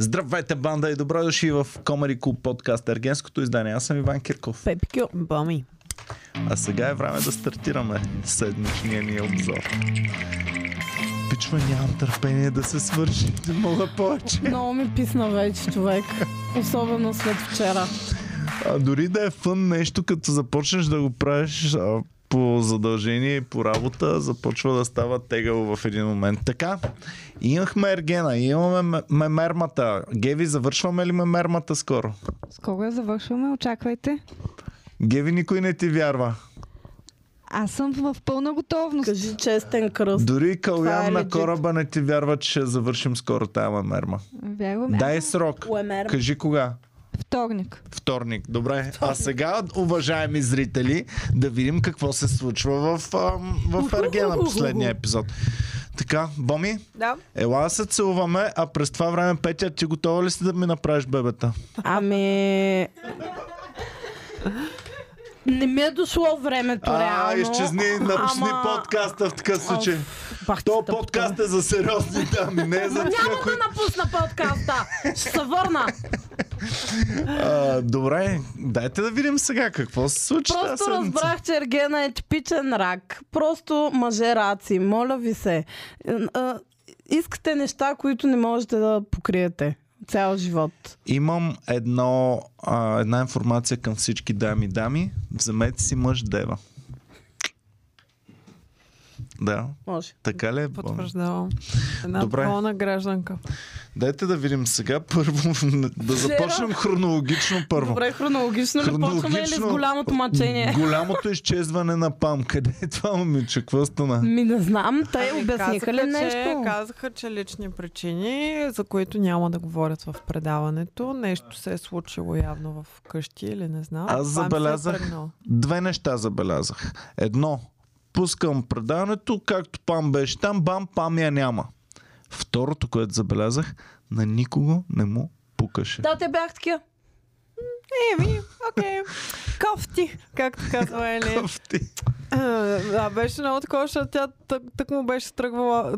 Здравейте, банда, и добро дошли в Comedy Club подкаст, ергенското издание. Аз съм Иван Кирков. Пепи Кю, Боми. А сега е време да стартираме седмичния ни обзор. Пичва, нямам търпение да се свърши. Не мога повече. Много ми писна вече, човек. Особено след вчера. А дори да е фън нещо, като започнеш да го правиш по задължение и по работа, започва да става тегало в един момент. Така, имахме Ергена, имаме Мемермата. Геви, завършваме ли Мемермата скоро? Скоро я завършваме, очаквайте. Геви, никой не ти вярва. Аз съм в пълна готовност. Кажи честен кръст. Дори Калян е на Кораба не ти вярва, че ще завършим скоро тая Мемерма. Вярвам. Дай срок. Мемерма. Кажи кога. Вторник. Добре. Вторник. А сега, уважаеми зрители, да видим какво се случва в Ергена последния епизод. Така, Боми, да. Ела да се целуваме, а през това време, Петя, ти готова ли си да ми направиш бебета? Ами... Не ми е дошло времето, реално. Изчезни, напусни подкаста в такъв случай. То подкаст е за сериозни дами, не е за тия, няма да напусна подкаста! Ще се върна! Добре, дайте да видим сега какво се случи. Просто разбрах, че Ергена е типичен рак. Просто мъжераци, моля ви се. Искате неща, които не можете да покриете цял живот. Имам една информация към всички дами. Вземете си мъж дева. Да. Може. Така ли е? Потвърждавам. Една полна гражданка. Дайте да видим сега първо. Да започнем хронологично първо. Добре, хронологично ли почваме, или с голямото мъчение? Голямото изчезване на ПАМ. Къде е това момиче? Какво стана? Не знам. Те обясниха ли нещо? Казаха, че лични причини, за които няма да говорят в предаването. Нещо се е случило явно в къщи или не знам. Аз забелязах. Две неща забелязах. Едно, пускам предаването, както ПАМ беше там, бам, ПАМ я няма. Второто, което забелязах, на никого не му пукаше. Да, те бях такива. Еми, окей. Кофти, както казва Ели. Кофти. Да, беше много такова, защото тя так му беше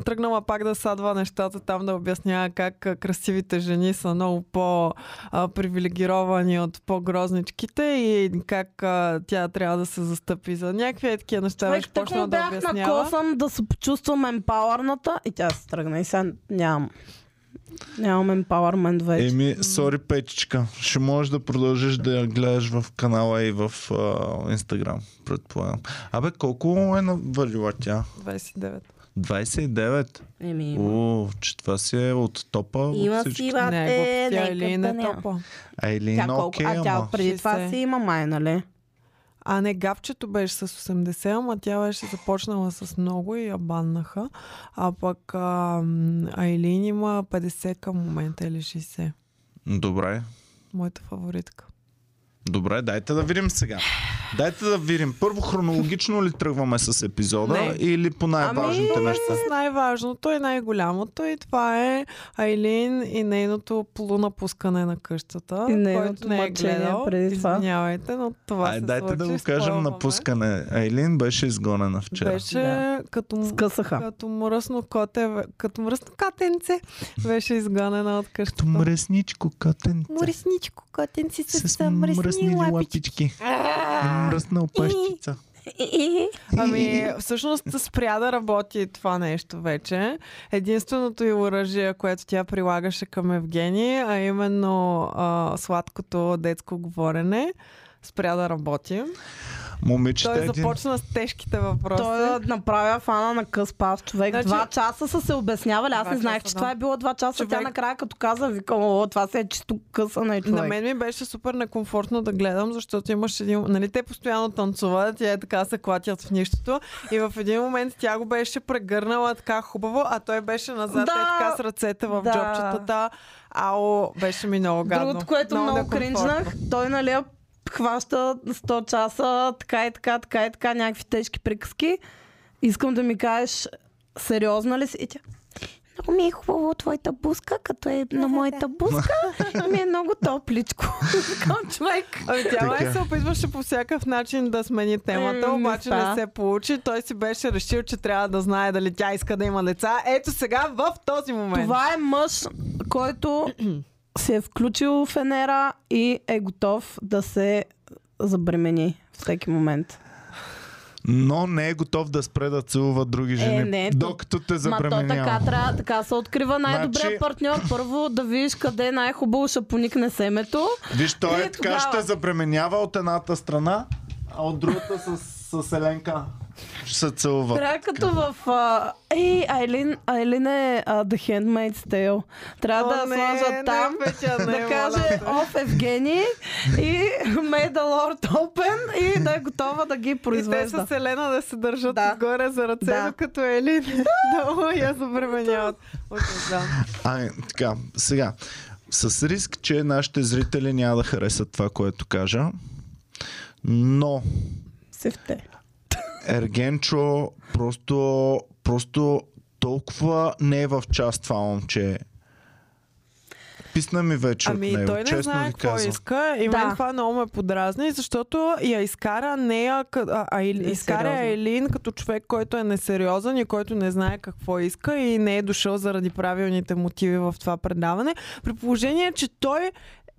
тръгнала пак да садва нещата там, да обяснява как красивите жени са много по-привилегировани от по-грозничките и как тя трябва да се застъпи за някакви такива неща. Човек, так му бях на косъм да се почувствам емпауърната и тя се тръгна и сега нямам empowerment вече. Еми, сори, Петичка. Ще можеш да продължиш да я гледаш в канала и в Инстаграм, предполагам. Абе, колко е навалила тя? 29. 29? Еми, че това си е от топа. Има си вате, нека да топа. Айлин, окей, ама. А тя преди това си има май, нали? А не, гавчето беше с 80, ама тя беше започнала с много и я баннаха. А пък Айлин има 50 към момента или 60. Добре. Моята фаворитка. Добре, дайте да видим сега. Дайте да видим. Първо, хронологично ли тръгваме с епизода, или по най-важните неща? С най-важното и най-голямото, и това е Айлин и нейното полунапускане на къщата. И нейното мъчение преди това. Извинявайте, но това се случи. Дайте да го кажем, напускане. Айлин беше изгонена вчера. Беше като мръсно котенце. Беше изгонена от къщата. Като мръсничко котенце. Мръсничко котенце с мръсни лапички. Мръснал пащица. Ами, всъщност спря да работи това нещо вече. Единственото и оръжие, което тя прилагаше към Евгений, а именно сладкото детско говорене, спря да работи. Той започна с тежките въпроси. Той направя фана на къс пас, човек. Значи, 2 часа са се обяснявали. Аз не знаех, че това е било 2 часа. Човек... Тя накрая, като каза, викам, това се е чисто късане, човек. На мен ми беше супер некомфортно да гледам, защото имаш един... Нали, те постоянно танцуват, тя е така, се клатят в нищото. И в един момент тя го беше прегърнала така хубаво, а той беше назад и така с ръцете в джобчетата. Ао, беше ми много гадно. Другото, което много кринжнах, той, нали, хваща 100 часа, така, някакви тежки приказки. Искам да ми кажеш, сериозна ли си? И тя, много ми е хубаво твоята буска, като е на моята буска, ми е много топличко. Към човек. Тя се опитваше по всякакъв начин да смени темата, обаче не се получи. Той си беше решил, че трябва да знае дали тя иска да има деца. Ето сега, в този момент. Това е мъж, който се е включил в Енера и е готов да се забремени всеки момент. Но не е готов да спре да целува други жени, не, докато те забременява. Ма то така, така се открива най-добрият партньор. Първо да видиш къде най-хубаво ще поникне семето. Виж, той е така ще забременява от едната страна, а от другата с Еленка ще се целува. Трябва като в... Айлин е The Handmaid's Tale. Трябва да слажат там, да каже оф Евгений и May the Lord Open и да е готова да ги произвежда. И те с Елена да се държат отгоре за ръце, докато Елин долу я забременяват. Така, сега. С риск, че нашите зрители няма да харесат това, което кажа, но... Севте. Ергенчо просто толкова не е в част това момче. Писна ми вече от него. Ами той не знае какво иска и мен това много ме подразни, защото я изкара нея, изкара Елин като човек, който е несериозен и който не знае какво иска и не е дошъл заради правилните мотиви в това предаване. При положение, че той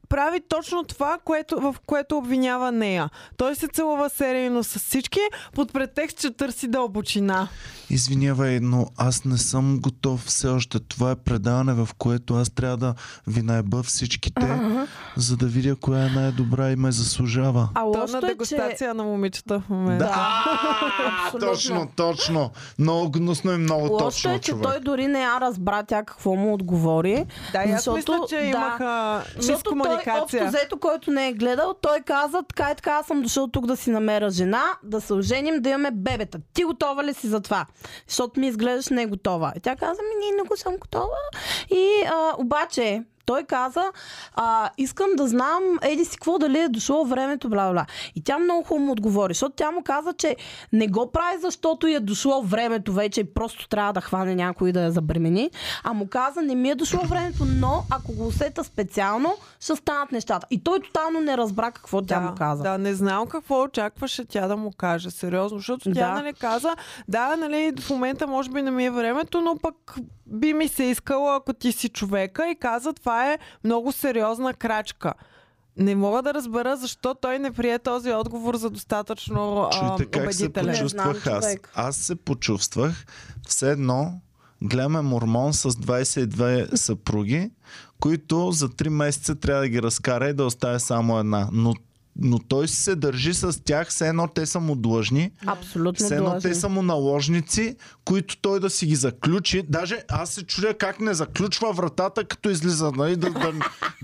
прави точно това, в което обвинява нея. Той се целува серийно с всички, под претекст, че търси дълбочина. Извинявай, но аз не съм готов все още. Това е предаване, в което аз трябва да ви наеба всичките, за да видя коя е най-добра и ме заслужава. А лошо е, че... дегустация на момичета в момента. Да, точно. Много гнусно и много точно. Лошо е, че той дори не я разбра тя какво му отговори. Да, аз мисля, че имаха мискомуникация. Общо взето, който не е гледал, той каза, така и така, аз съм дошъл тук да си намеря жена, да се оженим, да имаме бебета. Ти готова ли си за това? Защото ми изглеждаш не готова. И тя каза, ми не го съм готова. И обаче... Той каза, искам да знам, еди си какво, дали е дошло времето, бла-бла. И тя много хубаво му отговори, защото тя му каза, че не го прави, защото е дошло времето вече и просто трябва да хване някой да я забремени. А му каза, не ми е дошло времето, но ако го усета специално, ще станат нещата. И той тотално не разбра какво тя му каза. Да, не знам какво очакваше тя да му каже, сериозно, защото тя нали каза, в момента може би не ми е времето, но пък би ми се искала, ако ти си човека, и каза, това е много сериозна крачка. Не мога да разбера защо той не прие този отговор за достатъчно убедителен. Чуйте как се почувствах аз. Аз се почувствах все едно гледаме мормон с 22 съпруги, които за 3 месеца трябва да ги разкара и да оставя само една. Но той се държи с тях, все едно те са му длъжни. Абсолютно все едно длъжни. Те са му наложници, които той да си ги заключи. Даже аз се чудя как не заключва вратата, като излиза, нали? Да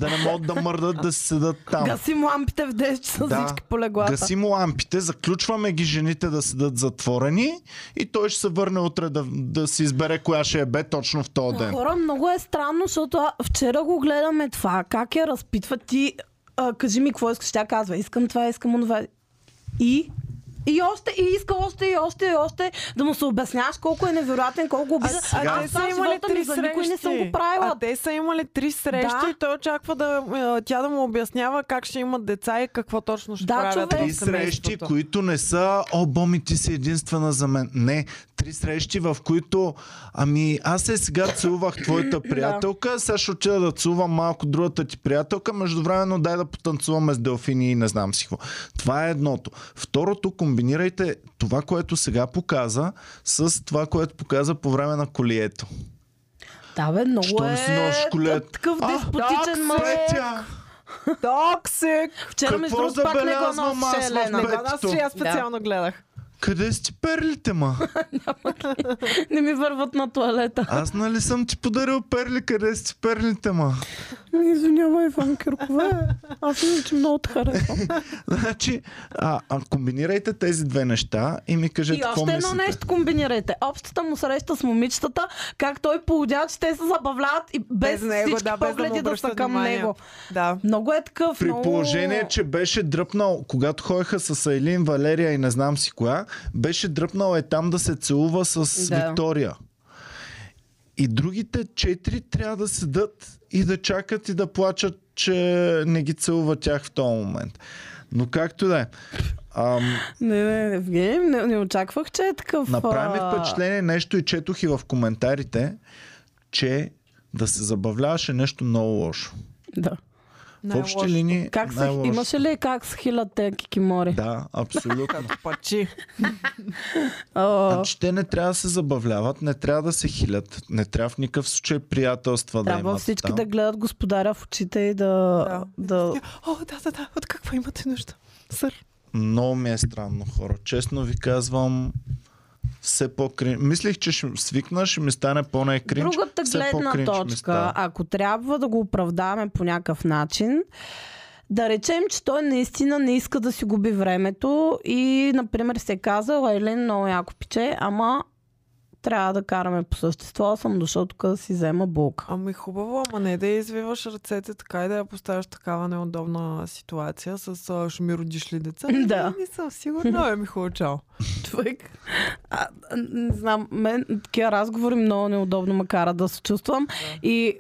не могат да мърдат, да си седат там. Гаси му лампите в 10 часа всички по леглата. Гаси му лампите, заключваме ги жените да седат затворени и той ще се върне утре да си избере коя ще е бе точно в този ден. Хора, много е странно, защото вчера го гледаме това. Как я разпитва ти... кажи ми какво искаш, тя казва, искам това, искам онова. И още, и иска още да му се обясняваш колко е невероятен, колко обижда. А те са имали 3 срещи. И той очаква тя да му обяснява как ще имат деца и какво точно ще правят. 3 срещи, които не са боми, ти си единствена за мен. Не, 3 срещи, в които аз сега целувах твоята приятелка, сега ще отида да целувам малко другата ти приятелка, междувременно дай да потанцуваме с делфини и не знам си какво. Това е едното. Второто, комбинирайте това, което сега показа, с това, което показа по време на колието. Да бе, много що е такъв деспотичен мъжек. Токсик! Вчера ми друг пак не го носи, Елена. Аз че я специално гледах. Къде си перлите, ма? Не ми върват на тоалета. Аз нали съм ти подарил перли, къде си перлите, ма? Извинявай, Иван Киркова. Аз мисля, че много те харесвам. Значи, комбинирайте тези две неща и ми кажете какво мислите. И още едно нещо комбинирайте. Общата му среща с момичетата, как той полудя, че те се забавляват и без всички погледи да са към него. Много е такъв. При положение, че беше дръпнал, когато ходеха с Айлин, Валерия и не знам си коя, беше дръпнал там да се целува с Виктория. И другите 4 трябва да седат и да чакат и да плачат, че не ги целува тях в този момент. Но както да е. Не, Евгений, не очаквах, че е такъв. Направи ми впечатление нещо и четох и в коментарите, че да се забавляваше нещо много лошо. Да. В общи линии, имаше ли как с хилате кикимори? Да, абсолютно. Те не трябва да се забавляват, не трябва да се хилят, не трябва в никакъв случай приятелства да имат. Трябва всички да гледат господаря в очите и да... О, да, от какво имате нужда? Сър. Много ми е странно, хора. Честно ви казвам... Все по-кринч. Мислих, че ще свикнаш и ми стане по-некринч. Другата гледна точка, ако трябва да го оправдаваме по някакъв начин, да речем, че той наистина не иска да си губи времето и, например, се каза, Айлин, много яко пиче, ама трябва да караме по същество, съм дошъл тук да си взема булка. Ами хубаво, ама не да извиваш ръцете така и да я поставяш такава неудобна ситуация с шумиродишли деца. Да. Не съм сигурна, ами хубаво, чао. Човек, не знам, мен такива разговори много неудобно ме кара да се чувствам и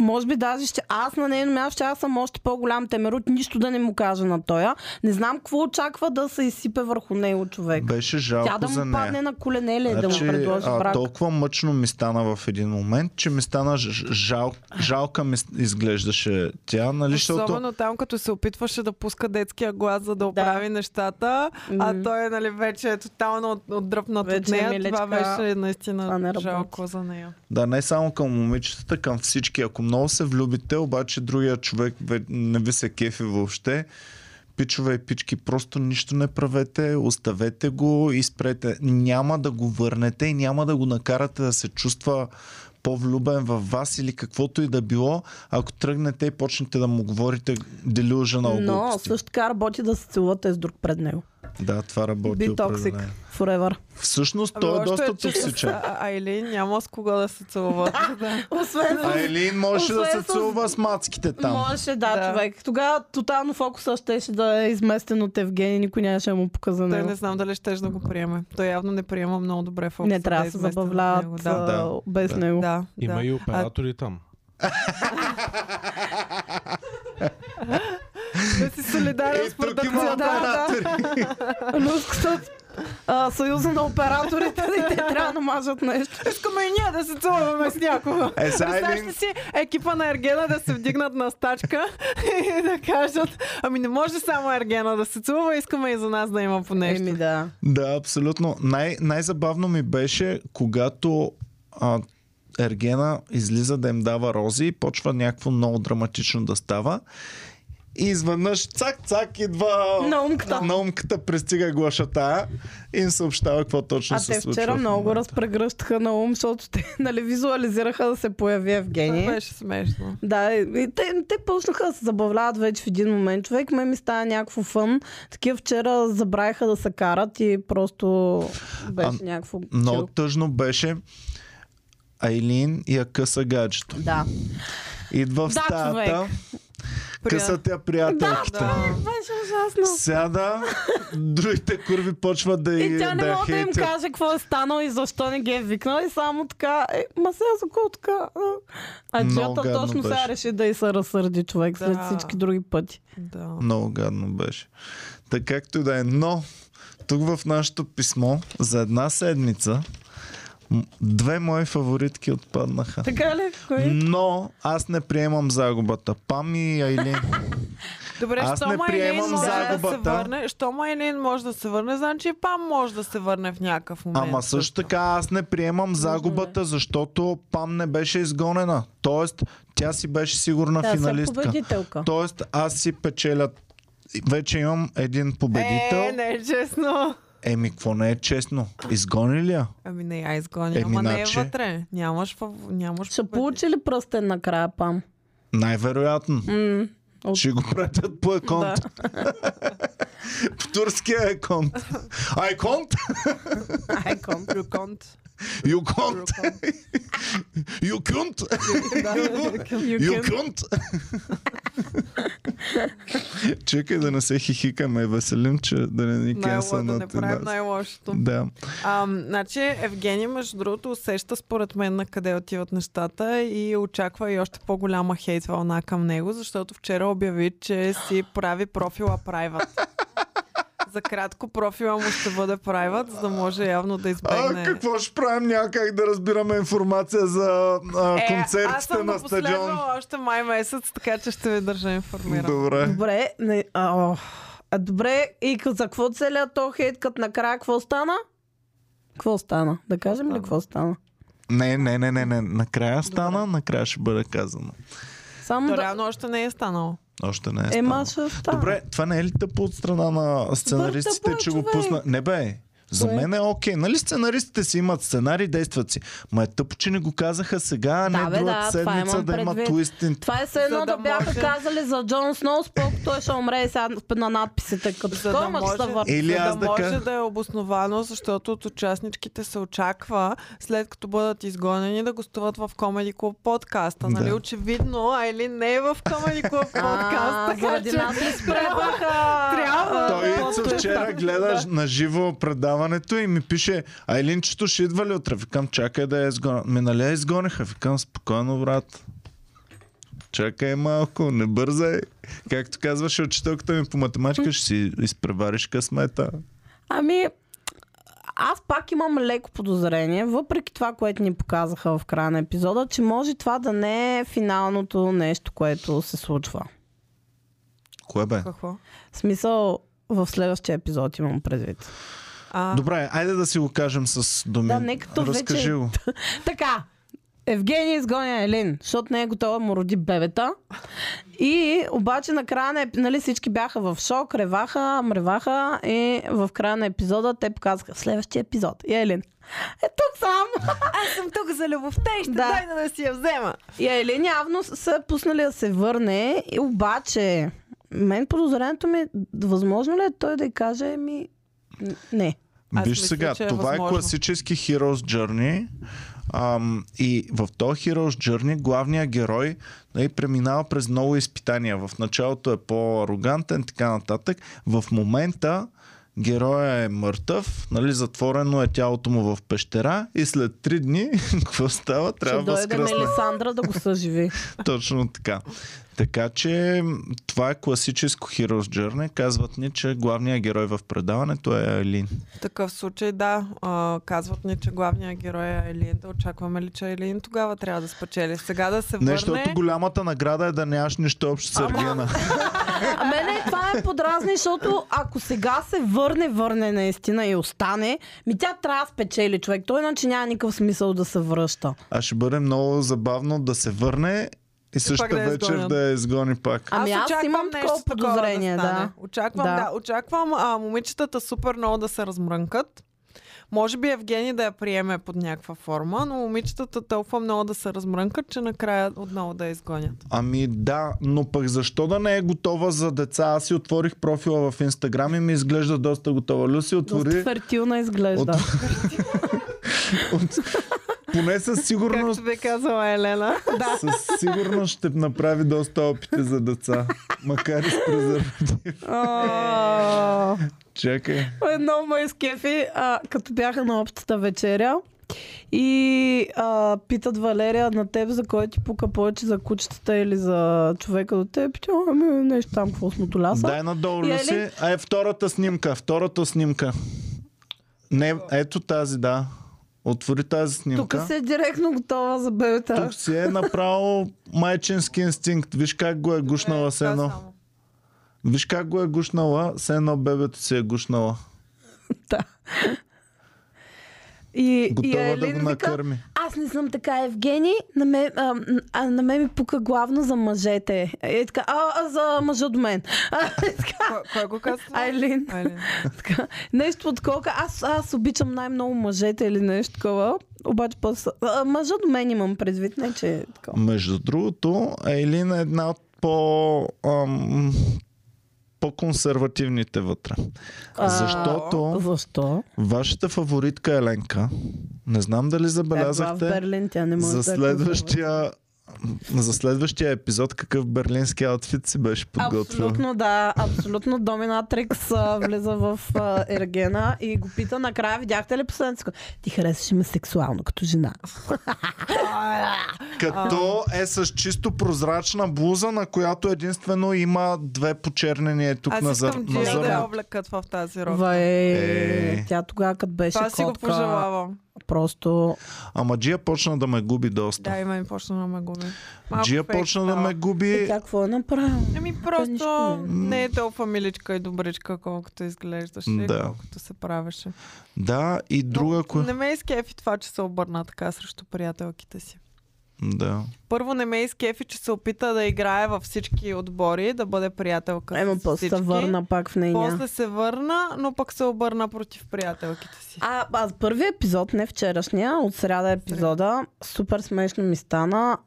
може би даже ще аз на нейно място ще аз съм още по-голям темерут, нищо да не му кажа на тоя. Не знам какво очаква да се изсипе върху него човек. Беше жалко за нея. Тя да му за падне на колене или да му предложи брак. Толкова мъчно ми стана в един момент, че ми стана жалка ми изглеждаше тя. Нали, особено там, като се опитваше да пуска детския глас, за да оправи нещата, а той нали, вече е тотално отдръпнат от нея. Това беше наистина жалко за нея. Да, не само към момичетата, към всички. Ако много се влюбите, обаче другия човек не ви се кефи въобще, пичове и пички, просто нищо не правете, оставете го и спрете. Няма да го върнете и няма да го накарате да се чувства по-влюбен във вас или каквото и да било, ако тръгнете и почнете да му говорите делюжа на глупости. Но също така работи да се целувате с друг пред него. Да, това работи определено. Forever. Всъщност той е доста токсичен. Айлин няма с кого да се целува. Айлин можеше да се целува с мацките там. Можеше, да, човек. Тогава тотално фокуса щеше да е изместен от Евгений, никой нямаше да му показа него. Той не знам дали щеше да го приеме. Той явно не приема много добре фокуса. Не трябва да се забавляват без него. Има и оператори там. Да си солидарен с продукцията. Люската съюза на операторите и те трябва да мажат нещо. Искаме и ние да се целуваме с някого. Представяте си екипа на Ергена да се вдигнат на стачка и да кажат, ами не може само Ергена да се целува, искаме и за нас да има по нещо. Еми да. Да, абсолютно. Най-забавно ми беше, когато Ергена излиза да им дава рози и почва някакво много драматично да става. И изведнъж цак-цак идва наумката, пристига глашата и им съобщава какво точно се случва. А те вчера много разпрегръщаха Наум, защото те нали, визуализираха да се появи Евгений. Това беше смешно. Да, и те почнаха да се забавляват вече в един момент. Човек ме ми става някакво фън. Такива вчера забравиха да се карат и просто беше някакво... Много тъжно беше. Айлин я къса гаджето. Да. Идва в стаята... Къса тя приятелките. Да, беше ужасно. Сяда, другите курви почват да я хейтят. И тя не мога да им каже какво е станало и защо не ги е викнала и само така, ма сега за кого така? А Джията точно сега реши да и се разсърди човек след всички други пъти. Много гадно беше. Така както и да е. Но, тук в нашето писмо за една седмица две мои фаворитки отпаднаха. Така ли? Кои? Но аз не приемам загубата. ПАМ и Айлин. Добре, аз не приемам загубата. Щом Айлин може да се върне, значи и ПАМ може да се върне в някакъв момент. Ама също така аз не приемам загубата, защото ПАМ не беше изгонена. Тоест, тя си беше сигурна финалистка. Тоест, аз си печеля. Вече имам един победител. Не е честно. Еми, какво не е честно? Изгони ли я? Ами не, я изгони, ама не е вътре. Нямаш ще получи ли пръстен накрая, ПАМ? Най-вероятно. Ще го пратят по еконт. По турския еконт. Айконт. You can't. Чекай да не се хихикаме, Веселин, че да не ни кенса на това. Да не правим най-лошото. Да. Значи Евгений, между другото, усеща според мен на къде отиват нещата и очаква и още по-голяма хейт вълна към него, защото вчера обяви, че си прави профила Private. За кратко профила му ще бъде private, за да може явно да избегне. А какво ще правим? Някак да разбираме информация за концертите на стадион. Аз съм още май месец, така че ще ви държа информиран. Добре. Добре. Добре, и за какво целя то хейт, като накрая какво стана? Какво стана? Да кажем ли какво стана? Не. Накрая стана, добре. Накрая ще бъде казано. Само реално още не е станало. Още не е станало. Добре, това не е ли тъпо от страна на сценаристите, че го пусна? Не бе, за мен е окей. Нали сценаристите си имат сценарий, действат си. Ма е тъпо, че не го казаха сега, а не другата седмица да има твистинг. Това е все едно да бяха казали за Джон Сноу, споко той ще умре сега на надписите, като да може да е обосновано, защото от участничките се очаква, след като бъдат изгонени, да гостуват в Comedy Club подкаста. Нали, очевидно, Айлин не е в Comedy Club подкаста. Заради нас ли спребаха? Той вчера гледаш на живо предаване и ми пише, Айлинчето ще идва ли утре? Викам, чакай да я изгоня. Нали я изгониха? Викам, спокойно, брат. Чакай малко, не бързай. Както казваше учителката ми по математика, ще си изпревариш късмета. Ами, аз пак имам леко подозрение, въпреки това, което ни показаха в края на епизода, че може това да не е финалното нещо, което се случва. Кое бе? Какво? В смисъл, в следващия епизод имам предвид. Добре, айде да си го кажем с думи. Да, не като разкажи го. Така, Евгений изгоня Елин, защото не е готова, му роди бебета. И обаче на края на нали, всички бяха в шок, реваха, мреваха и в края на епизода те показаха следващия епизод. И Елин, е тук съм! Аз съм тук за любовта и ще дойда да си я взема. И Елин явно са пуснали да се върне, и обаче мен подозрението ми, възможно ли е той да й каже ми не. Виж сега, това е класически Hero's Journey и в този Hero's Journey главният герой преминава през много изпитания. В началото е по-арогантен, така нататък. В момента героя е мъртъв, нали, затворено е тялото му в пещера и след 3 дни, какво става? Трябва да възкръсне. Ще дойде Александра да го съживи. Точно така. Така че това е класическо Hero's Journey. Казват ни, че главният герой в предаването е Айлин. В такъв случай, да. Казват ни, че главният герой е Айлин. Да очакваме ли, че Айлин тогава трябва да спечели? Сега да се върне... Нещото голямата награда е да нямаш нищо общо с Ергена. А мене това е подразни, защото ако сега се върне наистина и остане, ми тя трябва да спечели човек. Той иначе няма никакъв смисъл да се връща. А ще бъде много забавно да се върне и същата вечер да я изгони пак. Ами аз имам такова подозрение. Да. Очаквам момичетата супер много да се размрънкат. Може би Евгений да я приеме под някаква форма, но момичетата толкова много да се размрънкат, че накрая отново да я изгонят. Ами да, но пък защо да не е готова за деца? Аз си отворих профила в Инстаграм и ми изглежда доста готова. Люси отвори... Доста фертилна изглежда. Поне със сигурност... Както би казала Елена. Със сигурност ще направи доста опити за деца. Макар и с презерватив. Чакай. Едно ме изкефи, като бяха на общата вечеря и питат Валерия на теб, за кой ти пука повече, за кучетата или за човека до теб. Ами нещо там, какво смотоляса. Дай надолу ли си. А е втората снимка. Не, ето тази, да. Отвори тази снимка. Тук си е директно готова за бебета. Тук си е направо майчински инстинкт. Виж как го е гушнала с едно. Виж как го е гушнала, с едно бебето си е гушнала. Да. Готова и да го накърми. Аз не съм така, Евгений. На мен ми пука главно за мъжете. Така, за мъжа до мен. Кой го казва? Айлин. Нещо от колка. Аз обичам най-много мъжете или нещо такова. Обаче мъжа до мен имам предвид. Не, че е такова. Между другото, Айлин е една от по-консервативните вътре. Защо? Вашата фаворитка Еленка, не знам дали забелязахте, за следващия За следващия епизод какъв берлински аутфит си беше подготвил? Абсолютно да, абсолютно доминатрикс влиза в Ергена и го пита накрая, видяхте ли последното? Ти харесваше ме сексуално като жена. Като е с чисто прозрачна блуза, на която единствено има две почернени е тук назад. Аз искам Джия да я облекат в тази роля. Тя тогава като беше котка. Това си го пожелавам. Просто... Ама Джия почна да ме губи доста. Да, има и почна да ме губи. Джия почна да ме губи... И какво е направил? Ами просто не е толкова миличка и добричка, колкото изглеждаше и колкото се правеше. Да, и друга... Не ме изкефи това, че се обърна така срещу приятелките си. Да. Първо не ме изкефи, че се опита да играе във всички отбори, да бъде приятелка с всички. После се върна пак в нея. После се върна, но пък се обърна против приятелките си. Аз първия епизод, не вчерашния, от сряда епизода, супер смешно ми стана,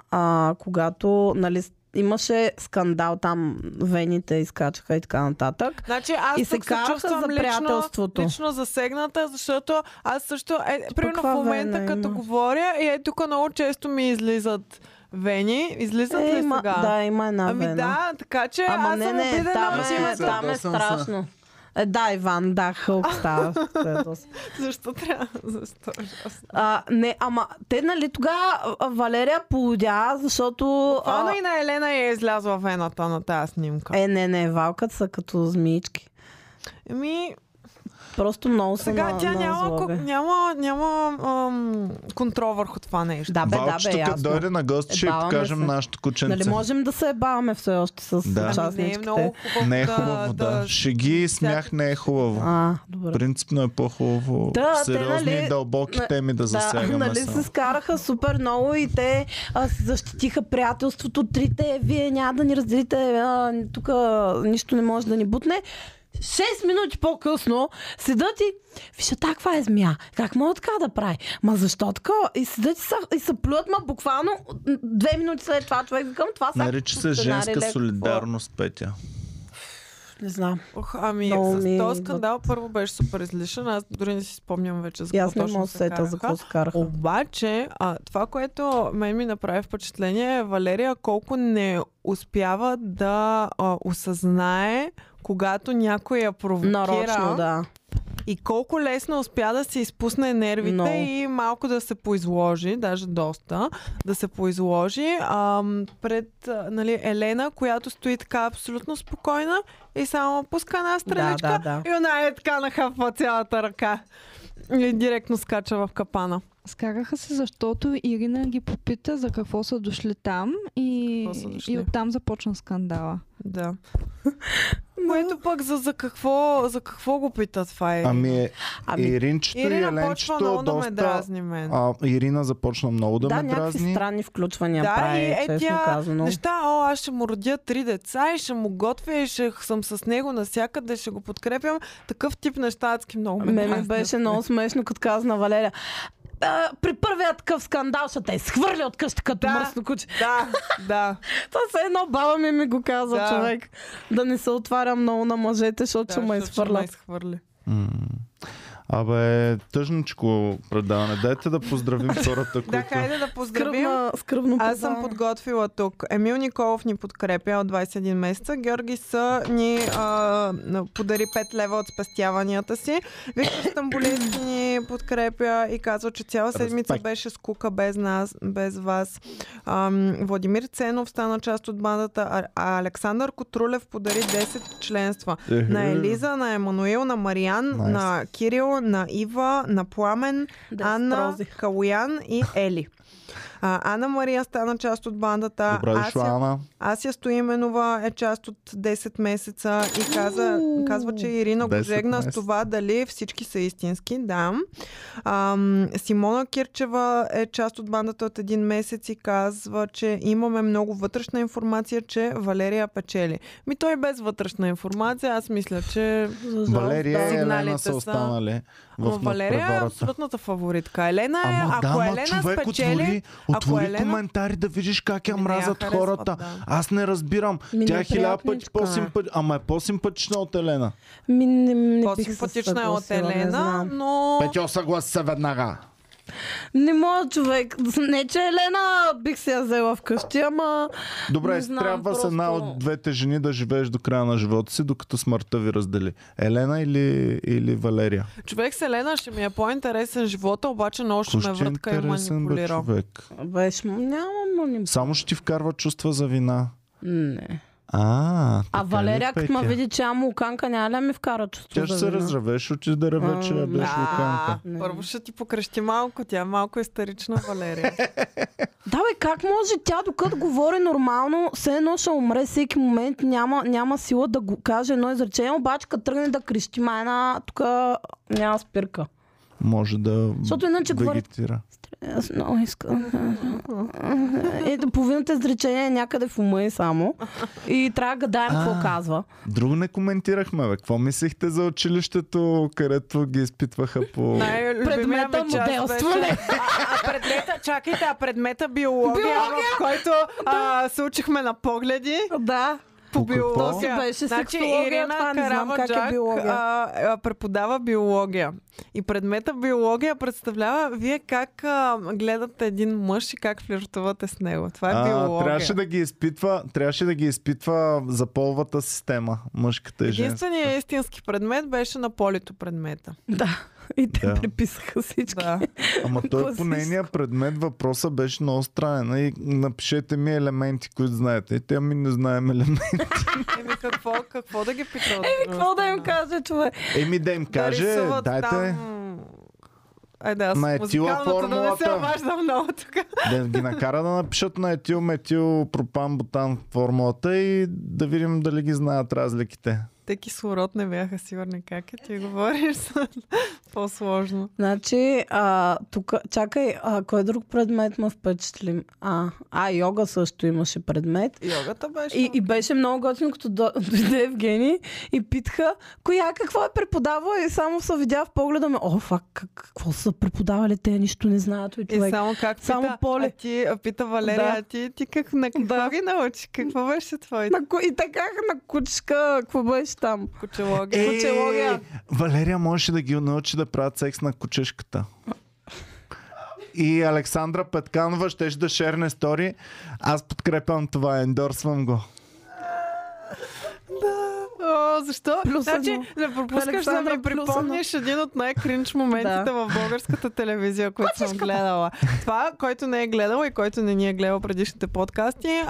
когато, нали, имаше скандал там, вените изкачаха и така нататък. Значи аз и се чувствам за приятелството. Лично засегната, защото аз също, примерно в момента като говоря, и тук много често ми излизат вени. Излизат ли сега? Да, има една вена. Ами да, така че аз съм обидена. Там е страшно. Да, Иван, да, Хълк става. Защо трябва? Защо? Не, ама те, нали, тогава Валерия полудя, защото... Ано и на Елена я излязла вената на тази снимка. Не, валкат са като змиички. Еми... Просто много съм на злоби. Сега тя няма контрол върху това нещо. Да, бе, да, бе, ясно. Дойде на гости, ще покажем нашото кученце. Нали можем да се ебаваме все още с участничките? Не е хубаво, да. Шеги, смях не е хубаво. Принципно е по-хубаво сериозни и дълбоки теми да засягаме. Нали се скараха супер много и те защитиха приятелството. Трите, вие няма да ни разделите, тук нищо не може да ни бутне. 6 минути по-късно седат и вижте, таква е змия. Как мога така да прави? Ма защо така? И седат и са плюят, ма буквално 2 минути след това човек викам, това са... Нарича се женска солидарност, Петя. Не знам. Ами, с този скандал първо беше супер излишен. Аз дори не си спомням вече за какво точно се караха. Обаче, това, което мен ми направи впечатление е Валерия колко не успява да осъзнае когато някой я провокира. Нарочно, да. И колко лесно успя да се изпусне нервите и малко да се поизложи, даже доста, да се поизложи пред нали, Елена, която стои така абсолютно спокойна и само пуска една стреличка и она е така нахапва цялата ръка. И директно скача в капана. Скараха се, защото Ирина ги попита за какво са дошли там и оттам започна скандала. Да. Което пък за какво го питат това е? Ами Иринчето и Еленчето доста... Ирина започна много да ме дразни. Да, някакви странни включвания прави, честно казано. Неща, аз ще му родя 3 деца и ще му готвя и ще съм с него насякъде, ще го подкрепям. Такъв тип неща адски много ме дразни. Мен беше много смешно, като каза на Валерия. При първия такъв скандал ще те изхвърли от къща като мръсно куче. Да. Това се едно баба ми го каза човек. Да не се отваря много на мъжете, защото ще ме изхвърлят. Абе, тъжничко предаване. Дайте да поздравим хората, които... Да, хайде да поздравим. Скръбно аз съм подготвила тук. Емил Николов ни подкрепя от 21 месеца. Георги Са ни подари 5 лева от спестяванията си. Виктор Стамбулински ни подкрепя и казва, че цяла седмица беше скука без нас, без вас. Владимир Ценов стана част от бандата. Александър Котрулев подари 10 членства. На Елиза, на Емануил, на Мариан, на Кирил, на Ива, на Пламен, Анна, Калуян и Ели. Анна Мария стана част от бандата. Ася Стоименова е част от 10 месеца и казва, че Ирина го жегна с това дали всички са истински. Да. Симона Кирчева е част от бандата от 1 месец и казва, че имаме много вътрешна информация, че Валерия печели. Той без вътрешна информация, аз мисля, че Валерия и Елена са останали в Валерия е абсолютната фаворитка. Елена е, ако Елена спечели... Отвори коментари да видиш как я мразят хората. Аз не разбирам. Тя е 1000 пъти по-симпатична. Ама е по-симпатична от Елена. По-симпатична е от Елена, но... Петя, съгласи се веднага. Не мога, човек. Не, че Елена бих се я взела вкъщи, ама... Добре, знам, трябва просто... с една от двете жени да живееш до края на живота си, докато смъртта ви раздели. Елена или Валерия? Човек, с Елена ще ми е по-интересен живота, обаче много ще ме врътка и манипулира. Беше, нямам манипулира. Само ще ти вкарва чувства за вина. Не. А Валерия, като ме види, че ама луканка, няма да ми вкара чувство. Тя ще се разравеш, отиде да реве, че беше луканка. Първо ще ти покрещи малко, тя е малко истерична Валерия. Да бе, как може тя, докато говори нормално, все едно ще умре всеки момент, няма сила да го каже едно изречение, обаче като тръгне да крещи, майна, тук няма спирка. Може да вегетира. Аз много искам. Ето, половината изречение е някъде в ума и само. И трябва да гадаем какво казва. Друго не коментирахме, бе. Какво мислихте за училището, където ги изпитваха по... Предмета моделство, ли? Чакайте, предмета биология, в който се учихме на погледи. Да. По биология. Беше значи, Ирина Карабаджак преподава биология. И предмета биология представлява вие как гледате един мъж и как флиртувате с него. Това е биология. Трябваше да ги изпитва за половата система. Мъжката и женската. Единственият истински предмет беше на полето предмета. Да. И те приписаха всички. Да. Ама той по нейния предмет въпроса беше много странен. И напишете ми елементи, които знаете. И те ми не знаем елементи. Еми какво да ги питам? Еми какво да им каже, човек? Еми да им каже, дайте... На етила формулата. Да ги накара да напишат на етил, метил, пропан, бутан формулата и да видим дали ги знаят разликите. Те кислород не бяха сигурни как е, ти говориш по-сложно. Значи, тук, чакай, кой друг предмет ме впечатли? Йога също имаше предмет. Йогата беше. И беше много готино, като дойде Евгений и питаха, коя какво е преподавала и само се видя в погледа ми. Какво са преподавали те, нищо не знаят и човек. И само как пита, Поли. Пита Валерия, да. ти как на какво ги научи? Какво беше твоето? И така на кучка, какво беше? Там. Кучелогия. Валерия можеше да ги научи да правят секс на кучешката. И Александра Петканова щеше да шерне стори. Аз подкрепям това, ендорсвам го. Защо? Значи, да пропускаш да ми припомниш един от най-кринч моментите в българската телевизия, който съм гледала. Това, който не е гледала и който не ни е гледал предишните подкасти,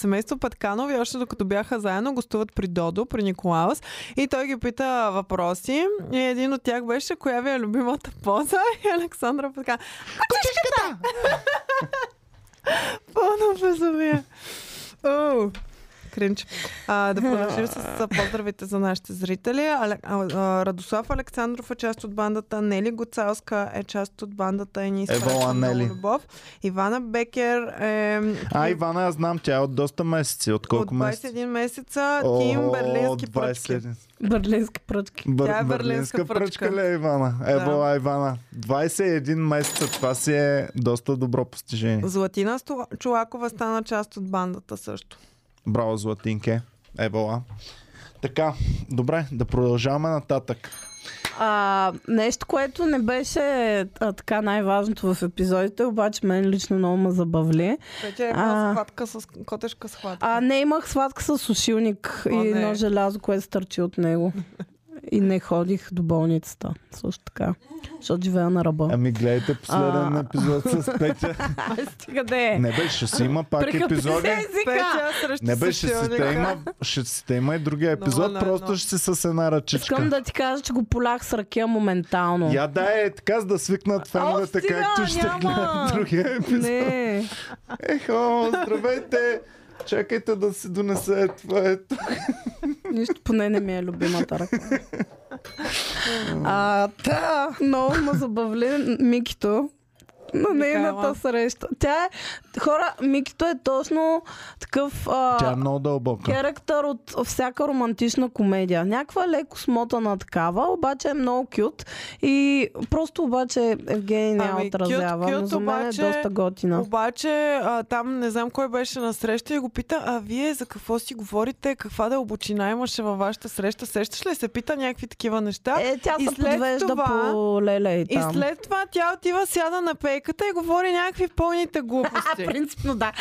семейство Петканови, още докато бяха заедно, гостуват при Додо, при Николаус и той ги пита въпроси и един от тях беше, коя ви е любимата поза? И Александра Петканова. Кучешката! Пълно безумие. Кринч. Да продължим с поздравите за нашите зрители. Радослав Александров е част от бандата, Нели Гоцалска е част от бандата и ни изпраща много любов. Ивана Бекер е... Ивана, аз знам, тя е от доста месеци. От колко месеца? От 21 месеца. Тим Берлински пръчки. Берлински пръчки. Тя е берлинска пръчка ли, Ивана? Ебола, Ивана. 21 месеца. Това си е доста добро постижение. Златина Чулакова стана част от бандата също. Браво, Златинке. Ебола. Така, добре, да продължаваме нататък. Нещо, което не беше така най-важното в епизодите, обаче мен лично много ме забавли. Вече е схватка с котешка схватка. Не, имах схватка с сушилник и едно желязо, което стърчи от него. И не ходих до болницата. Също така. Защото живея на ръба. Гледайте последен епизод с Петя. Стига да е. Не бе, ще си има пак епизоди. Не бе, ще си те има и другия епизод. Просто ще си с една ръчичка. Искам да ти кажа, че го полях с ръка моментално. Я да е така, за да свикнат феновете, както ще гледат другия епизод. Не. Ехо, здравейте! Чакайте да си донесе това е тук. Нищо, поне не ми е любимата ръка. Много ме забавли Микито. на нейната среща. Тя е, хора, Микито е точно такъв характер от всяка романтична комедия. Някаква леко смотана такава, обаче е много кют и просто обаче Евгений не отразява. Кют, но за мен обаче, е доста готина. Обаче там не знам кой беше на среща и го пита, а вие за какво си говорите, каква дълбочина имаше във вашата среща? Сещаш ли се? Пита някакви такива неща. Е, тя се подвежда това, по леле и там. И след това тя отива, сяда на пейката и говори някакви пълните глупости. Принципно да.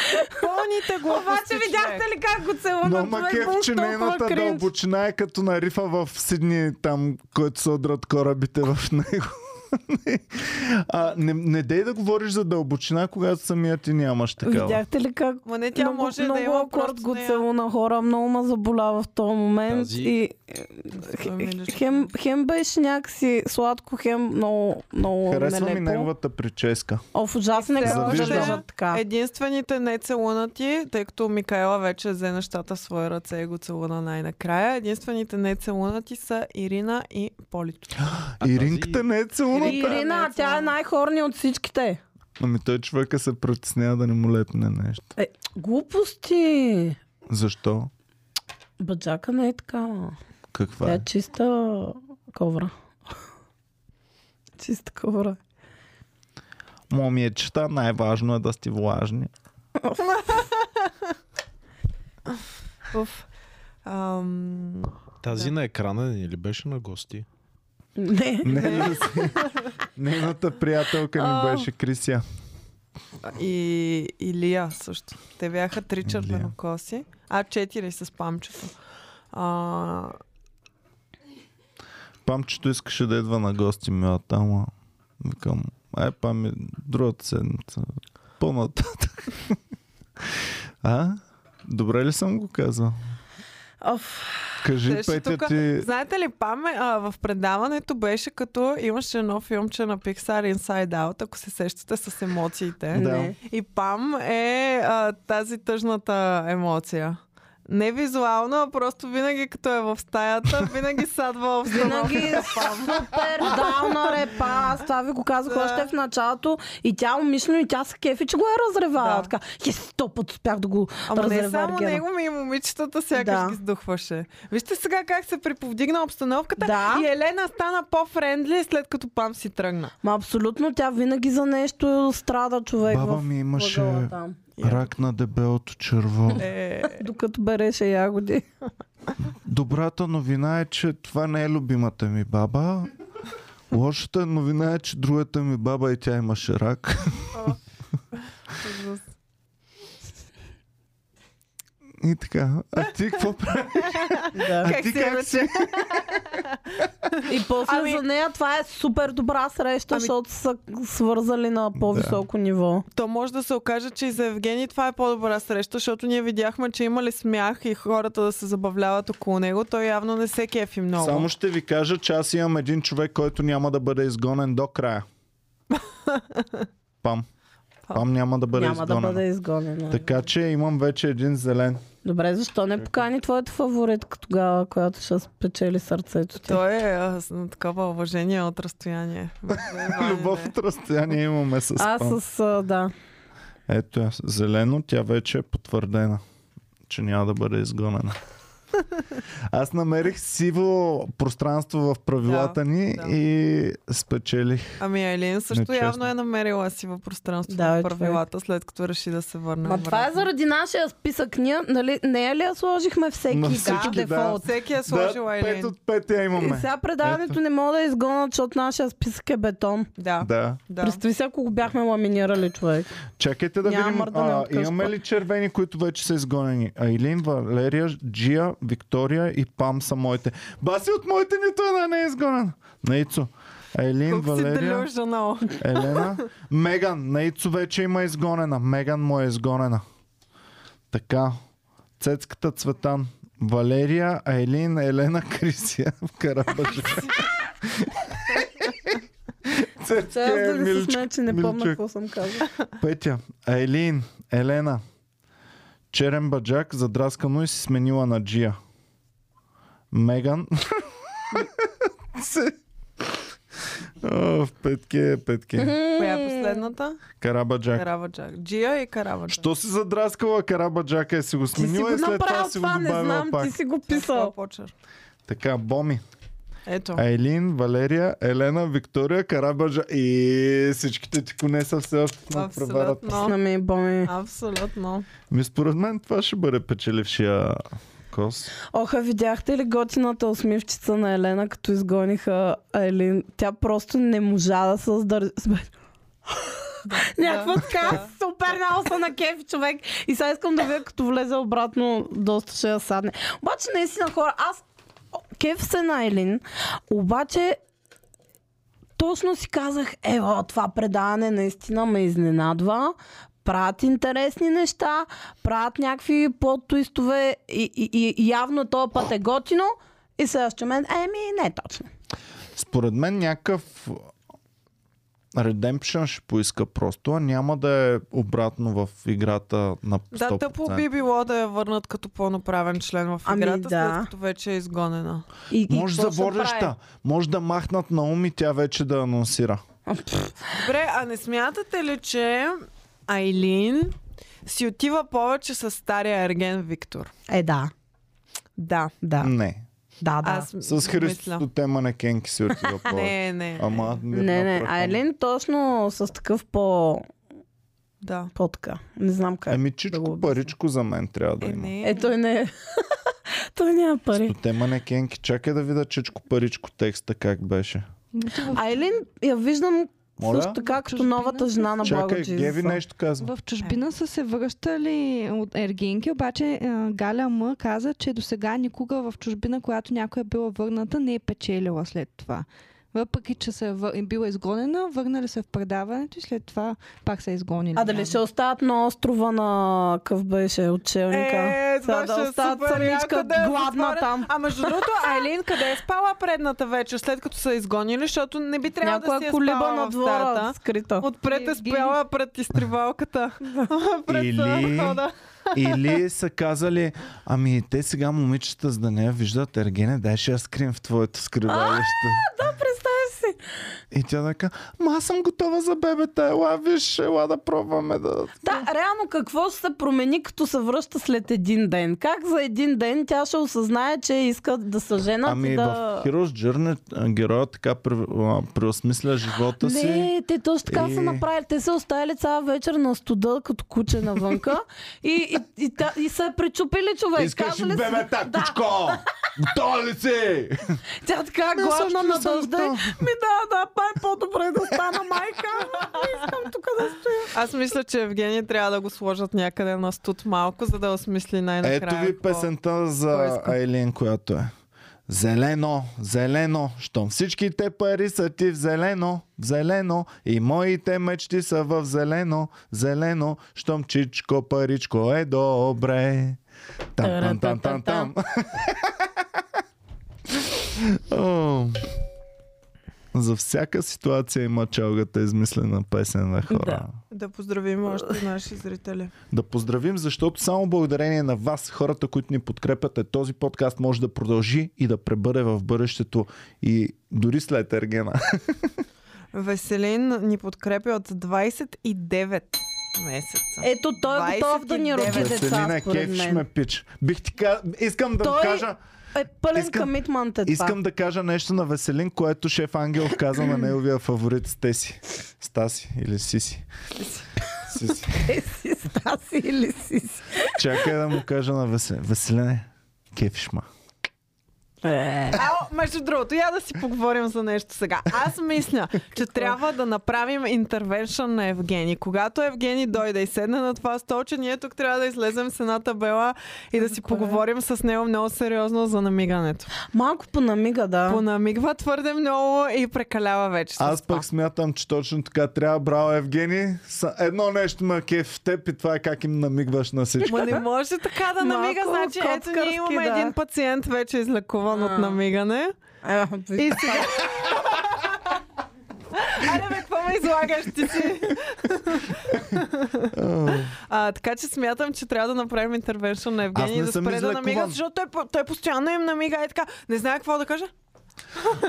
Пълните глупости. Обаче видяхте ли как го целуват? Но макев, че нейната дълбочина е като на рифа в Сидни, там, който се удрят корабите в него. Не дей да говориш за дълбочина, когато самия ти нямаш такава. Видяхте ли как не, тя много, може много да има акорд го целу на хора, много ма заболява в този момент. Тази... И... Хем беше някакси сладко, хем много, много харесва нелепо. Харесва ми неговата прическа. Оф, ужасно е какво да така. Единствените не целунати, тъй като Микаела вече взе нещата в своя ръце и го целуна най-накрая, единствените не целунати са Ирина и Поли. Иринката не е целуната. Ирина, тя е най-хорни от всичките. Ами той човека се притеснява да не му лепне нещо. Е, глупости! Защо? Баджака не е такава. Каква е? Тя е чиста ковра. Чиста ковра. Момичета, най-важно е да сте влажни. Тази на екрана не ли беше на гости? Не. Нейната приятелка ни беше Крисия. И Лия също. Те бяха 3 червенокоси. А 4 с памчето. Памчето искаше да идва на гости ми, ама викам, ай пами, другата седмица. По-нататък. Добре ли съм го казал? Кажи, Петя, ти... Знаете ли, Пам, в предаването беше като имаше едно филмче на Pixar Inside Out, ако се сещате с емоциите. Да. И Пам е тази тъжната емоция. Не визуално, а просто винаги като е в стаята, винаги садва в стаята. Винаги супер даунър е Пам. Това ви го казах още в началото. И тя умишлено, и тя се кефи, че го е разревала. Така, сто път успях да го разрева. Не само Ергена. Него ми и момичетата сякаш ги сдухваше. Вижте сега как се приповдигна обстановката и Елена стана по-френдли след като Пам си тръгна. Ма абсолютно, тя винаги за нещо страда човек. Баба ми имаше... Рак на дебелото черво. Докато береше ягоди. Добрата новина е, че това не е любимата ми баба. Лошата новина е, че другата ми баба и тя имаше рак. И така. А ти какво правиш? А ти как си? И после за нея това е супер добра среща, защото са свързали на по-високо ниво. То може да се окаже, че и за Евгений това е по-добра среща, защото ние видяхме, че имали смях и хората да се забавляват около него. Той явно не се кефи много. Само ще ви кажа, че аз имам един човек, който няма да бъде изгонен до края. Пам. Пам няма да бъде изгонен. Няма да бъде изгонен. Така че имам вече един зелен. Добре, защо не покани твоята фаворитка тогава, която ще спечели сърцето ти? Той е на такова уважение от разстояние. Любов от разстояние имаме с Пам. Ето, зелено, тя вече е потвърдена, че няма да бъде изгонена. Аз намерих сиво пространство в правилата ни и спечелих. Ами Айлин също нечестно. Явно е намерила сиво пространство в правилата, след като реши да се върне. А това е заради нашия списък. Ние, нали, не е ли я сложихме всеки? Дефолт. Всеки е сложил Айлин. 5 от 5 я имаме. И сега предаването не мога да изгонят, защото нашия списък е бетон. Да. Представи се, ако го бяхме ламинирали, човек. Чакайте да видим, имаме ли червени, които вече са изгонени? Айлин, Валерия, Джия, Виктория и Пам са моите. Баси от моите нито една не е изгонен. На Ицо. Елин, Валерия, Елена. Меган. На Ицо вече има изгонена. Меган му е изгонена. Така. Цецката Цветан. Валерия, Елин, Елена, Крисия. В Кораба. Цецката Милчо. Че не помня какво съм казал. Петя. Елин, Елена. Черен баджак, задраскано и си сменила на Джия. Меган. В петки. Коя е последната? Карабаджак. Карабаджак. Джия и Карабаджак. Що си задраскала Карабаджака и си го сменила и след това си го добавила не знам, пак. Ти си го писал. Така, Боми. Ето. Айлин, Валерия, Елена, Виктория, Карабаджа и всичките ти коне са все още на преварата. Абсолютно. Ми според мен това ще бъде печелившия кос. Оха, видяхте ли готината усмивчица на Елена, като изгониха Айлин? Тя просто не можа да се сдържи. Някаква така супер много са на кефи човек. И сега искам да видя, като влезе обратно, доста ще я садне. Обаче наистина хора, аз кеф се на Елин, обаче точно си казах, ева, това предаване наистина ме изненадва, правят интересни неща, правят някакви плот-туистове и явно този път е готино и следващия мен, еми не е точно. Според мен някакъв Redemption ще поиска просто, а няма да е обратно в играта на 100%. Да, тъпо би било да я върнат като по-направен член в играта, след като вече е изгонена. Може за водеща, може да махнат Наум и тя вече да анонсира. Добре, а не смятате ли, че Айлин си отива повече с стария ерген Виктор? Да. Не. С Христото тема на Кенки си отива повече. Не. Айлин точно с такъв по-така. Не знам как. Еми чичко паричко за мен трябва да има. Той не е. Той няма пари. Христото тема на Кенки. Чакай да видя чичко паричко текста как беше. Айлин я виждам също така като новата жена на Бога Джизуса. Чакай, Геви нещо казва. В чужбина са се връщали от ергенки, обаче Галя М каза, че досега никога в чужбина, която някоя била върната, не е печелила след това. Въпреки, че е била изгонена, върнали се в предаването и след това пак са изгонени. А дали ще остават на острова на къв беше отчелника? Това да остават самичка гладна там. А между другото, Айлин къде е спала предната вечер, след като са изгонили, защото не би трябвало да си е спала в стаята. Скрита. Отпред е спяла пред изтривалката. Или са казали, ами те сега момичета, за да не я виждат Ергена, дай ще я скрим в твоето скривалище. Да, представи си. И тя така, ма аз съм готова за бебета, ела виж, ела да пробваме да... Да, реално какво ще се промени, като се връща след един ден? Как за един ден тя ще осъзнае, че иска да се женат? Ами в Hero's Journey героят така преосмисля живота си. Не, те точно така са направили. Те са оставили цяла вечер на студа, като куче навънка и са причупили човек. Искаш ли бебета, кучко? Готова ли си? Тя така главна на дъжда. Ми да, па е по-добре да стана майка. Искам тук да стоя. Аз мисля, че Евгений трябва да го сложат някъде на студ малко, за да осмисли най-накрая. Ето ви песента за Айлин, която е. Зелено, зелено, щом всичките пари са ти в зелено, в зелено, и моите мечти са в зелено, зелено, щом чичко паричко е добре. Там. За всяка ситуация има чалгата измислена песен на хора. Да поздравим още наши зрители. Да поздравим, защото само благодарение на вас, хората, които ни подкрепят, този подкаст може да продължи и да пребъде в бъдещето и дори след Ергена. Веселин ни подкрепя от 29 месеца. Ето той е готов да ни роди деца, според мен. Веселина, кефиш ме, пич. Искам да кажа... Е пълен комитмент е това. Искам да кажа нещо на Веселин, което шеф Ангелов каза на неговия фаворит Стаси или Сиси. Чакай да му кажа на Веселин. Веселине, кефиш ма. Между другото, я да си поговорим за нещо сега. Аз мисля, че трябва да направим интервеншън на Евгений. Когато Евгений дойде и седне на това столче, ние тук трябва да излезем с една табела и да си поговорим с него много сериозно за намигането. Малко понамига, да. Понамигва твърде много и прекалява вече. Аз пък смятам, че точно така трябва. Браво, Евгений. Едно нещо ме кеф в теб и това е как им намигваш на всичко. Не може така да намига. Значи, ето ние имаме един пациент вече излекуван от намигане. И сега... Аре бе, какво ме излагаш ти си? Така че смятам, че трябва да направим интервеншън на Евгений да спре да намига, защото той постоянно им намига и така. Не знае какво да кажа.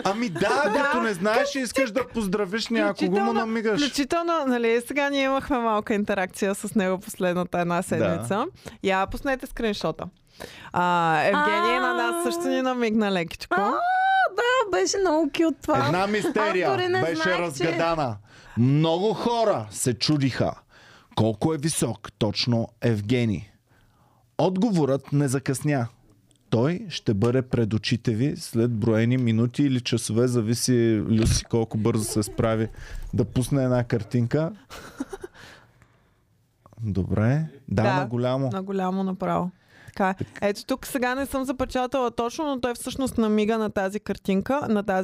Ами да, като не знаеш и искаш да поздравиш някого, му намигаш. Включително, нали, сега ние имахме малка интеракция с него последната една седмица. Я пуснете скриншота. Евгений на нас също ни намигна лекичко. Да, беше много кют това. Една мистерия беше разгадана. Много хора се чудиха колко е висок точно Евгений. Отговорът не закъсня. Той ще бъде пред очите ви след броени минути или часове, зависи Люси колко бързо се справи да пусне една картинка. Добре. Да, на голямо. На голямо направо. Така. Ето тук сега не съм запечатала точно, но той всъщност намига на тази картинка, на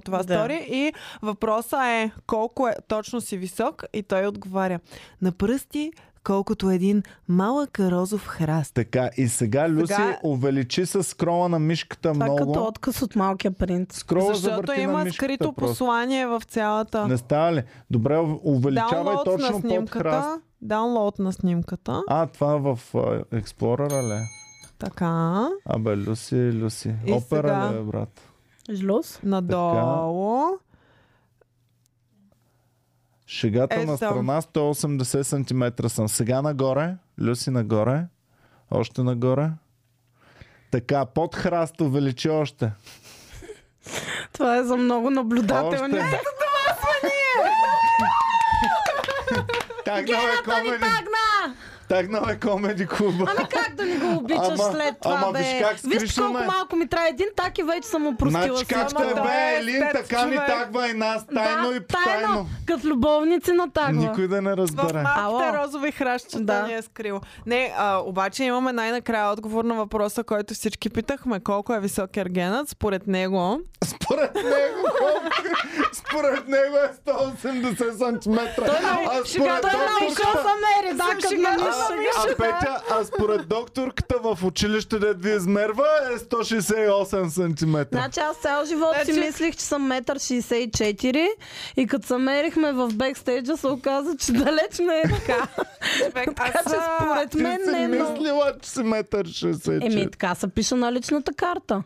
това стори и въпросът е колко е точно си висок и той отговаря. На пръсти колкото един малък розов храст. Така, и сега Люси увеличи със скрола на мишката много. Това като отказ от малкия принт. Защото има скрито послание в цялата... Не става ли? Добре, увеличавай точно под храст. Даунлоуд на снимката. Това в Експлорера ли? Така. Абе, Люси. И опера сега... ли е, брат? Жлос. Надолу. Така. Шегата на страна 180 см съм. Сега нагоре, Люси нагоре, още нагоре. Така, под храст увеличи още. Това е за много наблюдателни. Ето това сме ние! Тагнал е Comedy Club. Ами как да не го обичаш след това, бе? Виж колко малко ми трябва един так и вече съм опростила. Значи както е, бе, Елин, така ни тагва и нас, тайно и потайно. Като любовници на тагва. Никой да не разбере. В малките розови хращчета ни е скрил. Не, обаче имаме най-накрая отговор на въпроса, който всички питахме. Колко е висок Ергенът? Според него... Според него е 180 см. Той научил са мери, да, като не а според докторката в училище, де ви измерва, е 168 см. Значи аз цял живот си мислих, че съм 1,64 м и като се мерихме в бекстейджа се оказа, че далеч не е така. Така че според мен не е... Ти си мислила, че си 1,64 м. Еми така се пише на личната карта.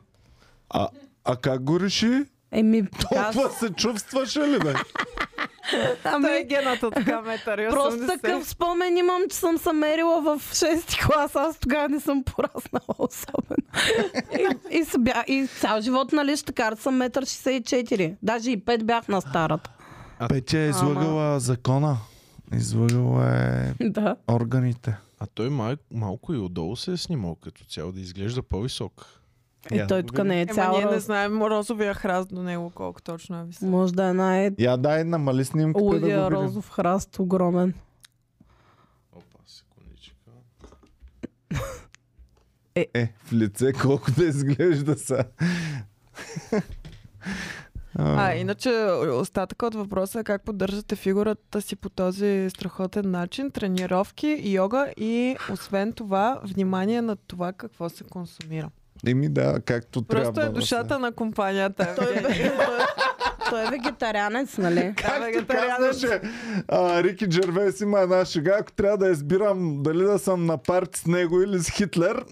А как го реши? Толкова се чувстваше ли, бе? Той е гената така метър. Просто такъв спомен имам, че съм се мерила в 6-ти клас. Аз тогава не съм пораснала особено. И цял живот на личната карта съм 1,64 м. Даже и 5 бях на старата. Петя е излагала закона. Излагала е органите. А той малко и отдолу се е снимал като цяло, да изглежда по-висок. Той тук не е цял. Ние не знаем розовия храст до него колко точно е висок. Може да е най... Я дай намали снимката да го видим. Лудия розов храст, огромен. Опа, секундичка. В лице колко да изглежда са. Иначе остатък от въпроса е как поддържате фигурата си по този страхотен начин, тренировки, йога и освен това внимание на това какво се консумира. Както просто трябва. Просто е душата на компанията. Той е вегетарианец, нали? Както казваше Рики Джервейс, има една шега. Ако трябва да избирам дали да съм на парти с него или с Хитлер,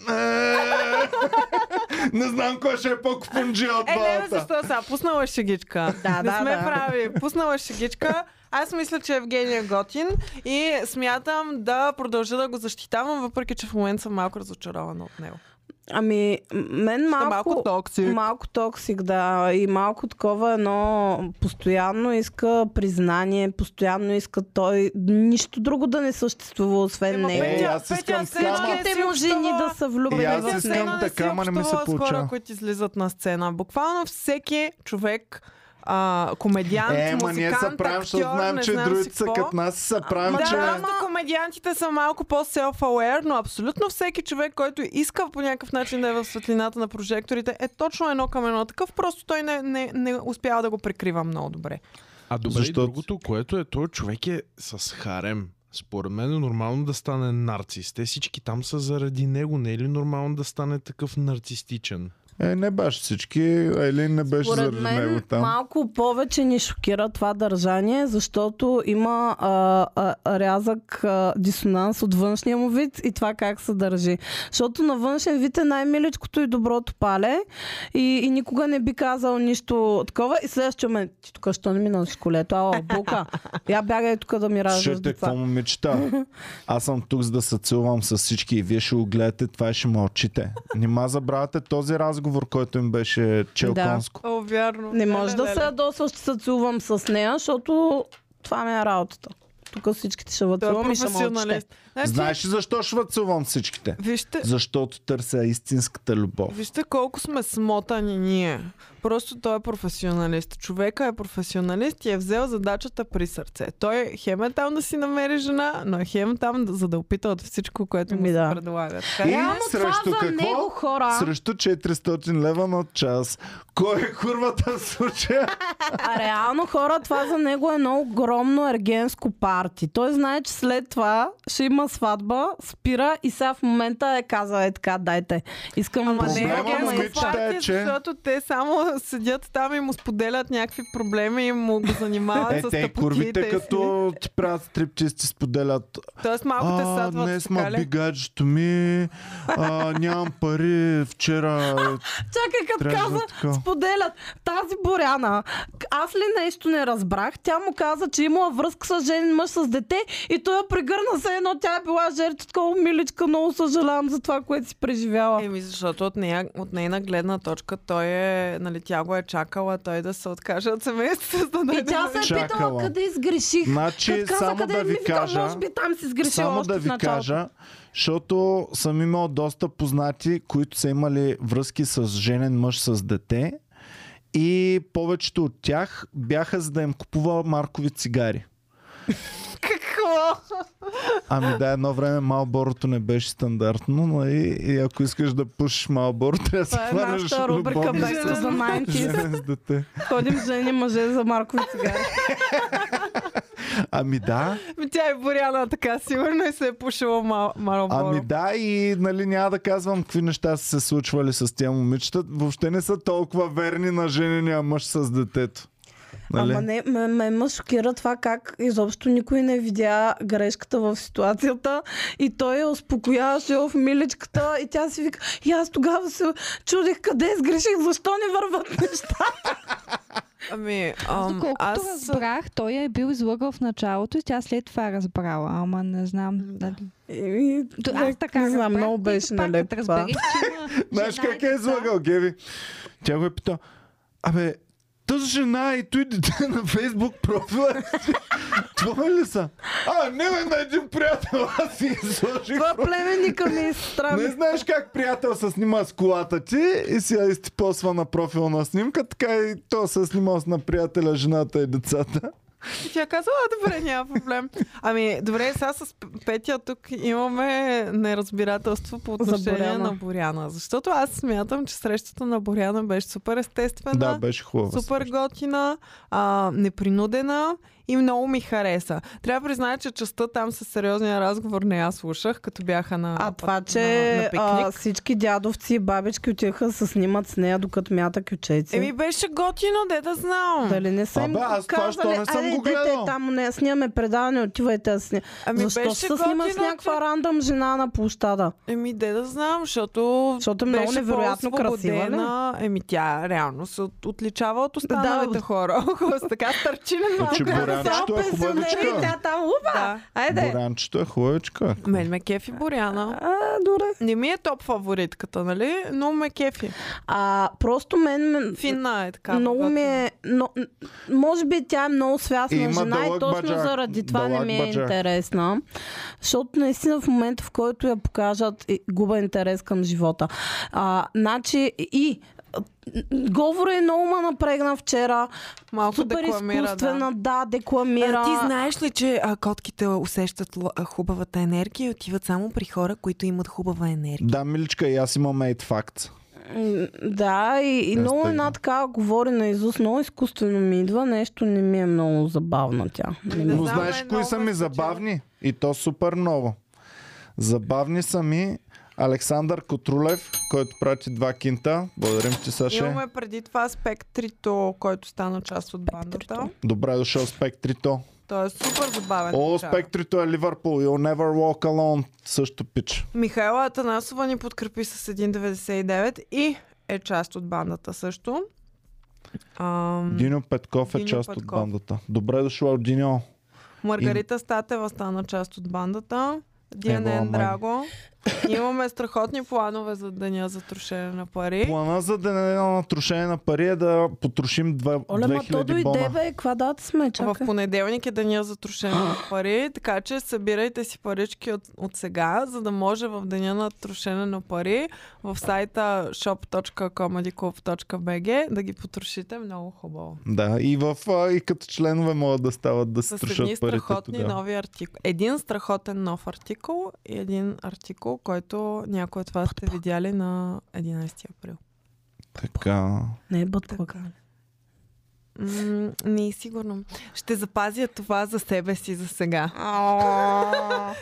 не знам кой ще е по-купунджи от балата. Защо сега? Пуснала шегичка. Не сме прави. Пуснала шегичка. Аз мисля, че Евгений е готин и смятам да продължа да го защитавам, въпреки че в момента съм малко разочарована от него. Ами, мен малко токсик. Малко токсик, да. И малко такова едно постоянно иска признание, постоянно иска той нищо друго да не съществува, освен него. Всичките му жени да са влюбени в него. Не ми се получава. Хора, които излизат на сцена. Буквално всеки човек... комедиант, музикант, актьор, знаем, че другите са като нас се правим, че... комедиантите са малко по-self-aware, но абсолютно всеки човек, който иска по някакъв начин да е в светлината на прожекторите, е точно едно към едно такъв, просто той не успява да го прикрива много добре. Другото, което е, той човек е с харем. Според мен е нормално да стане нарцис. Те всички там са заради него. Не е ли нормално да стане такъв нарцистичен? Е, не баш всички. Айлин не беше заради него там. Малко повече ни шокира това държание, защото има рязък дисонанс от външния му вид и това как се държи. Защото на външен вид е най-миличкото и доброто пале и никога не би казал нищо такова. И следващия момент, ти тук що не минал с колето? Ала, бука, я бягай тук да ми раждаш деца. Какво му мечта? Аз съм тук за да се целувам с всички и вие ще го гледате, това и ще мълчите. Нима забравяте този разговор, който им беше челконско. Да. О, вярно. Не може да се ядосваш, че се целувам с нея, защото това ми е работата. Тук всичките ще въцелувам и ще мълчите. Знаеш ли защо ще въцелувам всичките? Вижте, защото търся истинската любов. Вижте колко сме смотани ние. Просто той е професионалист. Човека е професионалист и е взел задачата при сърце. Той хем е там да си намери жена, но е хем там за да опита от всичко, което му се предлага. И срещу какво? Срещу 400 лева на час. Кой е курвата в случая? А реално, хора, това за него е едно огромно ергенско парти. Той знае, че след това ще има сватба, спира и сега в момента е казал е така, дайте. Искам да не е парти, защото те само седят там и му споделят някакви проблеми и му го занимават с тъпотите. Те курвите като ти правят стрипчисти споделят. Тоест малко те садват. Днес ма бигаджето ми, нямам пари, вчера... Чакай, като каза, споделят. Тази Боряна, аз ли нещо не разбрах? Тя му каза, че имала връзка с женен мъж с дете и той я прегърна се едно. Тя е била жертва, такова миличка, много съжалявам за това, което си преживяла. Еми, защото от нейна гледна точка той е... Тя го е чакала той да се откаже от семейството. Да, и тя се е чакала. Питала къде изгреших. Значи, само да ви кажа, може би там си сгрешила само още да ви кажа, защото съм имал доста познати, които са имали връзки с женен мъж с дете и повечето от тях бяха за да им купува маркови цигари. Какво? Ами да, едно време Малборото не беше стандартно, но и ако искаш да пушиш Малборо, трябва да се хванеш любовно. Това е нашата рубрика Бесто за майнки. Ходим с жени мъже за маркови цигари. Ами да. Тя е Боряна така, сигурно и се е пушила Малборо. Ами да, и нали няма да казвам какви неща са се случвали с тия момичета. Въобще не са толкова верни на женения мъж с детето. Нали? Ама не, ме шокира това как изобщо никой не видя грешката в ситуацията и той я успокояваше в миличката и тя си вика, и аз тогава се чудих къде сгреших, защо не върват нещата. Ами, доколкото разбрах, той е бил излъгал в началото и тя след това разбрала. Ама не знам дали... Аз така не знам, много беше нелепо. Знаеш как е излъгал, Геви? Тя го е питала, абе, тази жена и той дете на Фейсбук профила. Това ли са? Не бе, на един приятел, аз си изложих. Това племенника ми е страна. Не знаеш как приятел се снима с колата ти и си я изтипосва на профилна снимка, така и то се снима с на приятеля, жената и децата. И тя казала, добре, няма проблем. Ами, добре, сега с Петя тук имаме неразбирателство по отношение на Боряна. Защото аз смятам, че срещата на Боряна беше супер естествена. Да, беше хубава. Супер готина, непринудена и много ми хареса. Трябва да призная, че частта там със сериозния разговор не я слушах, като бяха на пикник. Това, че всички дядовци и бабички отиха се снимат с нея, докато мята кючейци. Еми беше готино, де да знам. Дали не съм го казвали? Айде, идете там, не снимаме предаване, отивайте да снимаме. Защо се снима с някаква рандъм жена на площада? Еми де да знам, защото много невероятно красива. Еми тя реално се отличава от останалите хора. Така стърчина малко. Боранчето е хубавичка. Да. Боранчето е хубавичка. Мен ме кефи Боряна. Добре. Не ми е топ фаворитката, нали? Но ме кефи. Просто мен... Финна е така. Много ми е... Може би тя е много свясна жена и точно заради това не ми е интересна. Защото наистина в момента, в който я покажат, губа интерес към живота. Значи и... Говори е много ма напрегна вчера. Малко супер изкуствена, да, декламира. Ти знаеш ли, че котките усещат хубавата енергия и отиват само при хора, които имат хубава енергия? Да, миличка, и аз имам мейт факт. Да, и много една така говори на Изус, много изкуствено ми идва, нещо не ми е много забавна тя. Но знаеш кои са ми забавни? И то супер много. Забавни са ми Александър Котрулев, който прати 2 кинта. Благодарим ти, Саше. Имаме преди това Спектрито, който стана част от бандата. Добре дошъл, Спектрито. Той е супер забавен. О, Спектрито е Ливърпул. You'll never walk alone. Също пич. Михайла Атанасова ни подкрепи с 1,99 и е част от бандата също. Диньо Петков е част от бандата. Добре дошла, Диньо. Маргарита Статева стана част от бандата. Дианен Драго. Имаме страхотни планове за деня за трошене на пари. Плана за деня на трошене на пари е да потрошим 2000 бона. Оле, ма то дойде, бе, каква дата сме, чакай. В понеделник е деня за трошене на пари, така че събирайте си парички от сега, за да може в деня на трошене на пари в сайта shop.comedyclub.bg да ги потрошите много хубаво. Да, и като членове могат да стават да се трошат парите тогава. С едни страхотни нови артикули. Един страхотен нов артикул и един артикул, който някой от вас сте видяли на 11 април. Така. Не е бъдпък. Не е сигурно. Ще запазя това за себе си за сега.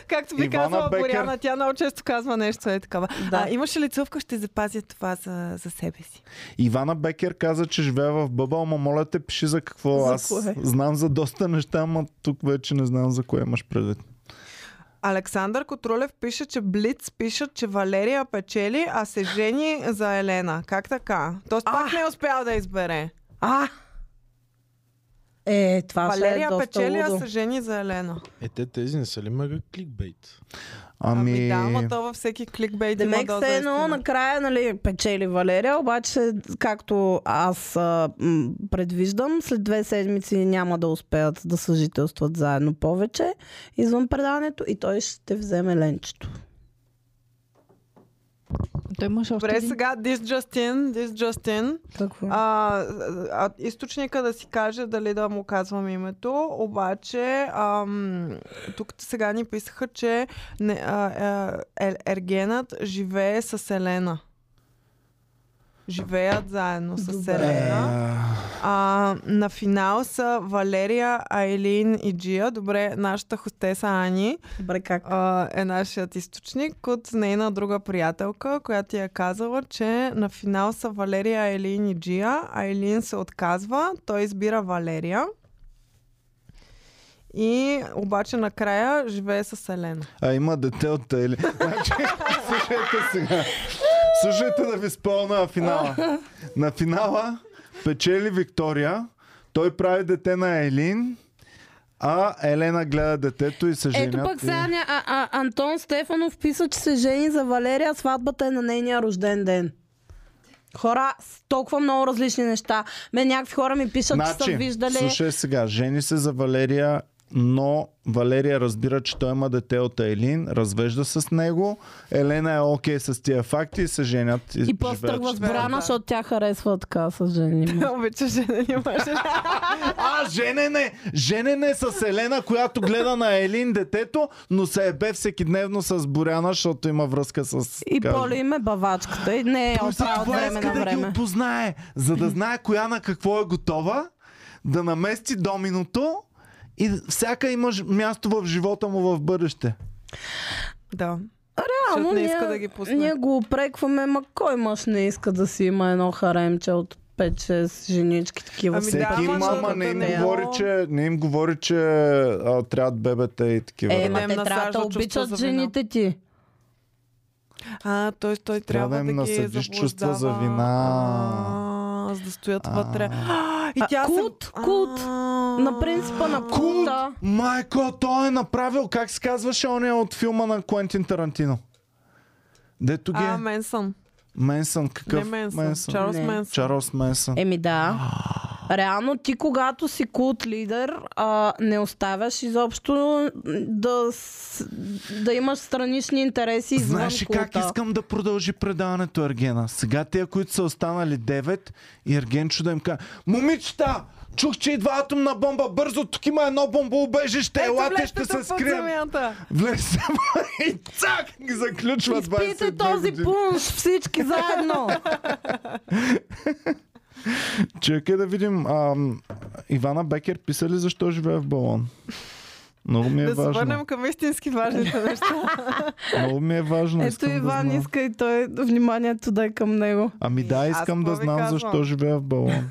Както ви казвала Боряна, тя много често казва нещо е такава. Имаше ли цъвка, ще запазя това за себе си. Ивана Бекер каза, че живее в Бъбъл, ама моля те пиши за какво. Аз знам за доста неща, ама тук вече не знам за кое имаш предвид. Александър Котрулев пише, че Блиц пишат, че Валерия печели, а се жени за Елена. Как така? Тоест пак не е успял да избере. Това Валерия е печели, лудо. А се жени за Елена. Тези не са ли мега кликбейт? Да, ама то във всеки кликбейт има доза истина. Но накрая, нали, печели Валерия, обаче както аз предвиждам, след 2 седмици няма да успеят да съжителстват заедно повече извън предаването и той ще вземе ленчето. Добре, сега This Justin. Източника да си каже дали да му казвам името, обаче тук сега ни писаха, че Ергенът живее с Елена. Живеят заедно с Елена. На финал са Валерия, Айлин и Джия. Добре, нашата хостеса Ани. Добре, как? Е нашият източник от нейна друга приятелка, която я казала, че на финал са Валерия, Айлин и Джия. Айлин се отказва, той избира Валерия. И обаче накрая живее с Елена. Има дете от Ели. Слушайте сега. Слушайте да ви спълна финала. На финала печели Виктория, той прави дете на Елин, а Елена гледа детето и се женят. Ето пък сега Антон Стефанов писа, че се жени за Валерия, сватбата е на нейния рожден ден. Хора, толкова много различни неща. Някакви хора ми пишат, че са виждали... Слушай сега, жени се за Валерия, но Валерия разбира, че той има дете от Елин, развежда с него, Елена е окей с тия факти и се женят. И после тръгва с Боряна, защото тя харесва така с жени. Обича женени мъже. Женене с Елена, която гледа на Елин детето, но се ебе всекидневно с Боряна, защото има връзка с... И Поли им е бавачката и не е оправа от време на време. Да ги опознае, за да знае коя на какво е готова, да намести доминото. И всяка има място в живота му в бъдеще. Да. Реално не иска да ги пусне. Ние го опрекваме, ма кой мъж не иска да си има едно харемче от 5-6 женички такива. Всеки мама не им говори, че трябва бебета и такива. Те трябва да обичат жените ти. Т.е. той трябва да ги заблуждава. Трябва да им насъдиш чувства за вина. За да стоят вътре. Култ. На принципа на култа. Майко, той е направил, как се казваше оня от филма на Куентин Тарантино? Дето ги е. Менсън, какъв? Чарлз Менсън. Да. Реално ти, когато си култ лидер, не оставяш изобщо да имаш странични интереси извън култа. Знаеш как искам да продължи предаването, Ергена? Сега тия, които са останали 9, и Ергенчо да им каже: момичета, чух, че идва атомна бомба, бързо, тук има едно бомбоубежище, елате, ще се скрием. Влезте и цак ги заключват 22 години. Изпийте този пунш всички заедно. Чакай да видим. Ивана Бекер писа ли защо живее в балон? Много ми е важно. Да се върнем към истински важните неща. Много ми е важно. Ето Иван да иска и той вниманието да е към него. Ами да, искам да знам защо живея в балон.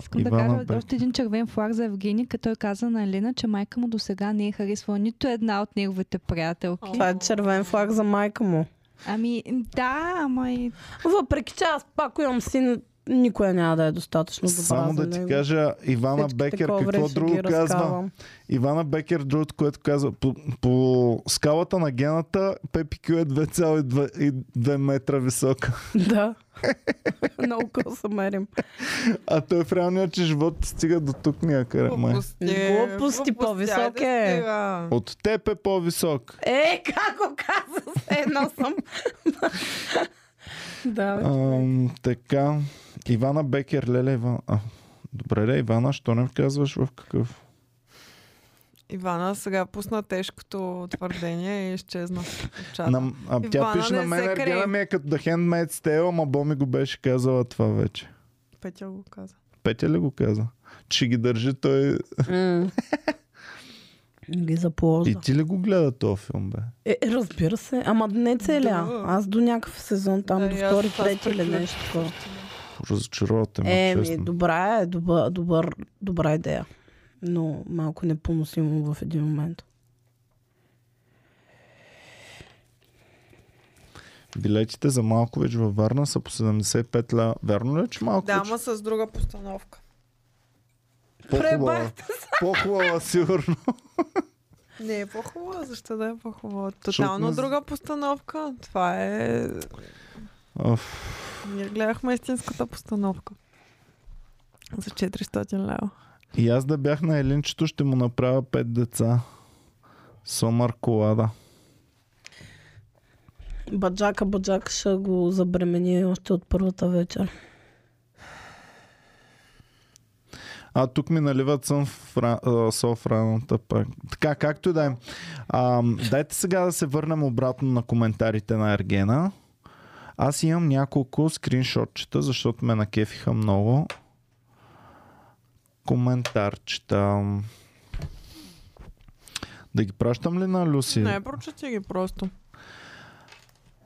Искам Ивана да кажа още един червен флаг за Евгений, като той каза на Елена, че майка му досега не е харесвала нито една от неговите приятелки. Това е червен флаг за майка му. Ами да, ама и... Въпреки че аз пак имам син, никоя няма да е достатъчно добра. Само да ти кажа, Ивана всички Бекер, какво друго казва? Ивана Бекер, другото, което казва, по скалата на гената, Пепи Кю е 2,2 метра висока. Да. Много се мерим. А той в реалния, че живот стига до тук някъде. Глупости, по-висок е. От теб е по-висок. Е, како каза се, едно съм. Да, така, Ивана Бекер, леле Ивана. Добре, ле Ивана, що не казваш в какъв? Ивана сега пусна тежкото твърдение и изчезна. Тя пише на мен, Ергена ми е като The Handmaid's Tale, ама Боми го беше казала това вече. Петя го каза. Петя ли го каза? Че ги държи той... Ги заползва. И ти ли го гледа този филм, бе? Разбира се. Ама не целя. Да. Аз до някакъв сезон, там до втори, трети или нещо такова. Разочаровате ме, честно. Добра е, добра идея. Но малко непоносимо в един момент. Билетите за Малкович във Варна са по 75 ля. Верно ли, че Малкович? Да, ама с друга постановка. По-хубава. По-хубава, сигурно. Не е по-хубава, защо да е по-хубава? Тотално друга постановка. Това е... Ние гледахме истинската постановка. За 400 лева. И аз да бях на Елинчето, ще му направя 5 деца. Сомар колада. Баджака ще го забремени още от първата вечер. А тук ми наливат съм в раната пак. Така, както и да е. Дайте сега да се върнем обратно на коментарите на Ергена. Аз имам няколко скриншотчета, защото ме накефиха много. Коментарчета. Да ги пращам ли на Люси? Не, прочети ги просто.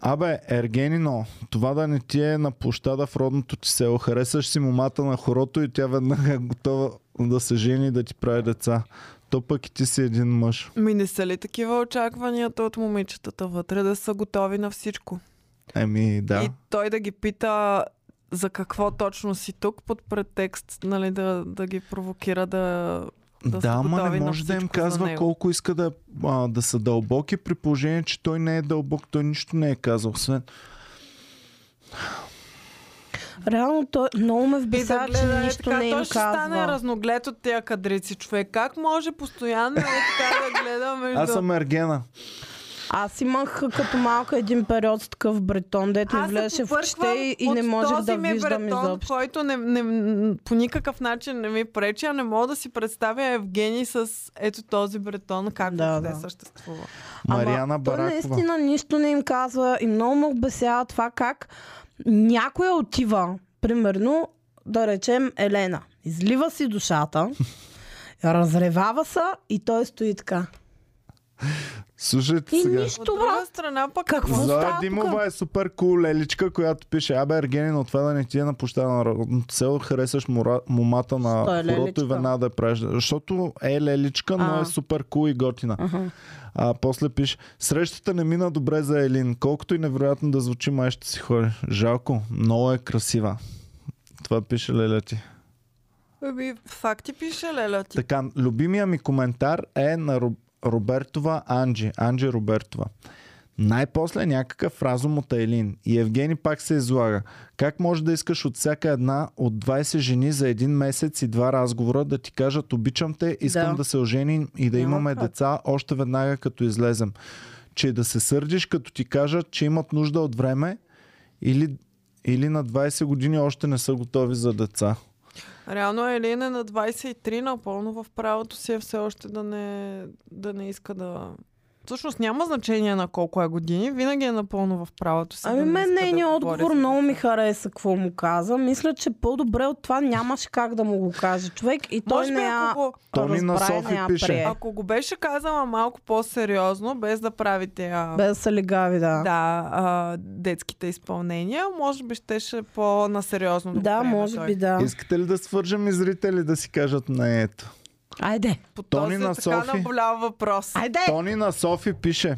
Абе, Ергенино, това да не ти е на площада в родното ти село. Харесаш си момата на хорото и тя веднага е готова да се жени и да ти прави деца. То пък и ти си един мъж. Ми не са ли такива очакванията от момичетата вътре, да са готови на всичко? Еми, да. И той да ги пита за какво точно си тук, под претекст, нали, да ги провокира да ама не може да им казва колко иска да са дълбоки, при положение, че той не е дълбок, той нищо не е казал. Освен... Реално той много ме вбива, че нищо не им казва. Той ще стане разноглед от тия кадрици, човек. Как може постоянно така да гледа между... Аз съм Ергена. Аз имах като малка един период с такъв бретон, дето ми влезеше в очите и не можех да виждам изобщо. Аз се бретон, който по никакъв начин не ми пречи, а не мога да си представя Евгений с ето този бретон, как да съществува. Мариана Баракова. Той наистина нищо не им казва и много му обяснява това как някоя отива, примерно, да речем Елена. Излива си душата, разревава се и той стои така. Слушайте и сега. От друга страна пък какво Зоя Димова е супер кул леличка, която пише: абе, Ергенин, от това да не ти е на площада на родното село, харесаш момата на хорото и веднага да я правиш. Защото е леличка, но е супер кул и готина. А после пише: срещата не мина добре за Елин. Колкото и невероятно да звучи, май ще си ходи. Жалко, много е красива. Това пише леля ти. Факт ти пише леля ти. Така, любимия ми коментар е на Робертова Анджи Робертова. Най-после някакъв разум от Айлин. И Евгений пак се излага. Как може да искаш от всяка една от 20 жени за един месец и два разговора да ти кажат: обичам те, искам да се оженим и да имаме деца още веднага като излезем. Че да се сърдиш като ти кажат, че имат нужда от време или на 20 години още не са готови за деца. Реално Елина на 23 напълно в правото си е все още да не иска да Всъщност няма значение на колко е години, винаги е напълно в правото си. Ами мен нейният отговор много ми хареса какво му каза. Мисля, че по-добре от това нямаше как да му го каже човек и той не я разбрае. Ако го беше казала малко по-сериозно, без да правите без да се легави, детските изпълнения, може би щеше по-насериозно да го приема. Да, може би да. Искате ли да свържем и зрители да си кажат не ето? Айде. По този на така наболява въпрос. Айде. Тони на Софи пише: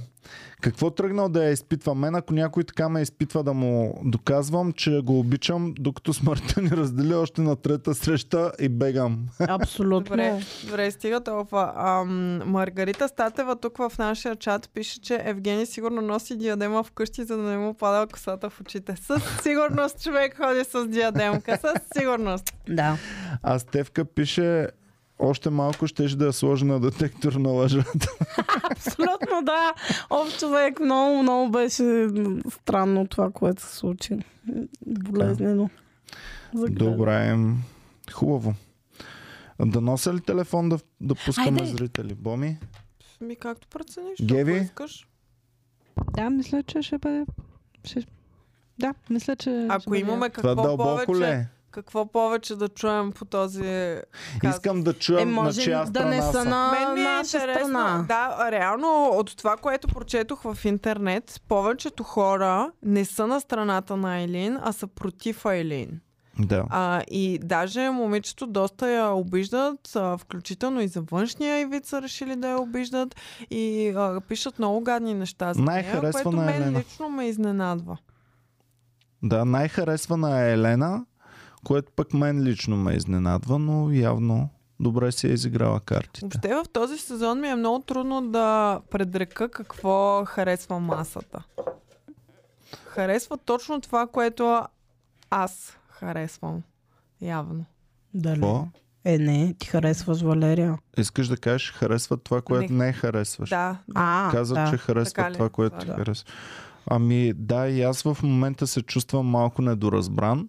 какво тръгнал да я изпитвам? Мен ако някой така ме изпитва да му доказвам, че го обичам, докато смъртта ни раздели още на трета среща и бегам. Абсолютно. Добре, стига толкова. Маргарита Статева тук в нашия чат пише, че Евгений сигурно носи диадема вкъщи, за да не му пада косата в очите. Със сигурност човек ходи с диадемка. Със сигурност. Да. А Стевка пише: още малко щеше да я сложи на детектор на лъжата. Абсолютно да. Ов, човек, много, много беше странно това, което се случи. Болезнено. Добре. Хубаво. Да нося ли телефон да пускаме зрители? Боми? Ми както прецениш. Геви? Да, мисля, че ще бъде... Да, мисля, че... Ако имаме какво повече... Какво повече да чуем по този казус? Искам да чуем на чия страна са. Мен ми е интересно. Да, реално от това, което прочетох в интернет, повечето хора не са на страната на Айлин, а са против Айлин. Да. И даже момичето доста я обиждат, включително и за външния и вид са решили да я обиждат и пишат много гадни неща за нея, което мен лично ме изненадва. Да, най-харесвана е Елена, което пък мен лично ме изненадва, но явно добре си е изиграла картите. Въобще в този сезон ми е много трудно да предрека какво харесва масата. Харесва точно това, което аз харесвам. Явно. Дали? О? Не, ти харесваш Валерия. Искаш да кажеш, харесва това, което не харесваш. Да. Каза, че харесва това, което ти харесва. Ами да, и аз в момента се чувствам малко недоразбран,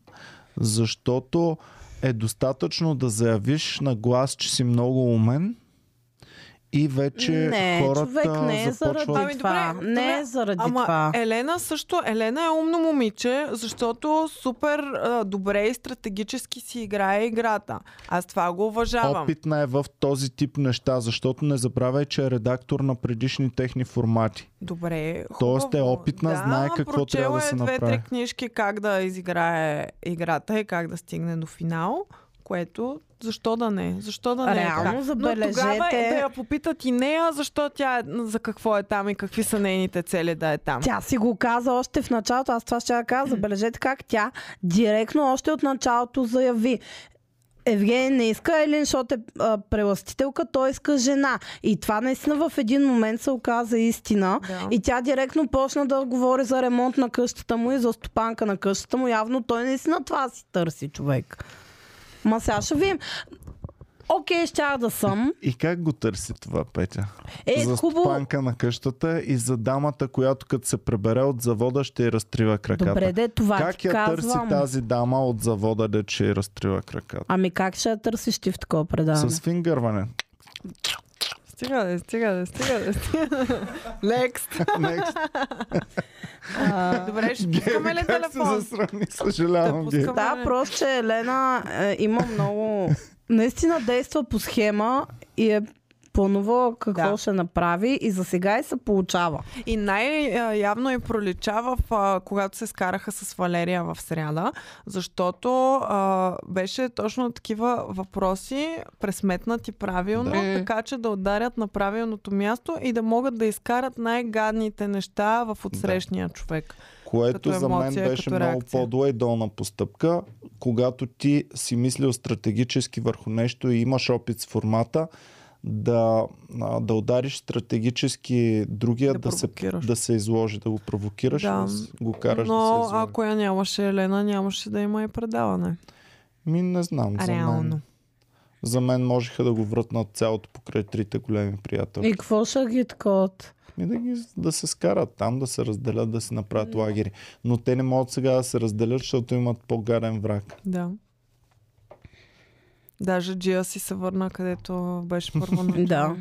защото е достатъчно да заявиш на глас, че си много умен и вече хората започват... Не, човек, не е заради това. Добре, не е заради това. Елена също, Елена е умно момиче, защото супер добре и стратегически си играе играта. Аз това го уважавам. Опитна е в този тип неща, защото не забравяй, че е редактор на предишни техни формати. Добре, хубаво. Тоест е опитна, знае какво трябва да се направи. Прочела е 2-3 книжки как да изиграе играта и как да стигне до финал, което... Защо да не? Защо да не? Реално забележете... Но тогава е да я попитат и нея, защо тя е, за какво е там и какви са нейните цели да е там. Тя си го каза още в началото, аз това ще я каза, забележете как тя директно още от началото заяви: Евгений не иска Елин, защото е прелъстителка, той иска жена. И това наистина в един момент се оказа истина. Да. И тя директно почна да говори за ремонт на къщата му и за стопанка на къщата му. Явно той наистина това си търси, човек. Ма сега ще видим. Окей, щях да съм. И как го търси това, Петя? За стопанка на къщата и за дамата, която като се пребере от завода, ще й разтрива краката. Добре, де, това как ти я търси тази дама от завода, де ще й разтрива краката? Ами как ще я търсиш ти в такова предаване? С фингърване. Стига. Next. Добре, ще пускаме ли телефон? Съжалявам. Да, просто че Елена има много... Наистина действа по схема и е планувала какво ще направи и за сега и се получава. И най-явно и проличава когато се скараха с Валерия в сряда, защото беше точно такива въпроси пресметнати правилно, така че да ударят на правилното място и да могат да изкарат най-гадните неща в отсрещния човек. Което емоция, за мен беше много по-долу и долна постъпка. Когато ти си мислил стратегически върху нещо и имаш опит с формата, да удариш стратегически другия, да се изложи, да го провокираш, да го караш да се изложи. Но ако я нямаше Елена, нямаше да има и предаване. Не знам. Реално. За мен можеха да го вратнат цялото покрай трите големи приятели. И какво ще ги ткат? Да се скарат там, да се разделят, да се направят лагери. Но те не могат сега да се разделят, защото имат по-гаден враг. Да. Даже Джия си се върна, където беше първо. Да.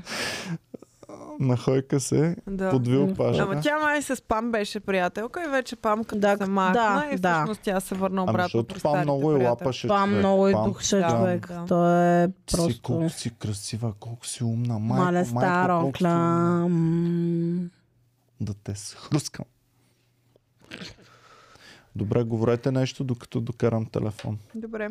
нахойка се, да, подвил пажа. Ама тя май с Пам беше приятелка и вече Пам като да, се махна да, и всъщност да. Тя се върна обратно. Ами защото Пам много е лапаше човек. Пам много е духше човек. Да. Той е просто... Си, колко си красива, колко си умна. Майко, мале старо, клям. Да те схрускам. Добре, говорете нещо, докато докарам телефон. Добре.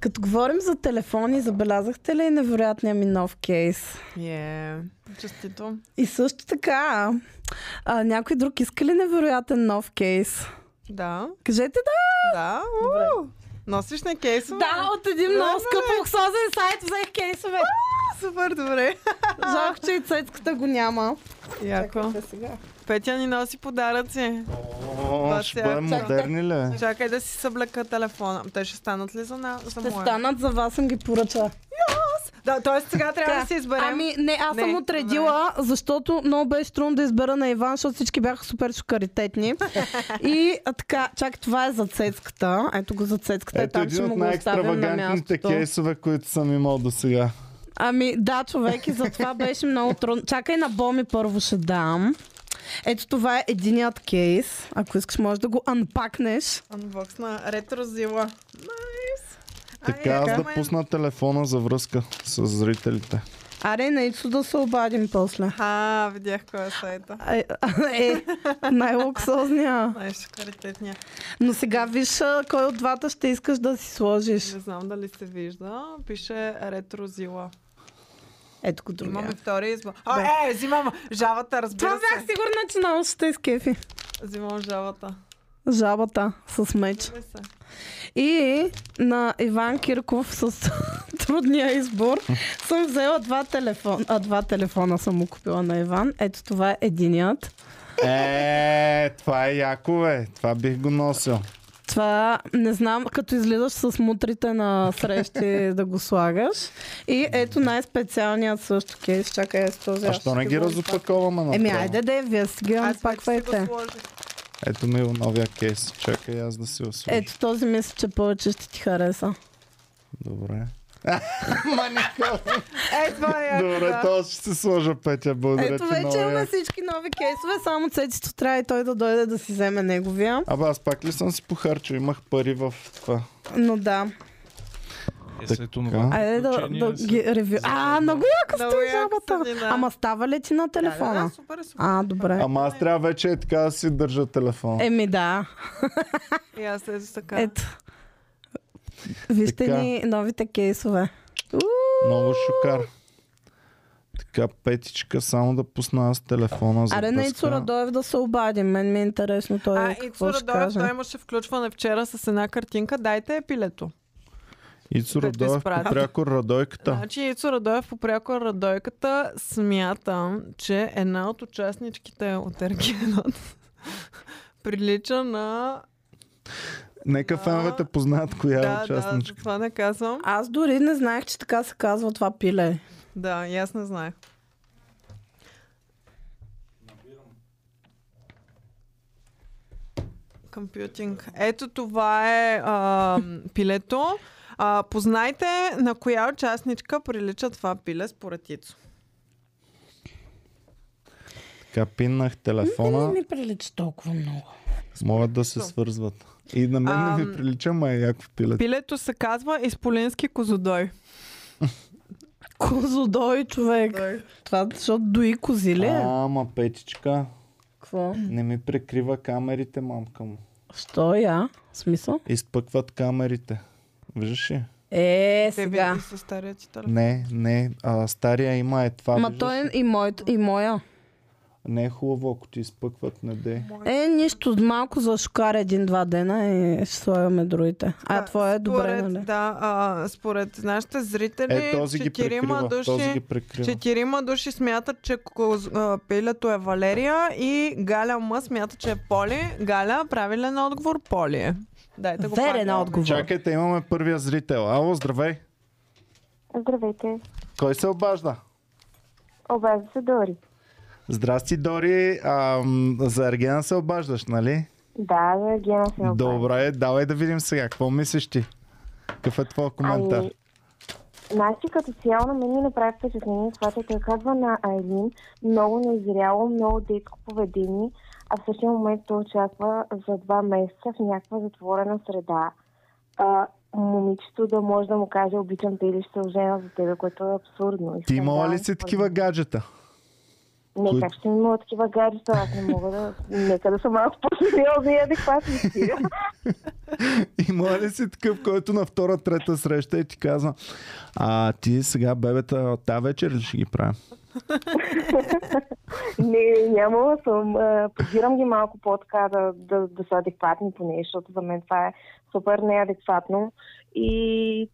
Като говорим за телефони, забелязахте ли невероятния ми нов кейс? Честито. И също така, някой друг иска ли невероятен нов кейс? Да. Кажете да! Да, добре. Носиш на кейсове? Да, от един много скъп луксозен сайт взех кейсове. Супер, добре. Жалко, че и цецката го няма. Яко. Петя ни носи подаръци. О, ще бъдем модерни ли? Чакай да си съблека телефона. Те ще станат ли за моя? Ще станат, за вас съм ги поръчала. Да, т.е. сега трябва да се изберем. Ами, не, аз съм отредила, защото много беше трудно да избера на Иван, защото всички бяха супер шокаритетни. И така, чак, това е за цецката. Ето го за цецката. Ето един от най-екстравагантните кейсове, които съм имал до сега. Ами да, човек, и затова беше много трудно. Чакай, на Боми първо ще дам. Ето това е единият кейс. Ако искаш, можеш да го анпакнеш. Анбокс на ретрозила. Найс! Така, аз да пусна телефона за връзка с зрителите. Аре, на Ицо да се обадим после. А, видях кой е сайта. Най-луксозния. Най-шокаритетния. Но сега виж кой от двата ще искаш да си сложиш. Не знам дали се вижда. Пише ретрозила. Ето го другия. Имаме втори избор. А, взимам жабата, разбира се. Това бях сигурна, че много ще изкефи. Взимам жабата. Жабата с меч. И на Иван Кирков с трудния избор съм взела два телефона. Два телефона съм му купила на Иван. Ето това е единият. Това е яко, бе. Това бих го носил. Това не знам, като излизаш с мутрите на срещи да го слагаш. И ето най-специалният също кейс. Чакай, е с този. А що не ги разопаковаме направо? Еми, айде да вие си ги разпаквайте. Ето ми е новия кейс. Чакай аз да си освежа. Ето този мисля, че повече ще ти хареса. Добре. Добре, този ще се сложа, Петя. Благодаря. Ето вече имаме всички нови кейсове, само Цецито трябва и той да дойде да си вземе неговия. Абе, аз пак ли съм си похарчил? Имах пари в това. Но да. Айде да ги ревю. Много яка стои жабата. Ама става ли ти на телефона? Да, супер, супер. Добре. Ама аз трябва вече е така да си държа телефона. Еми да. И аз ето така. Ето. Вижте ни новите кейсове. Много шокар. Така, Петичка, само да пусна аз телефона за пъска. Аре на Ицо Радоев да се обадим, мен ми е интересно той какво ще каже. Ицо Радоев, той имаше включване вчера с една картинка, дайте епилето. Ицо Радоев попряко радойката. Значи Ицо Радоев попряко радойката, смятам, че една от участничките от Ергена прилича на... Нека феновете познаят коя е участничка. Да, това не казвам. Аз дори не знаех, че така се казва това пиле. Да, и аз не знаех. Компютинг. Ето това е пилето. Познайте на коя участничка прилича това пиле според Ицо. Така, пиннах телефона. Не ми прилича толкова много. Могат да се свързват. И на мен не ми прилича, май яко пилето. Пилето се казва исполински козодой. Козодой, човек. Това защото дои кози ли? Ама, Петичка. Какво? Не ми прикрива камерите, мамка му. Що я? Смисъл? Изпъкват камерите. Виждаш ли? Сега. Не. Стария има това. Ма той и моя. Не е хубаво, ако ти изпъкват, не дей. Нищо, малко за шокар един-два дена и ще слагаме другите. Твое е добре, нали? Да, според нашите зрители, четирима души смятат, че пилето е Валерия и Галя М смята, че е Поли. Галя, правилен отговор, Поли е. Дайте го верен отговор. Чакайте, имаме първия зрител. Ало, здравей! Здравейте. Кой се обажда? Обажда се Дори. Здрасти, Дори. За Ергена се обаждаш, нали? Да, за Ергена се обаждаш. Добре, давай да видим сега. Какво мислиш ти? Какъв е твой коментар? Значи като цяло на мен ми направи впечатление това, че той казва на Айлин много незряло, много детско поведение, а в същия момент той очаква за 2 месеца в някаква затворена среда момичето да може да му каже обичам те или ще се ожена за тебе, което е абсурдно. Ти имала ли си такива гаджета? Не, как ще ми имала такива гаджета? Аз не мога да... Нека да съм малко по-сериозна и адекватни стига. Имала ли си такъв, който на втора, трета среща и ти казва ти сега бебета тази вечер ли ще ги правя? Не, нямала съм. Подирам ги малко по-така да са адекватни поне, защото за мен това е супер неадекватно. И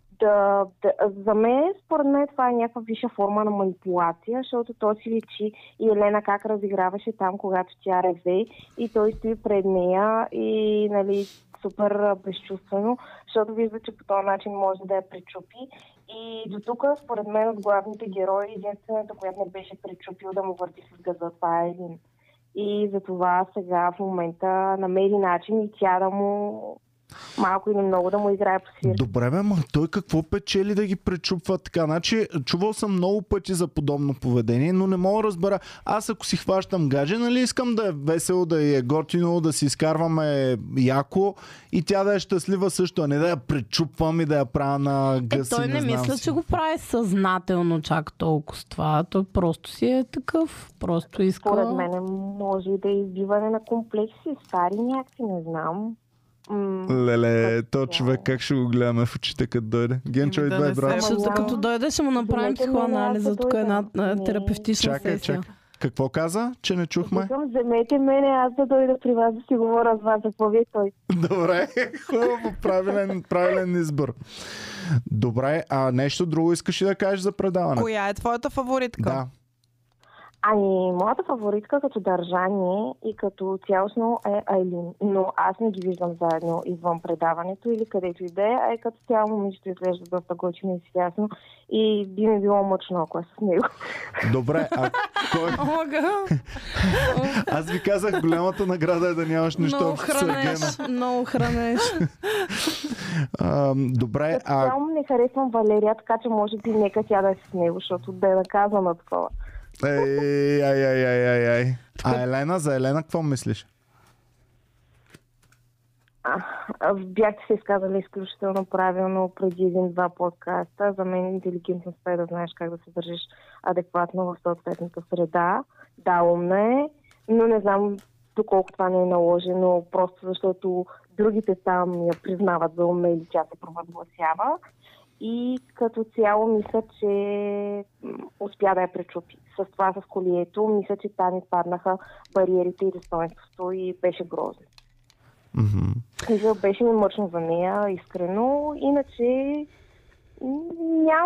за мен, според мен, това е някаква висша форма на манипулация, защото той си личи и Елена как разиграваше там, когато тя реве и той стои пред нея и нали, супер безчувствено, защото вижда, че по този начин може да я пречупи. И до тук, според мен, от главните герои, единствената, която не беше пречупила да му върти с газа, това е един. И затова сега в момента намери начин и тя да му малко или много да му играе по свирка. Добре, бе, ма той какво печели да ги пречупва така? Значи, чувал съм много пъти за подобно поведение, но не мога да разбера. Аз ако си хващам гадже, нали искам да е весело, да е готино, да си изкарваме яко и тя да е щастлива също, а не да я пречупвам и да я правя на гъси. Той не мисля, че го прави съзнателно чак толкова това. Той просто си е такъв. Просто иска... Поред мен може да е избиване на комплекси, стари някакви, не знам. Леле, то човек как ще го гледаме в очите като дойде? Генчо, идва и брат. Като дойде ще му направим психоанализа, тук една терапевтична сесия. Чакай. Какво каза, че не чухме? Вземете мене, аз да дойда при вас да си говоря с вас, какво вие той. Добре, хубаво, правилен избор. Добре, а нещо друго искаш ли да кажеш за предаване? Коя е твоята фаворитка? Да. Ами, моята фаворитка като държание и като цялостно е Айлин, но аз не ги виждам заедно извън предаването или където и да е, а и като цяло момичето изглежда доста готино и свясно и би ми било мъчно, ако е с него. Добре, а кой... Аз ви казах, голямата награда е да нямаш нищо общо с Ергена. Много хранеш. Добре, а... Цяло не харесвам Валерия, така че може би нека тя да е с него, защото да е наказана такова. Ей. А Елена, за Елена какво мислиш? Бяхте се изказали изключително правилно преди 1-2 подкаста. За мен интелигентността е да знаеш как да се държиш адекватно в съответната среда. Да, умна е, но не знам доколко това не е наложено, просто защото другите там я признават за умна или тя се провъзгласява. И като цяло мисля, че успя да я пречупи. С това с колието, мисля, че там изпаднаха бариерите и достоинството и беше грозно. Mm-hmm. Беше ми мъчно за нея, искрено. Иначе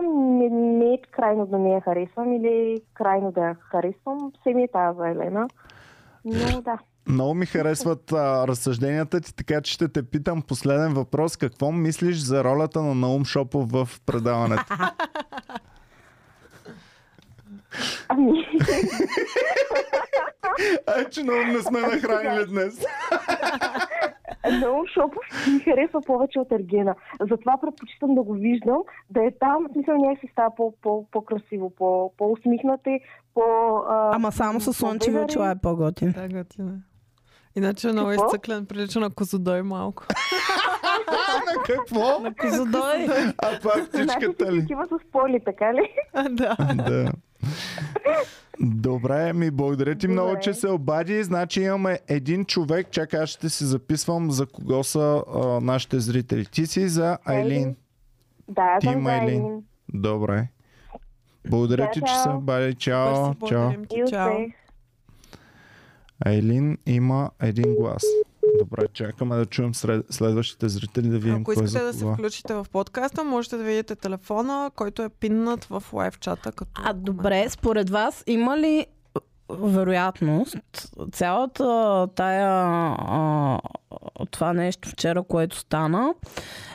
не е крайно да не я харесвам или крайно да я харесвам. Семи е тази за Елена. Но да. Много ми харесват разсъжденията ти, така че ще те питам последен въпрос. Какво мислиш за ролята на Наум Шопов в предаването? Ами... Ай, че много не сме нахранили днес. Наум Шопов ми харесва повече от Ергена. Затова предпочитам да го виждам, да е там, в смисъл някакси става по-красиво, по-усмихнати, Ама само със слънчеви очила е по-готин. Да, готин е. Иначе много изцъклен, прилича на козодой малко. На какво? На козодой. А пак птичката ли? Значи с Поли, така ли? Да. Добре, ми благодаря ти много, че се обади. Значи имаме един човек. Чакай, аз ще си записвам за кого са нашите зрители. Ти си за Айлин. Да, ти за Айлин. Добре. Благодаря ти, че се обади. Чао. Айлин има един глас. Добре, чакаме да чуем следващите зрители да видим. Ако искате да се включите в подкаста, можете да видите телефона, който е пиннат в лайв чата. Добре, според вас има ли вероятност цялата това нещо вчера, което стана,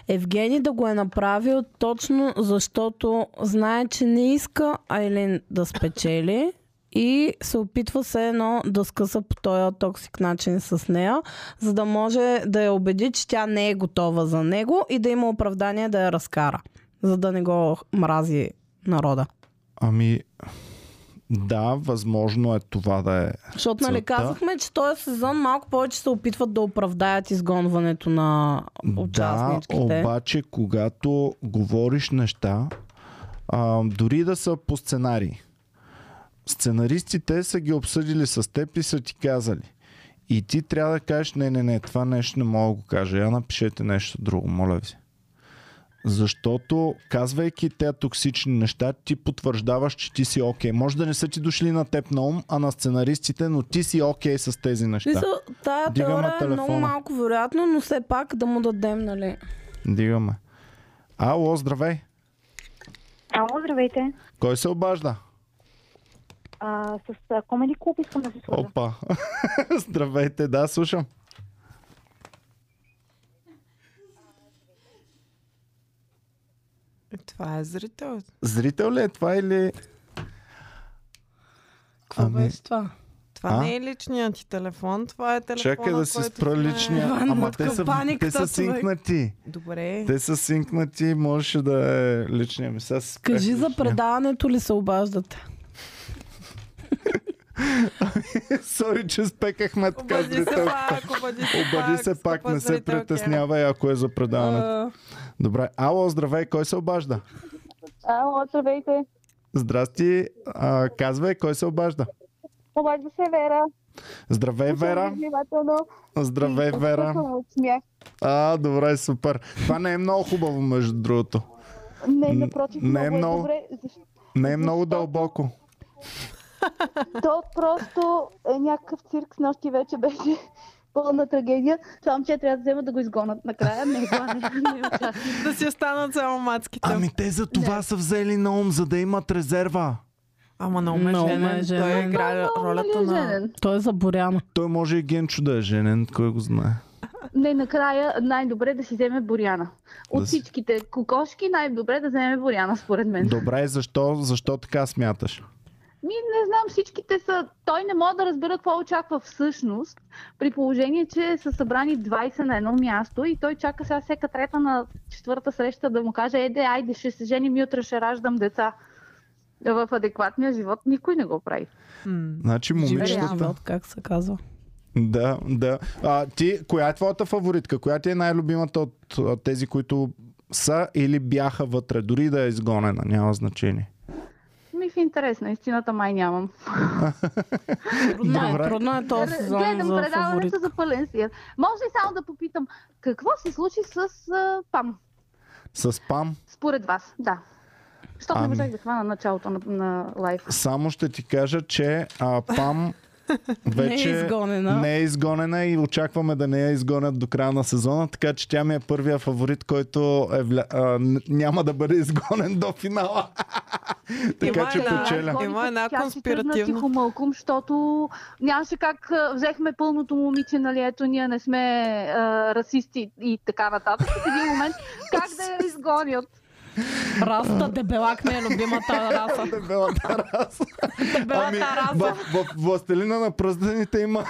Евгений да го е направил точно защото знае, че не иска Айлин да спечели и се опитва все едно да скъса по този токсик начин с нея, за да може да я убеди, че тя не е готова за него и да има оправдание да я разкара. за да не го мрази народа. Ами, да, възможно е това да е. Защото, нали, казахме, че този сезон малко повече се опитват да оправдаят изгонването на участничките. Да, обаче, когато говориш неща, дори да са по сценарии, сценаристите са ги обсъдили с теб и са ти казали. И ти трябва да кажеш, не, това нещо не мога да го кажа. Я напишете нещо друго, моля ви. Защото, казвайки тези токсични неща, ти потвърждаваш, че ти си окей. Може да не са ти дошли на теб на ум, а на сценаристите, но ти си окей с тези неща. Тая теория е много малко вероятно, но все пак да му дадем, нали? Дигаме. Ало, здравей! Ало, здравейте! Кой се обажда? С Comedy Club искам да се свържа. Опа! Здравейте, да, слушам. Това е зрител. Зрител ли е това или... Какво беше това? Това не е личният ти телефон, това е телефона, който... Чакай да си спра личния, ама те са синкнати. Добре. Те са синкнати, можеше да е личния ми. Кажи за предаването ли се обаждате? Сори, че спекахме така зрителката. Обади се пак, не се притеснявай, ако е за предаването. Добре, ало, здравей, кой се обажда? Ало, здравейте. Здрасти, казвай, кой се обажда? Обажда се Вера. Здравей, Вера. Здравей, Вера. Добре, супер. Това не е много хубаво, между другото. Не, напротив, много добре. Не е много дълбоко. То просто е някакъв цирк, с нощи вече беше пълна трагедия. Това момче трябва да вземат да го изгонат накрая. Да си останат само мацките. Ами те за това са взели на ум, за да имат резерва. Ама на ум е женен. Той играе ролята на... Той е за Боряна. Той може и Генчо да е женен, кой го знае. Не, накрая най-добре да си вземе Боряна. От всичките кокошки най-добре да вземе Боряна, според мен. Добре, защо така смяташ? Не знам, всичките са... Той не може да разбира какво очаква всъщност, при положение, че са събрани 20 на едно място и той чака сега всека трета на четвърта среща да му каже айде, ще се женим и утре ще раждам деца. В адекватния живот никой не го прави. Значи момичетата... Как се казва? Да. Ти, коя е твоята фаворитка? Коя ти е най-любимата от тези, които са или бяха вътре? Дори да е изгонена, няма значение. В интерес на истината май нямам. Трудно е този сезон. Гледам предаването за пълен сир. Може ли само да попитам, какво се случи с ПАМ? С ПАМ? Според вас, да. Защото не можах да хвана началото на лайф. Само ще ти кажа, че ПАМ вече не е изгонена и очакваме да не я изгонят до края на сезона, така че тя ми е първия фаворит, който няма да бъде изгонен до финала. Така че печеля. Има една конспиративна. Тихо мълком, защото нямаше как взехме пълното момиче, нали, ето ние не сме расисти и така нататък. В един момент как да я изгонят? Расата дебелак не е любимата раса. Дебелата раса. В Властелина на пръстените има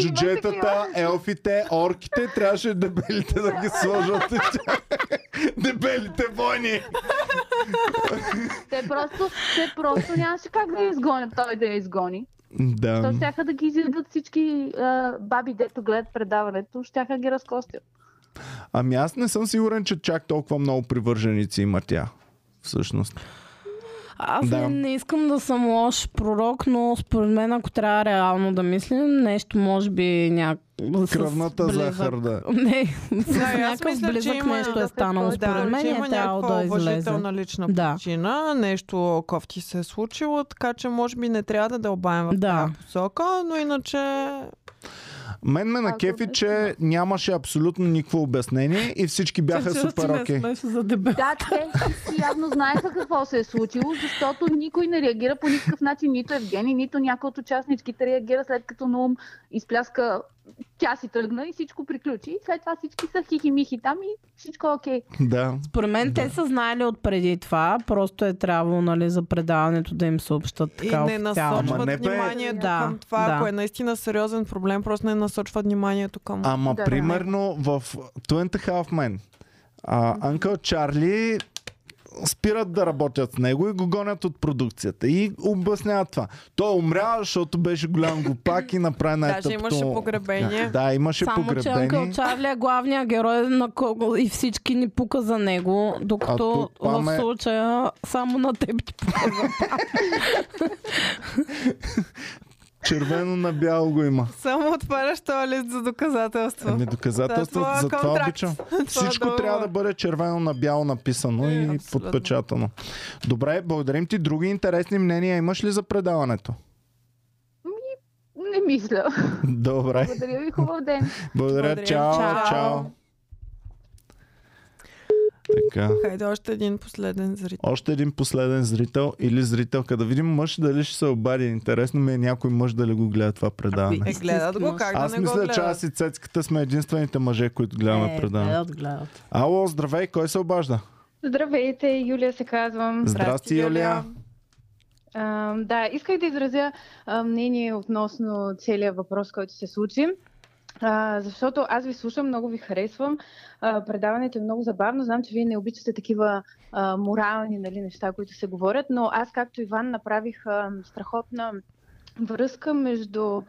джуджетата, елфите, орките. Трябваше дебелите да ги сложат. Дебелите войни. Те просто нямаше как да я изгонят. Той да я изгони. Защото щяха да ги изядат всички баби, дето гледат предаването. Щяха ги разкостят. Ами аз не съм сигурен, че чак толкова много привърженици има тя, всъщност. Аз не искам да съм лош пророк, но според мен, ако трябва реално да мислим, нещо може би кръвната захар, да. Не, някакъв близък нещо е станало. Според мен е трябва да излезе. Има някаква уважителна лична причина, нещо кофти се е случило, така че може би не трябва да дълбаем в тази посока, но иначе... Мен ме на кефи, че нямаше абсолютно никакво обяснение и всички бяха супер окей. Да, те явно знаеха какво се е случило, защото никой не реагира по никакъв начин, нито Евгений, нито някой от участничките реагира, след като Наум изпляска, тя си тръгна и всичко приключи. След това всички са хихи-михи там и всичко е окей. Да. Според мен те са знаели отпреди това, просто е трябвало, нали, за предаването да им съобщат така официално. И не насочват вниманието към това, ако е наистина сериозен проблем, просто не насочват вниманието към... Ама примерно в 20 Half Men, Uncle Charlie спират да работят с него и го гонят от продукцията. И обясняват това. Той умря, защото беше голям глупак и направи най-тъпто... Даже имаше погребение. Да, имаше погребение. Само че Анкъл Чарли е главният герой на кого и всички ни пука за него, докато в случая само на теб ти пука за Червено на бяло го има. Само отваряш този лист за доказателство. Ами доказателство, да, за това обичам. Всичко това трябва да бъде червено на бяло написано и абсолютно подпечатано. Добре, благодарим ти. Други интересни мнения имаш ли за предаването? Не мисля. Добре. Благодаря ви, хубав ден. Благодаря, чао, чао. Така. Хайде още един последен зрител. Още един последен зрител или зрителка. Да видим мъж дали ще се обади. Интересно ми е някой мъж дали го гледа това предаване. Гледат го, как аз да не мисля, го гледат? Аз мисля, че аз и Цецката сме единствените мъже, които гледаме предаване. Гледат. Ало, здравей, кой се обажда? Здравейте, Юлия се казвам. Здрасти, Юлия. Да, исках да изразя мнение относно целият въпрос, който се случи. Защото аз ви слушам, много ви харесвам. Предаването е много забавно. Знам, че вие не обичате такива морални, нали, неща, които се говорят, но аз, както Иван, направих страхотна връзка между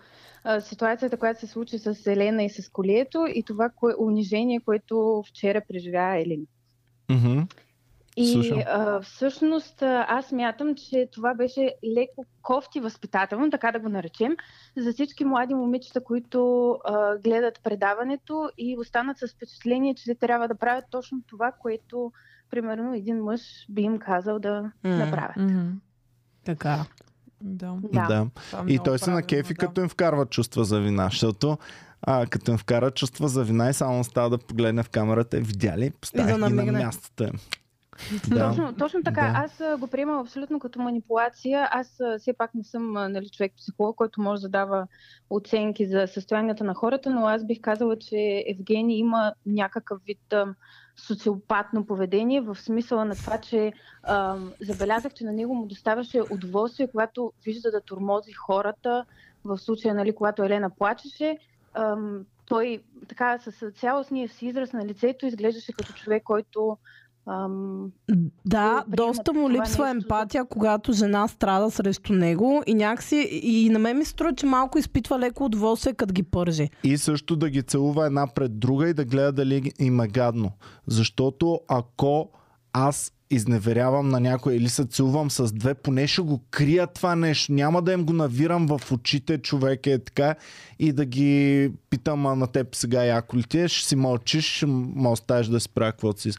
ситуацията, която се случи с Елена и с колието, и това унижение, което вчера преживя Елена. Mm-hmm. И всъщност аз мятам, че това беше леко кофти възпитателно, така да го наречем, за всички млади момичета, които гледат предаването и останат с впечатление, че те трябва да правят точно това, което примерно един мъж би им казал да направят. Mm-hmm. Така. Да. И той се накефи, като им вкарва чувства за вина, защото като им вкара чувства за вина и само става да погледне в камерата, видя ли, поставя ги на мястото. Да. Точно така, да. Аз го приемам абсолютно като манипулация. Аз все пак не съм, нали, човек-психолог, който може да дава оценки за състоянията на хората, но аз бих казала, че Евгений има някакъв вид социопатно поведение, в смисъла на това, че забелязах, че на него му доставяше удоволствие, когато вижда да тормози хората. В случая, нали, когато Елена плачеше, той така с цялостния си израз на лицето изглеждаше като човек, който... Да, доста му липсва емпатия, когато жена страда срещу него, и някакси, и на мен ми се струва, че малко изпитва леко удоволствие, като ги пържи. И също да ги целува една пред друга и да гледа дали им е гадно. Защото ако аз изневерявам на някой или се целувам с две, поне ще го крия това нещо. Няма да им го навирам в очите, човек е така, и да ги питам, на теб сега яко ли ти, ще си мълчиш, ще ме оставиш да си правя каквото си.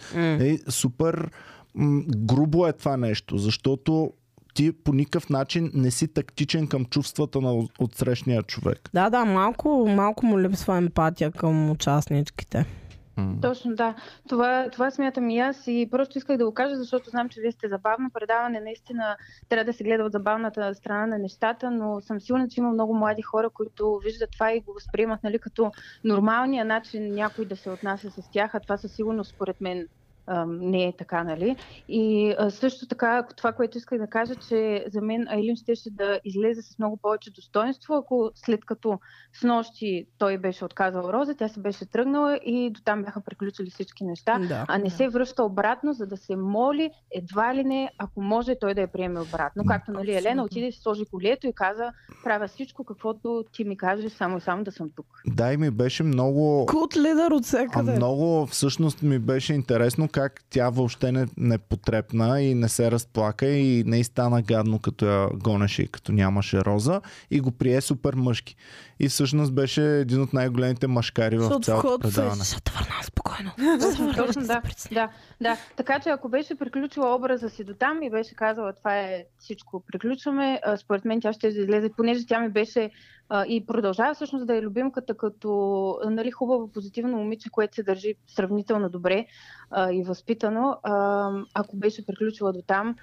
Супер грубо е това нещо, защото ти по никакъв начин не си тактичен към чувствата на отсрещния човек. Да, малко му липсва емпатия към участничките. Точно, да. Това смятам и аз, и просто исках да го кажа, защото знам, че вие сте забавно предаване. Наистина трябва да се гледа от забавната страна на нещата, но съм сигурна, че има много млади хора, които виждат това и го възприемат, нали, като нормалния начин някой да се отнася с тях, а това със сигурност според мен не е така, нали. И също така, това, което исках да кажа, че за мен Айлин щеше да излезе с много повече достоинство, ако след като снощи той беше отказал Роза, тя се беше тръгнала и дотам бяха приключили всички неща, да, а не се връща обратно, за да се моли, едва ли не, ако може той да я приеме обратно. Както, нали, Елена отиде и се сложи колието и каза: правя всичко, каквото ти ми кажеш, само и само да съм тук. Да, и ми беше много... Култ лидер от всякъде. Много всъщност ми беше интересно как тя въобще не потрепна и не се разплака и не стана гадно, като я гонеше и като нямаше Роза, и го прие супер мъжки. И всъщност беше един от най-големите мъжкари в цялото предаване. Ще върна спокойно. Да. Така че ако беше приключила образа си до там и беше казала: това е всичко, приключваме, според мен тя ще излезе, понеже тя ми беше и продължава всъщност да е любимката като, нали, хубаво, позитивно момиче, което се държи сравнително добре и възпитано. Ако беше приключила до там,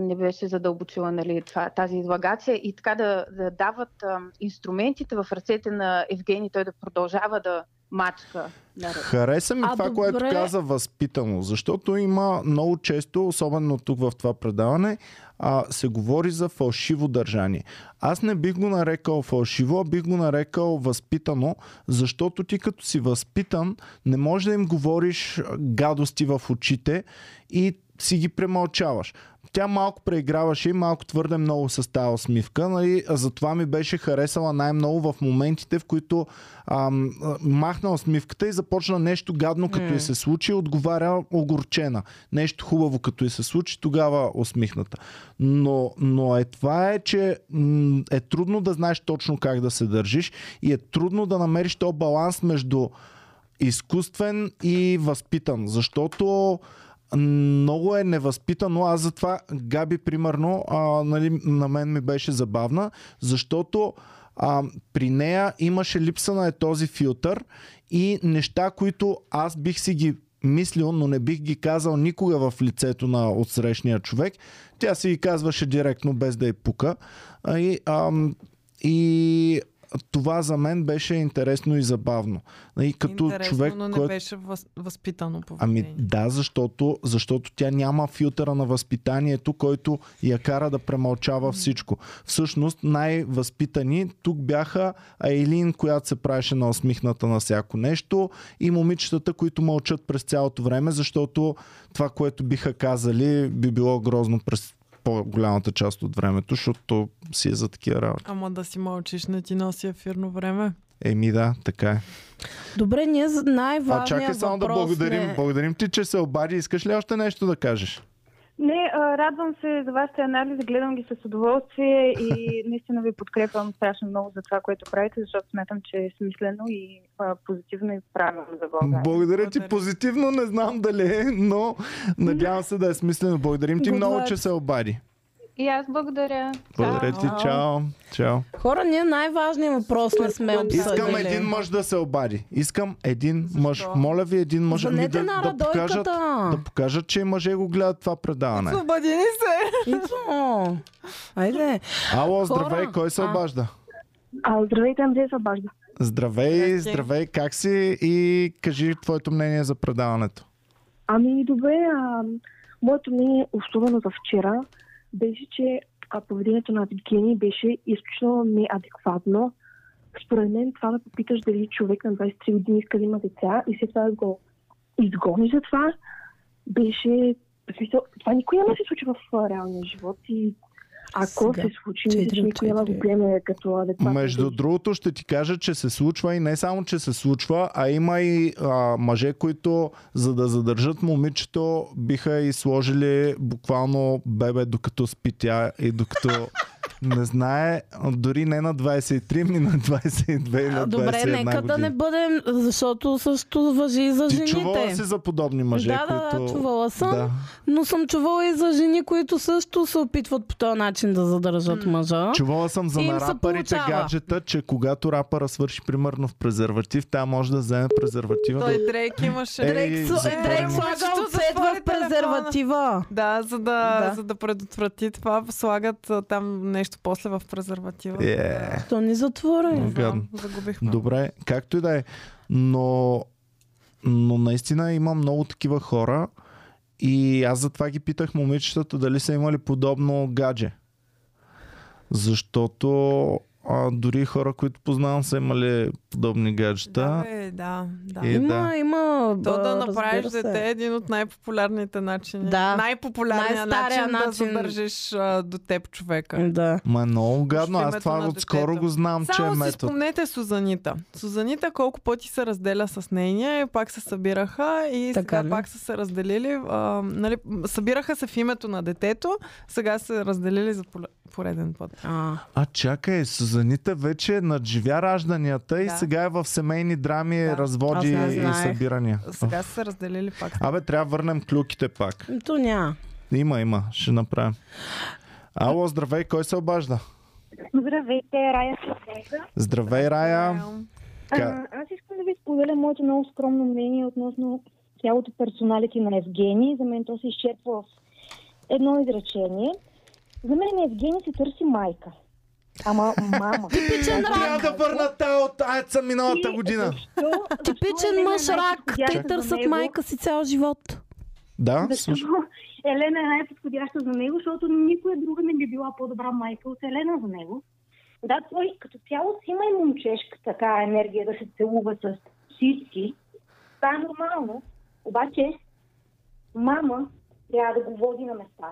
не беше задълбочила, нали, тази излагация, и така да дават инструментите в ръцете на Евгений, той да продължава да мачка. Хареса ми това, което каза възпитано, защото има много често, особено тук в това предаване, се говори за фалшиво държание. Аз не бих го нарекал фалшиво, а бих го нарекал възпитано, защото ти като си възпитан, не можеш да им говориш гадости в очите и си ги премълчаваш. Тя малко преиграваше и малко твърде много с тази усмивка. Нали? Затова ми беше харесала най-много в моментите, в които махна усмивката и започна нещо гадно, като и се случи, отговаря огорчена. Нещо хубаво, като и се случи, тогава усмихната. Но е това, че е трудно да знаеш точно как да се държиш и е трудно да намериш този баланс между изкуствен и възпитан. Защото много е невъзпитано. Аз затова Габи, примерно, нали, на мен ми беше забавна, защото при нея имаше липса на този филтър и неща, които аз бих си ги мислил, но не бих ги казал никога в лицето на отсрещния човек. Тя си ги казваше директно, без да й пука. И това за мен беше интересно и забавно. И като интересно, човек, но не беше възпитано поведение. Ами да, защото тя няма филтъра на възпитанието, който я кара да премълчава всичко. Всъщност най-възпитани тук бяха Айлин, която се правеше на усмихната на всяко нещо, и момичетата, които мълчат през цялото време, защото това, което биха казали, би било грозно през по-голямата част от времето, защото си е за такива работи. Ама да си мълчиш, не ти носи ефирно време. Еми да, така е. Добре, ние най-важният чакай само въпрос, да благодарим. Не. Благодарим ти, че се обади. Искаш ли още нещо да кажеш? Не, радвам се за вашите анализи, гледам ги с удоволствие и наистина ви подкрепям страшно много за това, което правите, защото смятам, че е смислено и позитивно и правилно за България. Благодаря ти. Позитивно не знам дали е, но надявам се да е смислено. Благодарим ти много, че се обади. И аз благодаря. Благодаря ти. Чао. Чао. Хора, ние най-важният въпрос не сме обсъдили. Искам един мъж да се обади. Искам един мъж. Моля ви, един мъж. Да покажат, че мъже го гледат това предаване. Обадини се! Ицо! Айде! Ало, здравей, кой се обажда? Здравейте, Андрей се обажда. Здравей, как си? И кажи твоето мнение за предаването. Ами, добре. Моето мнение, особено за вчера, беше, че поведението на Евгений беше изключително неадекватно. Според мен това да попиташ дали човек на 23 години иска да има деца и след това го изгони за това, беше... Това никой няма се случи в реалния живот и ако се случи, никой няма го приеме като адекватно. Между другото ще ти кажа, че се случва и не само, че се случва, а има и мъже, които за да задържат момичето биха и сложили буквално бебе докато спи тя и докато не знае, дори не на 23, ми на 22 и на 21 години. Добре, нека да не бъдем, защото също важи и за жените. Ти чувала си за подобни мъже, които... Да, чувала съм, но съм чувала и за жени, които също се опитват по този начин да задържат мъжа. Чувала съм за на рапарите гаджета, че когато рапара свърши примерно в презерватив, тя може да вземе презерватива. Той Дрейк имаше. Дрейк слагал цвет в презерватива. Да, за да предотврати това, слагат там нещо после в презерватива. То ни затвори. Загубихме. Добре, както и да е. Но наистина има много такива хора и аз затова ги питах момичетата дали са имали подобно гадже. Защото дори хора, които познавам, са имали подобни гаджета. Да. Има. То да направиш дете е един от най-популярните начини. Да. Най-популярният начин да задържиш до теб човека. Да. Ма е много гадно. Аз това отскоро го знам, че е метод. Само си спомнете Сузанита. Сузанита колко пъти се разделя с нейния и пак се събираха и сега пак са се разделили. Нали, събираха се в името на детето, сега се разделили за пореден път. Чакай, Сузанита вече надживя ражданията и сега е в семейни драми, разводи и събирания. Сега са се разделили пак. Абе, трябва да върнем клюките пак. То няма. Има. Ще направим. Ало, здравей, кой се обажда? Здравейте, Рая. Здравей, Рая. Аз искам да ви споделя моето много скромно мнение относно цялото персоналити на Евгений. За мен то се изчерпва в едно изречение. За мен Евгений се търси майка. Ама мама. Типичен рак. Трябва да върната от Айца миналата година. Типичен мъж рак. Те търсят майка си цял живот. Да, слушай. Елена е най-подходяща за него, защото никоя друга не би била по-добра майка от Елена за него. Да, той като цяло си има и момчешка така енергия да се целува с всички. Това е нормално. Обаче мама трябва да го води на места.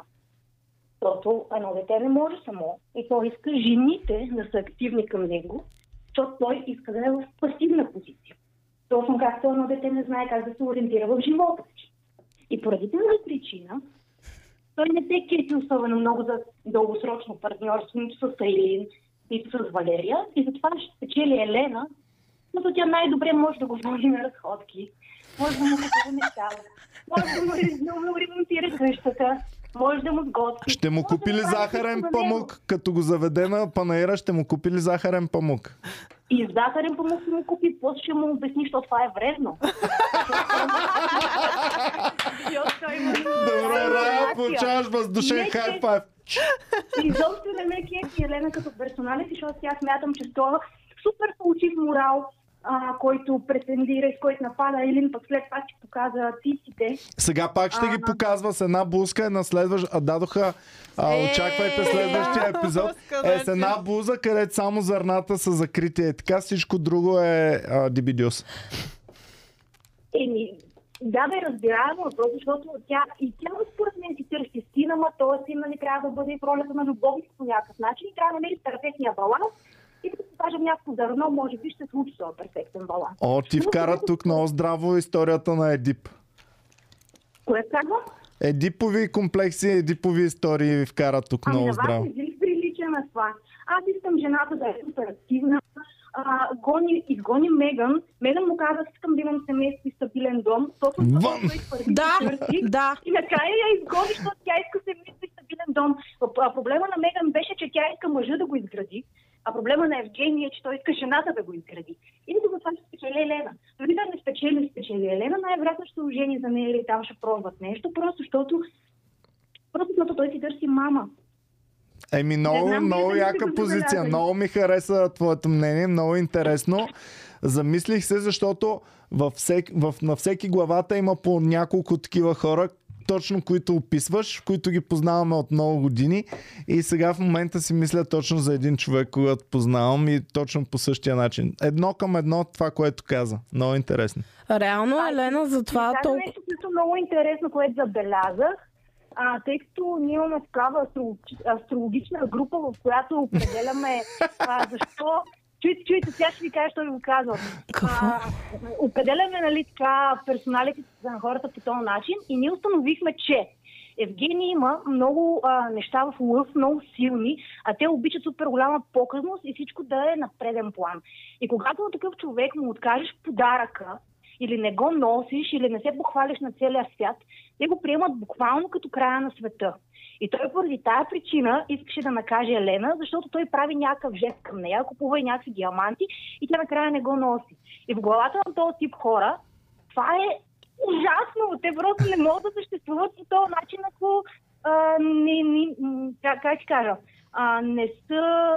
Защото едно дете не може само и той иска жените да са активни към него, защото той иска да е в пасивна позиция. Точно както едно дете не знае как да се ориентира в живота си. И поради тази причина той не се кирти особено много за дългосрочно партньорство, нито с Айлин, нито с Валерия. И затова ще печели Елена, защото тя най-добре може да го вложи на разходки. Може да му купува неща. Може да му ремонтира къщата. Може да му сготви. Ще му купи ли захарен памук? Като го заведе на панаира, ще му купи ли захарен памук? И захарен памук ще му купи, после ще му обясни, защото това е вредно. Добре, Рая, получаваш въздушен хай файв. Изобщо не ме кефи Елена като персоналист, защото тя смятам, че това супер получив морал, който претендира и с който напада Елин, пък след това ще показва тиците. Сега пак ще ги показва с една блузка, една следваща, дадоха, очаквайте следващия епизод, с една блуза, където само зърната са закрити. Е, така всичко друго е дебидиус. Еми, да бе, разбираемо, защото тя и тя според мен си търси сина, ма тоя сина не трябва да бъде и в ролята на любовник по някакъв начин и трябва да намери перфектния баланс. И да се кажем някакво зърно, може би ще случи този перфектен баланс. О, ти вкара тук много здраво историята на Едип. Кое казва? Едипови комплекси, едипови истории ви вкара тук много здраво. Ами на вас не прилича на това. Аз искам жената да е суперактивна. Изгони Меган. Меган му каза, искам да имам семейство и стабилен дом. Да. И накрая я изгони, защото тя иска семейство и стабилен дом. Проблема на Меган беше, че тя иска мъжа да го изгради. А проблема на Евгений е, че той иска жената да го изгради. И да го това ще спечели Елена. Дори да не спечели Елена, най-вероятно ще ожени за нея или там ще пробват нещо, просто защото той си търси мама. Еми, много яка позиция. Много ми хареса твоето мнение, много интересно. Замислих се, защото на всеки главата има по няколко такива хора, точно които описваш, които ги познаваме от много години и сега в момента си мисля точно за един човек, когато познавам и точно по същия начин. Едно към едно това, което каза. Много интересно. Реално, Елена, за това толкова... Нещо, което много интересно, което забелязах, тъй като ние имаме такава астрологична група, в която определяме защо... Чуйте, сега ще ви кажа, що ви го казвам. Определяме, нали, така персоналитите на хората по този начин и ние установихме, че Евгений има много неща в лъв, много силни, а те обичат супер голяма показност и всичко да е на преден план. И когато на такъв човек му откажеш подаръка, или не го носиш, или не се похвалиш на целия свят, те го приемат буквално като края на света. И той поради тая причина искаше да накаже Елена, защото той прави някакъв жест към нея, купува и някакви диаманти и тя накрая не го носи. И в главата на този тип хора това е ужасно. Те просто не могат да съществуват по този начин, ако не са...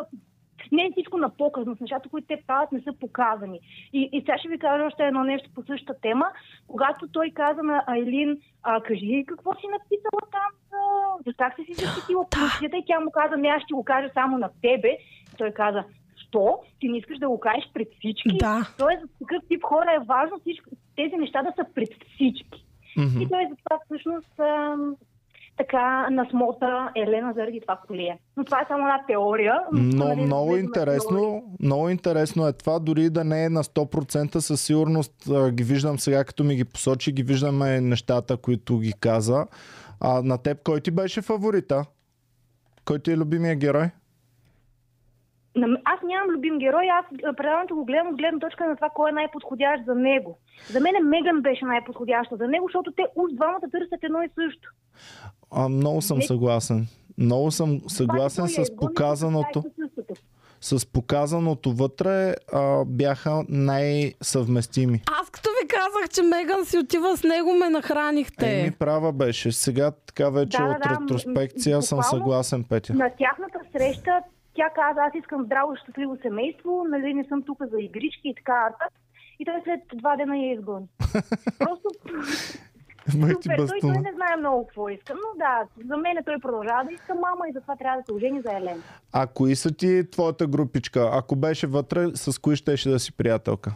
Не е всичко на показност. Нещата, които те правят, не са показани. И сега ще ви кажа още едно нещо по същата тема. Когато той каза на Айлин, кажи какво си написала там, за как си защитила полицията и тя му каза, аз ще го кажа само на тебе. И той каза, що? Ти не искаш да го кажеш пред всички? Да. Тоест, за такъв тип хора е важно тези неща да са пред всички. Mm-hmm. И той затова всъщност... така насмота Елена заради това колие. Но това е само една теория. Но много интересно, много интересно е това, дори да не е на 100% със сигурност. Ги виждам сега, като ми ги посочи, ги виждаме нещата, които ги каза. А на теб кой ти беше фаворита? Кой ти е любимия герой? Аз нямам любим герой, аз предаването го гледам от гледна точка на това, кой е най-подходящ за него. За мен Меган беше най-подходяща за него, защото те уж двамата търсят едно и също. Много съм съгласен. Много съм съгласен с показаното. С показаното вътре бяха най-съвместими. Аз като ви казах, че Меган си отива с него, ме нахранихте. Еми, права беше. Сега така вече от ретроспекция съм съгласен, Петя. На тяхната среща тя каза, аз искам здраво и щастливо семейство, нали не съм тук за игрички и така нататък. И той след 2 дена я изгони. Просто... Супер, той не знае много какво иска, но да, за мен той продължава да иска мама и затова трябва да се ожени за Елена. А кои са ти твоята групичка? Ако беше вътре, с кои щеше да си приятелка?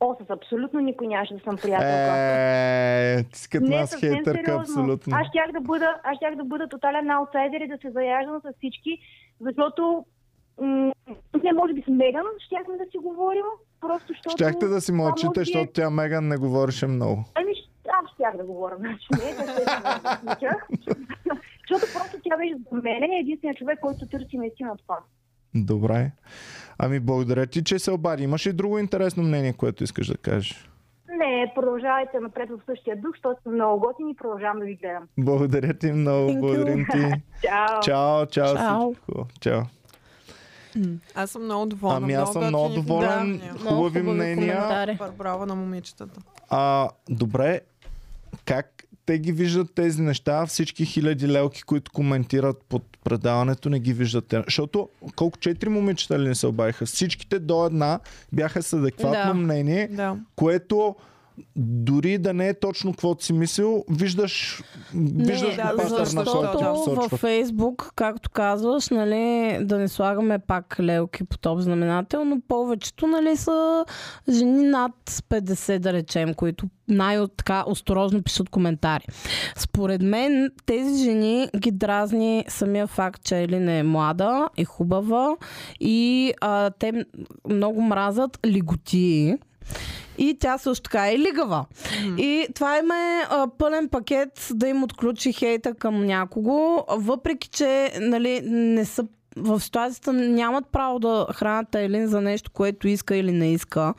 О, с с абсолютно никой нямаше да съм приятелка. Ти като нас хейтърка, абсолютно. Аз щях да бъда тотален аутсайдер и да се заяждам с всички, защото не, може би с Меган щяхме да си говорим, просто защото... Щяхте да си мълчите, защото тя Меган не говореше много. Ами, аз щях да говоря, значи не, защото просто тя беше за мен единственият човек, който търси наистина това. Добре. Ами благодаря ти, че се обади. Имаш ли друго интересно мнение, което искаш да кажеш? Не, продължавайте напред в същия дух, защото съм много готин и продължавам да ви гледам. Благодаря ти много, благодарим ти. Чао. Аз съм много доволен. Ами аз съм много доволен. Да, хубави мнения. Браво на момичетата. Добре, как те ги виждат тези неща? Всички хиляди лелки, които коментират под предаването, не ги виждат. Защото колко 4 момичета ли не се обадиха? Всичките до една бяха с адекватно мнение, което дори да не е точно каквото си мислил, виждаш патърна, който се случва. Защото във Фейсбук, както казваш, нали, да не слагаме пак лелки по топ знаменател, но повечето, нали, са жени над 50, да речем, които най-така осторожно пишат коментари. Според мен тези жени ги дразни самия факт, че Ели не е млада и хубава и те много мразят лиготии. И тя също така е лигава. И това им е пълен пакет да им отключи хейта към някого, въпреки че, нали, не са в ситуацията, нямат право да хранят Айлин за нещо, което иска или не иска.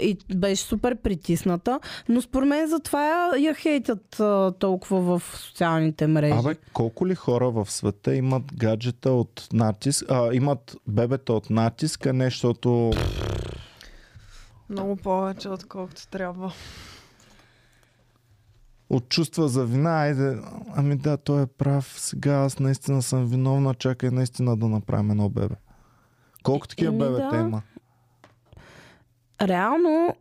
И беше супер притисната. Но според мен затова я хейтят толкова в социалните мрежи. Абе, колко ли хора в света имат гаджета от натиск, имат бебета от натиска, нещото... Много повече, отколкото трябва. От чувства за вина, айде, ами да, той е прав, сега аз наистина съм виновна, чакай наистина да направим едно бебе. Колко такива бебета има? Реално,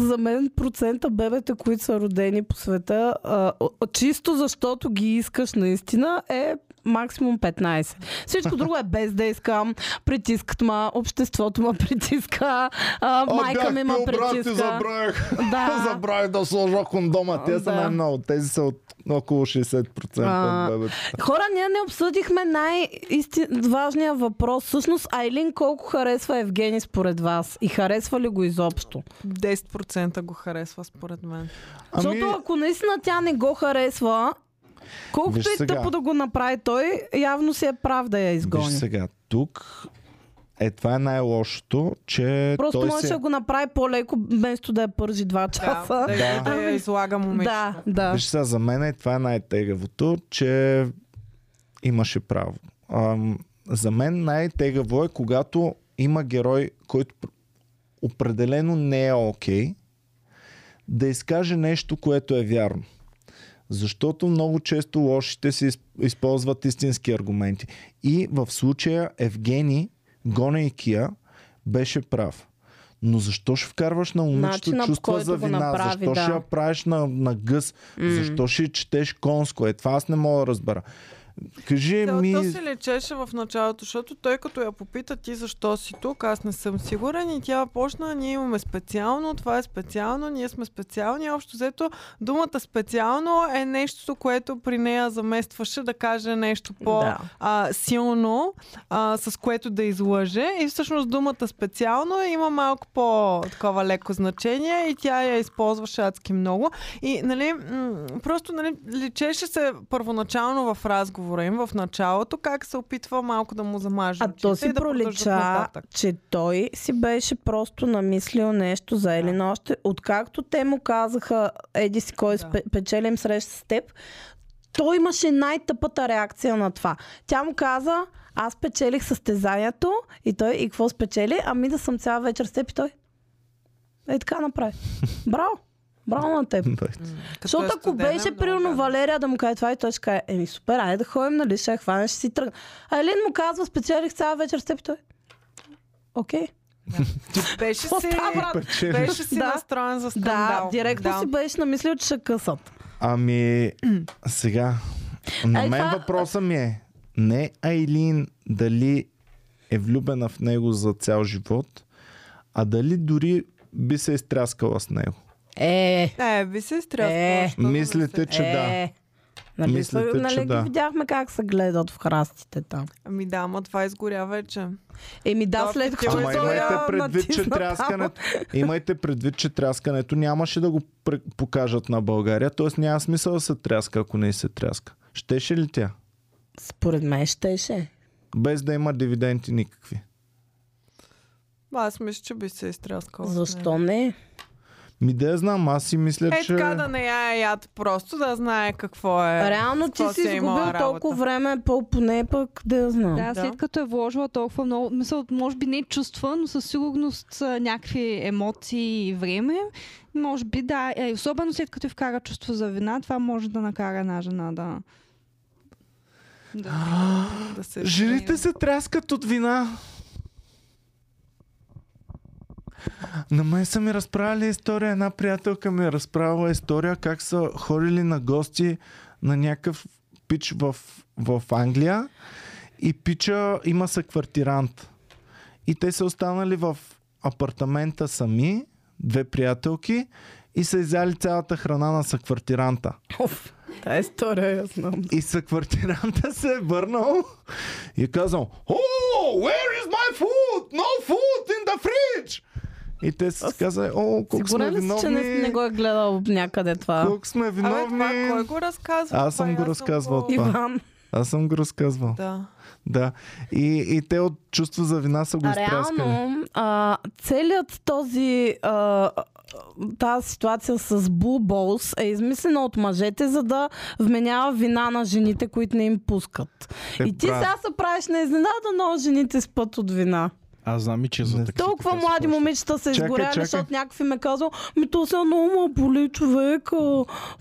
за мен процента бебета, които са родени по света, чисто защото ги искаш наистина, е максимум 15. Всичко друго е без да искам. Притискат ма, обществото ма притиска, майка ми ма притиска. Забравих да сложа кондома. Те са най-много. Тези са от около 60% от бебета. Хора, ние не обсъдихме най-важния въпрос. Всъщност, Айлин колко харесва Евгений според вас? И харесва ли го изобщо? 10% го харесва според мен. Защото ако наистина тя не го харесва, колкото и тъпо да го направи той, явно си е прав да я изгони. Виж сега, тук това е най-лошото, че просто той може да го направи по-леко, вместо да я пържи 2 часа. Да я излага момичета. Виж сега, за мен това е най-тегавото, че имаше право. За мен най-тегаво е, когато има герой, който определено не е окей, да изкаже нещо, което е вярно. Защото много често лошите се използват истински аргументи. И в случая Евгений, гонейки я, беше прав. Но защо ще вкарваш на момичето чувства за вина? Направи, защо ще я правиш на гъс? Защо ще четеш конско? Това аз не мога да разбера. Кажи ми... То се лечеше в началото, защото той като я попита ти защо си тук, аз не съм сигурен и тя почна, ние имаме специално, това е специално, ние сме специални. Общо взето думата специално е нещото, което при нея заместваше да каже нещо по-силно, с което да излъже и всъщност думата специално има малко по-такова леко значение и тя я използваше адски много и нали, просто нали, лечеше се първоначално в разговор им в началото, как се опитва малко да му замажа. А то си да пролича, че той си беше просто намислил нещо за Елена още. Откакто те му казаха еди си кой печелим среща с теб, той имаше най-тъпата реакция на това. Тя му каза, аз печелих състезанието и той и какво спечели? Ами да съм цяла вечер с теб и той. Ей така направи. Браво! Браво на теб. Защото ако беше примерно Валерия да му каже това и той ще каже, супер, айде да ходим, нали, ще хванеш, ще си тръгна. А Елин му казва, спечелих цяла вечер с теб и той. Окей. Беше си настроен за скандал. Да, директно си беше намислил, че ще късат. Ами, сега, на мен въпросът ми е, не Айлин дали е влюбена в него за цял живот, а дали дори би се изтряскала с него. Би се изтряскала. Мислите, че да. Нали, видяхме как се гледат в храстите там. Ами да, ама това изгоря вече. След като имайте предвид, че тряскането нямаше да го покажат на България, т.е. няма смисъл да се тряска, ако не се тряска. Щеше ли тя? Според мен щеше. Без да има дивиденти никакви. Аз мисля, че би се изтряскала. Защо не? Ми да я знам, аз си мисля, че... така да не я яд, просто да знае какво е. Реално ти си изгубил толкова време, поне пък да я знам. Да, след като е вложила толкова много, мисъл, може би не чувства, но със сигурност някакви емоции и време, може би да, особено след като вкара чувство за вина, това може да накара една жена да... Жирите се тряскат от вина. На мен са ми разправили история, една приятелка ми е разправила история как са ходили на гости на някакъв пич в Англия и пича има съквартирант. И те са останали в апартамента сами, две приятелки, и са изяли цялата храна на съквартиранта. Оф, тая история я знам. И съквартиранта се е върнал и е казал: "Oh, where is my food? No food in the fridge!" И те си казали: "О, колко сме виновни." Сигурен ли си, че не го е гледал някъде това? Колко сме виновни. Абе, кой го разказва? Аз съм го разказвал това. Иван. Аз съм го разказвал. Да. И те от чувство за вина са го изтряскали. Реално, целият тази ситуация с Blue Balls е измислена от мъжете, за да вменява вина на жените, които не им пускат. И ти сега се правиш на изненада, но жените спът от вина. Аз знам и че за такива. Толкова млади момичета са изгоряли, защото някакви ме казал: "Ми то са много боли, човек.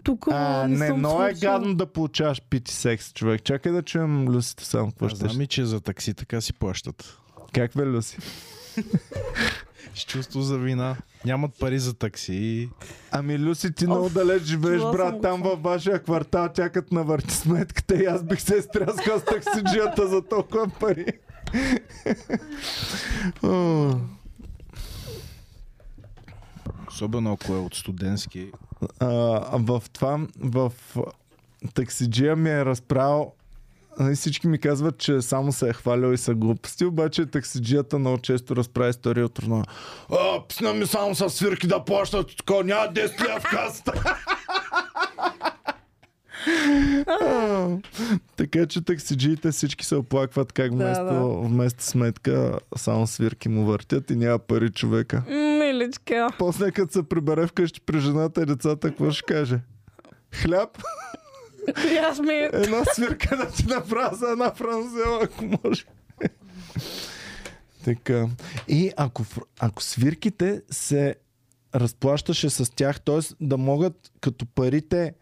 Тук не съм много е гадно да получаваш пити секс, човек." Чакай да чуем Люсите само какво ще. Аз знам и че за такси така си плащат. Как бе, Люси? С чувство за вина. Нямат пари за такси. Ами, Люси, ти много далеч живееш, брат. Там във вашия квартал тякат на върти сметката и аз бих се стряскал с таксиджията за толкова пари. Особено ако е от студентски. В таксиджия ми е разправил. Всички ми казват, че само се е хвалял и са глупости, обаче таксиджията много често разправя история от трона. "Писна ми само с свирки да плащат, така няма 10 лева в касата." Така че таксиджиите всички се оплакват как вместо сметка само свирки му въртят и няма пари човека. Миличка. После като се прибере вкъщи при жената и децата, какво ще каже? Хляб? Една свирка да ти направя за една франзела, ако може. Така. И ако свирките се разплащаше с тях, т.е. да могат като парите.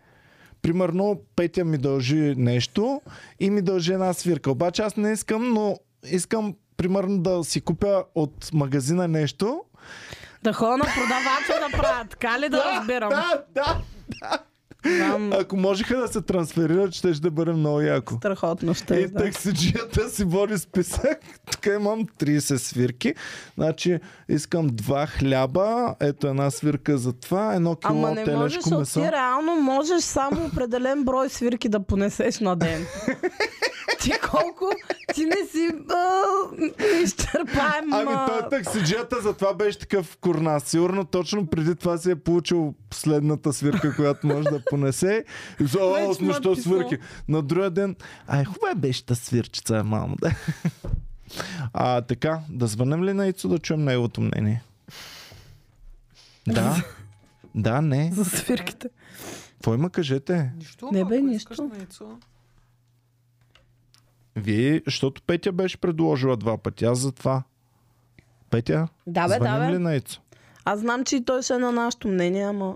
Примерно, Петя ми дължи нещо и ми дължи една свирка. Обаче аз не искам, но искам примерно да си купя от магазина нещо. Да ходя на продавача да правят. Така ли да разбирам? Да. Ако можеха да се трансферират, ще бъде много яко. Страхотно ще е. И таксиджията си води списък. Тук имам 30 свирки. Значи искам 2 хляба, ето една свирка за това, 1 кило телешко месо. Ама не можеш, защото ти реално можеш само определен брой свирки да понесеш на ден. Ти не си изчерпаем. Ами той таксиджията затова беше такъв курна. Сигурно точно преди това си е получил последната свирка, която може да понесе. И за осмещо свирки. На другия ден, хубава беше та свирчица, мамо. Да. Така, да звънем ли на Ицо да чуем неговото мнение? Да. Да, не. За свирките. Какво има, кажете? Нищо, не бе, нищо. Вие, защото Петя беше предложила 2 пъти, аз за това. Петя, звъним ли на Ицо? Аз знам, че и той ще е на нашето мнение, ама...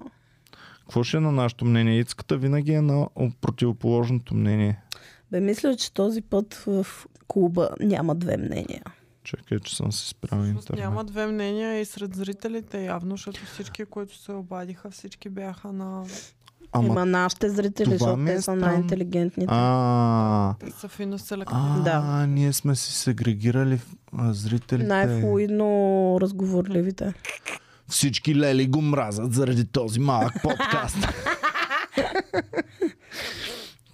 Какво ще е на нашето мнение? Ицката винаги е на противоположното мнение. Бе, мисля, че този път в клуба няма 2 мнения. Чакай, че съм се справил интернет. Няма 2 мнения и сред зрителите явно, защото всички, които се обадиха, всички бяха на... Има нашите зрители, защото те са най-интелигентните. Те са фино селективни. Ние сме си сегрегирали зрителите. Най-флуидно разговорливите. Всички лели го мразят заради този малък подкаст.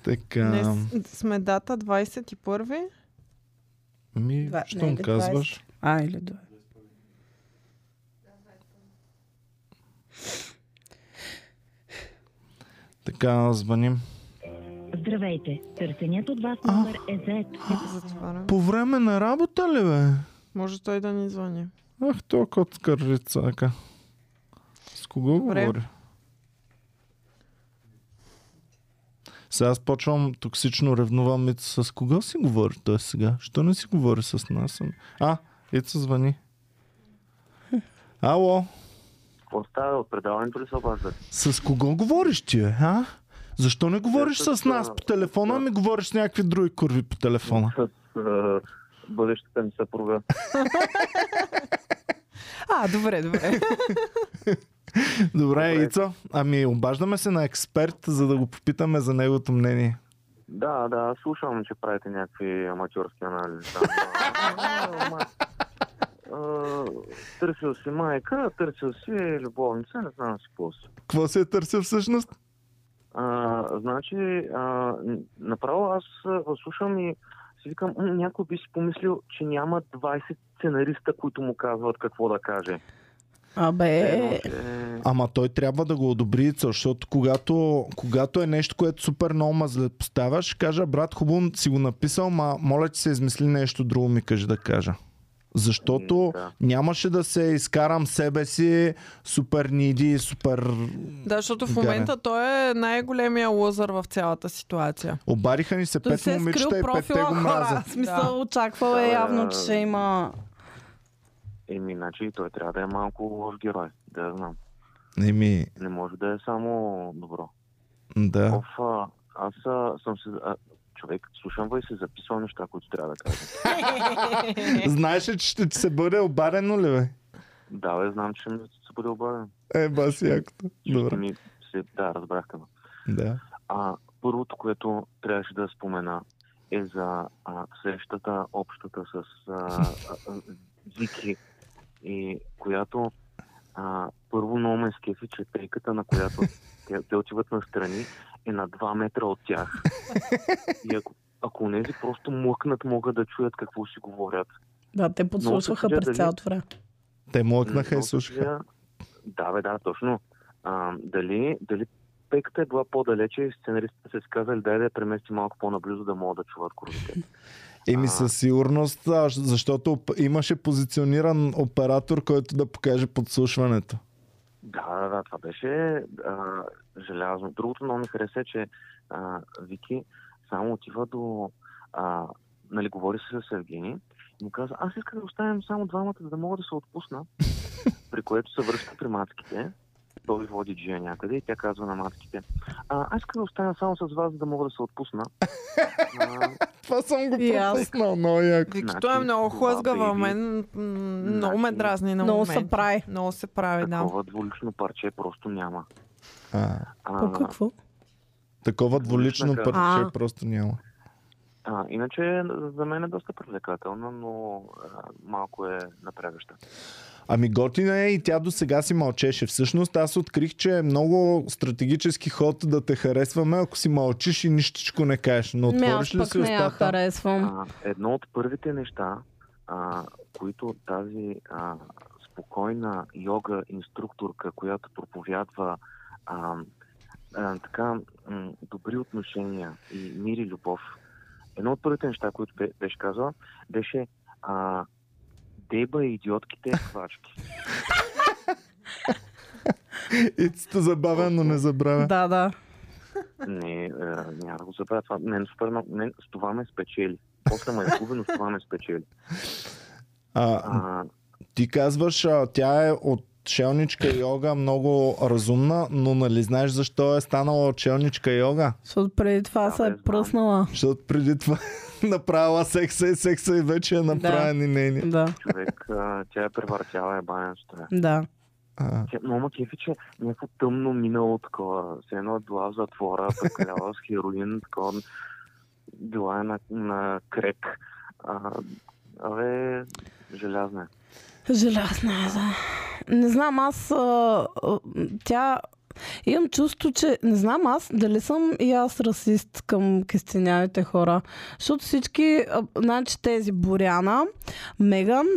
Така. Днес сме дата 21-ви. Ми, що му казваш? А, или да. Така, звъним. Здравейте, търсеният от вас номер е зет. По време на работа ли бе? Може той да ни звъни. Ах, той кот скържицака. С кого говори? Сега аз почвам токсично ревнувам. Ицо, с кого си говори той сега? Що не си говори с нас? А, Ицо звъни. Ало. Какво става от предаването ли се обажда? С кого говориш ти, бе? А? Защо не говориш с нас по телефона, ами говориш с някакви други курви по телефона? С бъдещата ми съпруга. А, добре, добре. Добре, Ицо. Ами обаждаме се на експерт, за да го попитаме за неговото мнение. Да, да, слушам, че правите някакви аматьорски анализи. Търсил си майка, търсил си любовница, не знам си какво си. Какво се е търсил всъщност? Значи, направо аз слушам и си викам, някой би си помислил, че няма 20 сценариста, които му казват какво да каже. Абе... Ама той трябва да го одобри, защото когато е нещо, което супер много мазле поставяш, кажа, брат, хубаво си го написал, ма моля ти се измисли нещо друго ми кажи да кажа. Защото нямаше да се изкарам себе си супер ниди, супер... Да, защото в момента той е най-големия лозър в цялата ситуация. Обариха ни се 5 момичета и 5-те го мразят. В смисъл, очаквал е явно, че ще има... Еми, иначе той трябва да е малко лош герой, да знам. Еми... Не може да е само добро. Да. Аз съм се... Човек, слушам и се записвам неща, които трябва да кажа. Знаеш ли, че ще ти се бъде обадено ли, бе? Да, бе, знам, че ще се бъде обадено. Е, баси, якото. Да, разбрах към. Да. Първото, което трябваше да спомена е за срещата общата с Вики, и която първо много ме скефи, че тейката, на която те отиват настрани, е на 2 метра от тях. И ако онези просто млъкнат, могат да чуят какво си говорят. Да, те подслушваха през цялото време. Те млъкнаха и слушаха. Да, бе, да, точно. Дали пеката е била по-далече и сценаристите се сказали, дай да я премести малко по-наблизо, да могат да чуват курвите. Еми със сигурност, защото имаше позициониран оператор, който да покаже подслушването. Да, това беше желязно. Другото много ми хареса, че Вики само отива до... говори се с Евгений и му каза, аз искам да оставим само двамата, за да мога да се отпусна. При което се връща при мацките. Той води Джия някъде и тя казва на мацките, аз искам да оставя само с вас, за да мога да се отпусна. Това съм го пропуснал, много яко. Вики, той е много хлъзгава, мен много ме дразни на момент. Много се прави, да. Такова дволично парче просто няма. Какво? Такова дволично парче просто няма. Иначе за мен е доста привлекателна, но малко е напрягаща. Ами готина е и тя до сега си мълчеше. Всъщност аз открих, че е много стратегически ход да те харесваме, ако си мълчиш и нищичко не кажеш. Но отвориш ли си устата? Не, аз пък не я харесвам. Едно от първите неща, които тази спокойна йога инструкторка, която проповядва така добри отношения и мир и любов, едно от първите неща, които беше казала, беше деба и идиотките хвачки. Ицата забавя, но не забравя. Да, да. Не, няма да го забравя. Това мен с това ме спечели. После ме е губено, с това ме спечели. Ти казваш, тя е от челничка йога, много разумна, но нали знаеш защо е станала челничка йога? Защото преди това се е пръснала. Защото преди това направила секса и вече е направен и нейни. Да. Човек, тя е превъртяла ебаненство. Да. Много кефи, че някакво тъмно минало такова. С едно дела в затвора, прекалява с хероин, такова дела на крек. Абе, желязна е. Желязна е, да. Не знам, аз тя... Имам чувство, че не знам аз дали съм и аз расист към кестенявите хора. Защото всички, значи тези Боряна, Меган,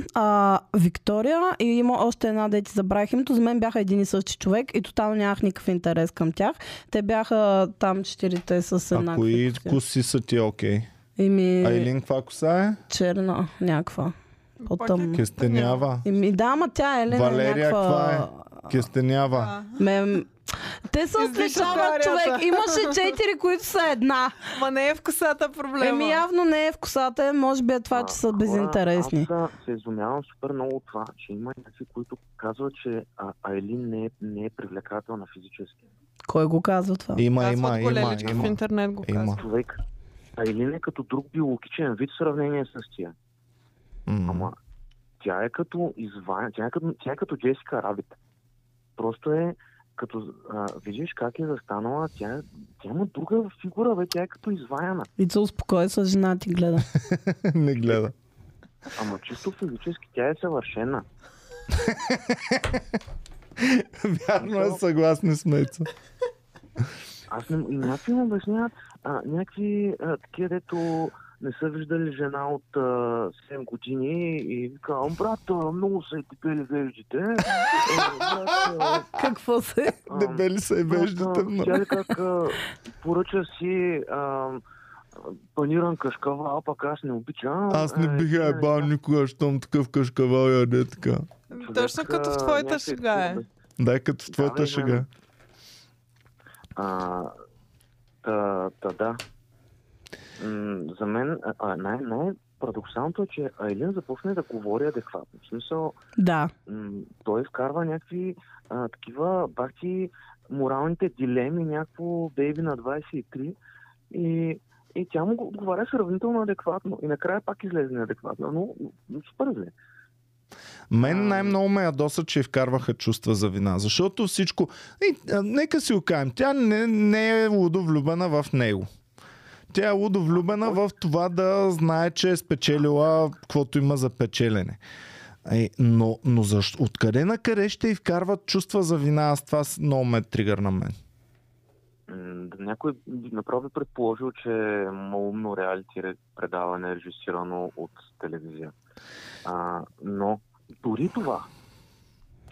Виктория и има още една, де ти забравих името, за мен бяха един и същи човек и тотално нямах никакъв интерес към тях. Те бяха там четирите с една. А кои коси са ти окей? Ими... Айлин, каква коса е? Черна, някаква. Потъм... Кестенява. Ими, да, ма тя Елена някаква... Валерия, каква е? Кестенява. Те се отличават, човек. Имаше четири, които са една. Ма не е в косата проблема. Еми явно не е в косата, може би е това, че са безинтересни. Аз се изумявам супер много от това, че има някакви, които казват, че Айлин не е привлекателна физически. Кой го казва това? Казват го леличко в интернет го казват. Човек, Айлин е като друг биологичен вид в сравнение с тия. Ама тя е като извън, тя е като Джесика Рабит. Просто е като видиш как е застанала, тя има друга фигура, бе, тя е като изваяна. Ицо, успокой се, жена ти гледа. Не гледа. Ама чисто физически тя е съвършена. Вярно е, съгласни с Мецо. Аз не, някакви му обясняват, някакви такива, дето не са виждали жена от 7 години и казвам, брат, много са и дебели веждите. Какво са? Дебели са и веждите. Тя ли как поръча си паниран кашкавал, пък аз не обичам. Аз не бих я ебал никога, щом такъв кашкавал яде така. Точно като в твоята шега е. Да, като в твоята шега. Да. За мен най-парадоксалното е, че Айлин започне да говори адекватно. В смисъл, да. Той вкарва някакви такива бахти моралните дилеми, някакво бейби на 23 и тя му отговаря сравнително адекватно. И накрая пак излезе неадекватно, но супер зле. Мен най-много ме ядоса, че вкарваха чувства за вина, защото всичко... нека си окажем, тя не е лудовлюбена в него. Тя е лудовлюбена в това да знае, че е спечелила каквото има за печелене. Но защо? Откъде на къде ще й вкарват чувства за вина? Аз това много ме тригър на мен. Някой направо предположил, че е малумно реалити предаване, режисирано от телевизия. Но дори това,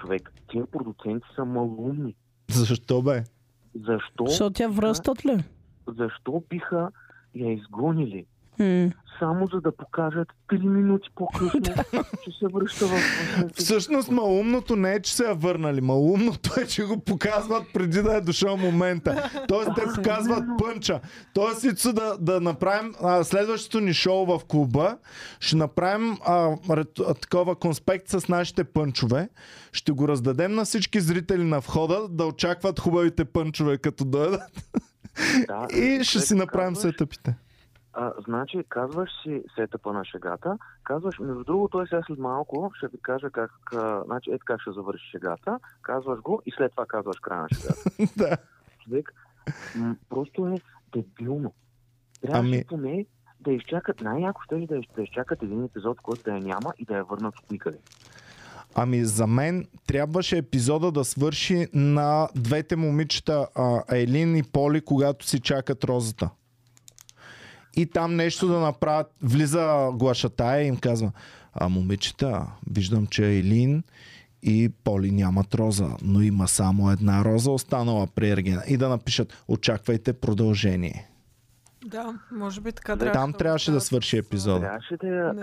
човек, тия продуценти са малумни. Защо бе? Защо тя връщат ли? Защо биха я изгонили? Само за да покажат 3 минути по-късно, че се връща в... Всъщност малумното не е, че се е върнали. Малумното е, че го показват преди да е дошъл момента. Тоест те показват пънча. Тоест Ицо, да направим следващото ни шоу в клуба. Ще направим такова конспект с нашите пънчове. Ще го раздадем на всички зрители на входа, да очакват хубавите пънчове като дойдат. Да, и ще си направим сетъпите. Значи, казваш си сетъпа на шегата, казваш, между другото е сега след малко, ще ви кажа как, значи, ето как ще завърши шегата, казваш го и след това казваш края на шегата. Да. Човек, просто е дебилно. Трябваше поне да изчакат, най-яко ще е да изчакат един епизод, който да я няма и да я върнат от никъде. Ами за мен трябваше епизода да свърши на двете момичета, Айлин и Поли, когато си чакат розата. И там нещо да направят, влиза глашатая и им казва: момичета, виждам, че Айлин и Поли нямат роза, но има само една роза останала при Ергена. И да напишат: очаквайте продължение. Да, може би така трябва. Там трябваше да свърши епизода.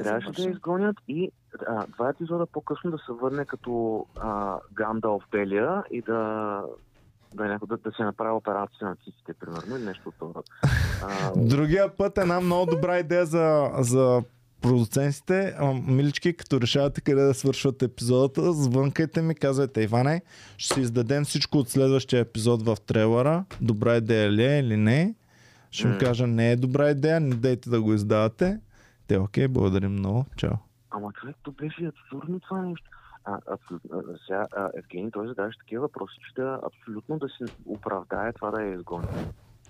Трябваше да изгонят и 2 епизода по-късно да се върне като Гандалф Белия и да се направи операция на циците, примерно, или нещо от това. Другия път е една много добра идея за продуцентите. Милички, като решавате къде да свършвате епизодата, звънкайте ми, казвайте: Иване, ще си издадем всичко от следващия епизод в трейлера. Добра идея ли е или не? Ще ми кажа, не е добра идея, не дайте да го издавате. Те, окей, благодарим много, чао. Ама човек, то беше абсурдно това нещо. Сега Евгений той задаваше такива въпроси, че да абсолютно да се оправдае това да я изгони.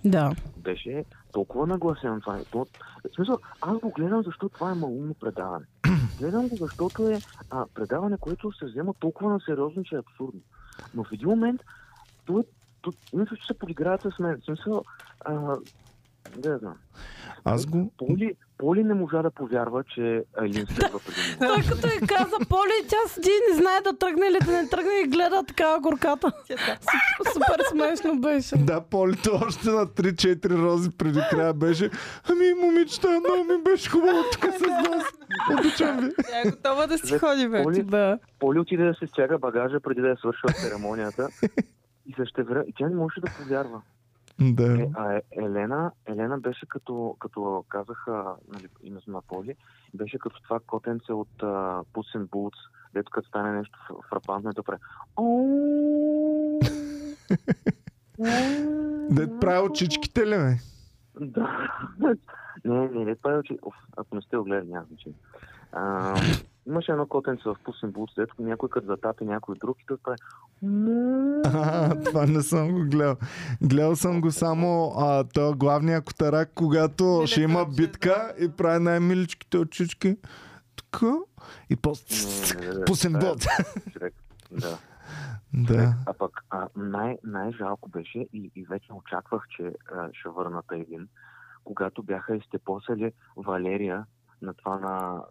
Да. Беше толкова нагласен това. В смисъл, аз го гледам, защото това е малумно предаване. Гледам го, защото е предаване, което се взема толкова на сериозно, че е абсурдно. Но в един момент мисля, че се подиграват с мен. В смисъл, не знам. Аз го... Поли не можа да повярва, че Айлин следва преди него. Той като я каза Поли, тя седи не знае да тръгне или да не тръгне и гледа такава горката. Супер смешно беше. Да, Полито още на 3-4 рози преди края беше. Ами момичета, много ми беше хубаво тук с вас. Обичам ви. Тя е готова да си ходи вече. Поли отиде да се стяга багажа преди да я свършва церемонията. И същевременно тя не можеше да повярва. Да. Елена беше като казаха името на Поли, беше като това котенце от Пусин Бут, дето като стане нещо фрапантно и добре. Дед прави очичките ли, ме? Да. Не, дед прави очи. Ако не сте огледали, няма значение. Имаше едно котенце в Пусин Бут, дето някой като затапи някой друг и да прави. Това не съм го гледал. Гледал съм го само този главния котарак, когато ще има битка и прави най-миличките очички. Така. И после Пусин Бут. Да. А пък най-жалко беше и вече очаквах, че ще върнат един, когато бяха изтепосали Валерия на това на...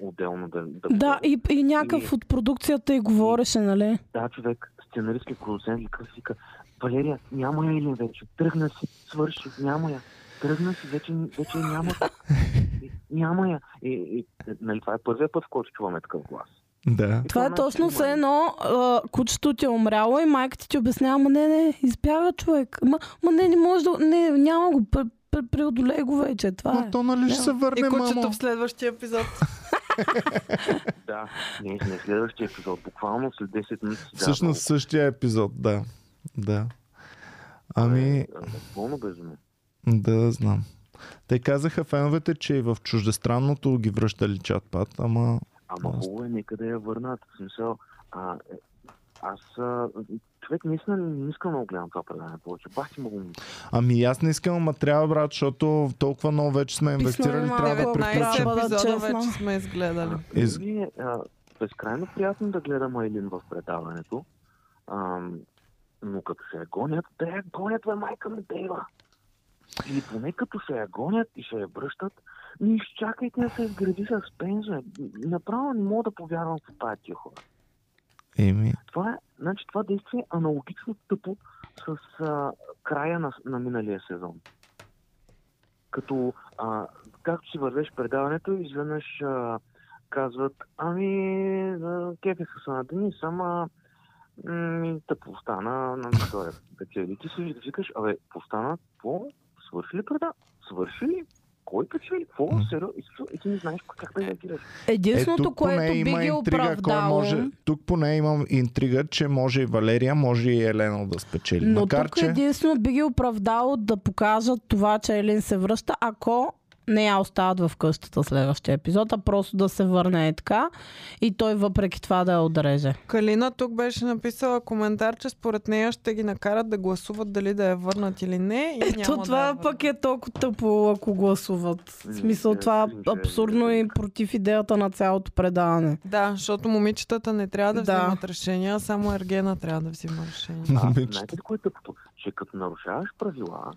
отделно да и някакъв от продукцията и говореше, нали? Да, човек, сценаристки продуцент и казва, Валерия, няма я Елин вече, тръгна си, свърши, няма я, тръгна си, вече няма няма я. Нали, това е първия път, в който чуваме такъв глас. Да. Това е точно все едно кучето ти е умряло и майката ти обяснява, не, избяга човек, ма не може да, няма го, преодолей го вече, това е. Но то нали ще се върне, мамо? И кучето в следващия епизод. Да, не следващия епизод. Буквално след 10 минути. Всъщност същия епизод, да. Ами... Пълно безумно. Да, знам. Те казаха феновете, че и в чуждестранното ги връщали чатпад, ама... Ама хубаво е, нека да я върнат. В смисъл, аз... Човек, наистина не искам да гледам това предаване повече. Бахте му го мисля. Ами аз не искам, ама трябва, брат, защото толкова много вече сме инвестирали, трябва да приключим. 19 епизода вече сме изгледали. Ми безкрайно приятно да гледам Айлин в предаването, но като се я гонят, да я гонят, бе, майка ми дейва. Или поне като се я гонят и се я връщат, не изчакайте да се изгради с пензия. Направо не мога да повярвам в тази тия хора. Това действие е аналогично тъпо с края на миналия сезон. Като както си вървеш предаването, изведнъж казват, кефиха са на Денис, ама тъпо остана на Виктория. Печели. Ти си викаш, постана, какво? Свърши ли предаването? Свърши ли? Кой печели? Какво? Сериозно? И ти не знаеш как да реагираш. Единственото, което би ги оправдало... Тук поне имам интрига, че може и Валерия, може и Елена да спечели. Но тук единствено би ги оправдало да покажат това, че Елин се връща, ако не я остават в къщата следващия епизод, а просто да се върне и така. И той въпреки това да я отреже. Калина тук беше написала коментар, че според нея ще ги накарат да гласуват дали да я върнат или не. И ето това да пък е толкова тъпо, ако гласуват. В смисъл, това е абсурдно и против идеята на цялото предаване. Да, защото момичетата не трябва да взимат решения, само Ергена трябва да взима решения. Знаете ли кое е тъпото? Че като нарушаваш правила,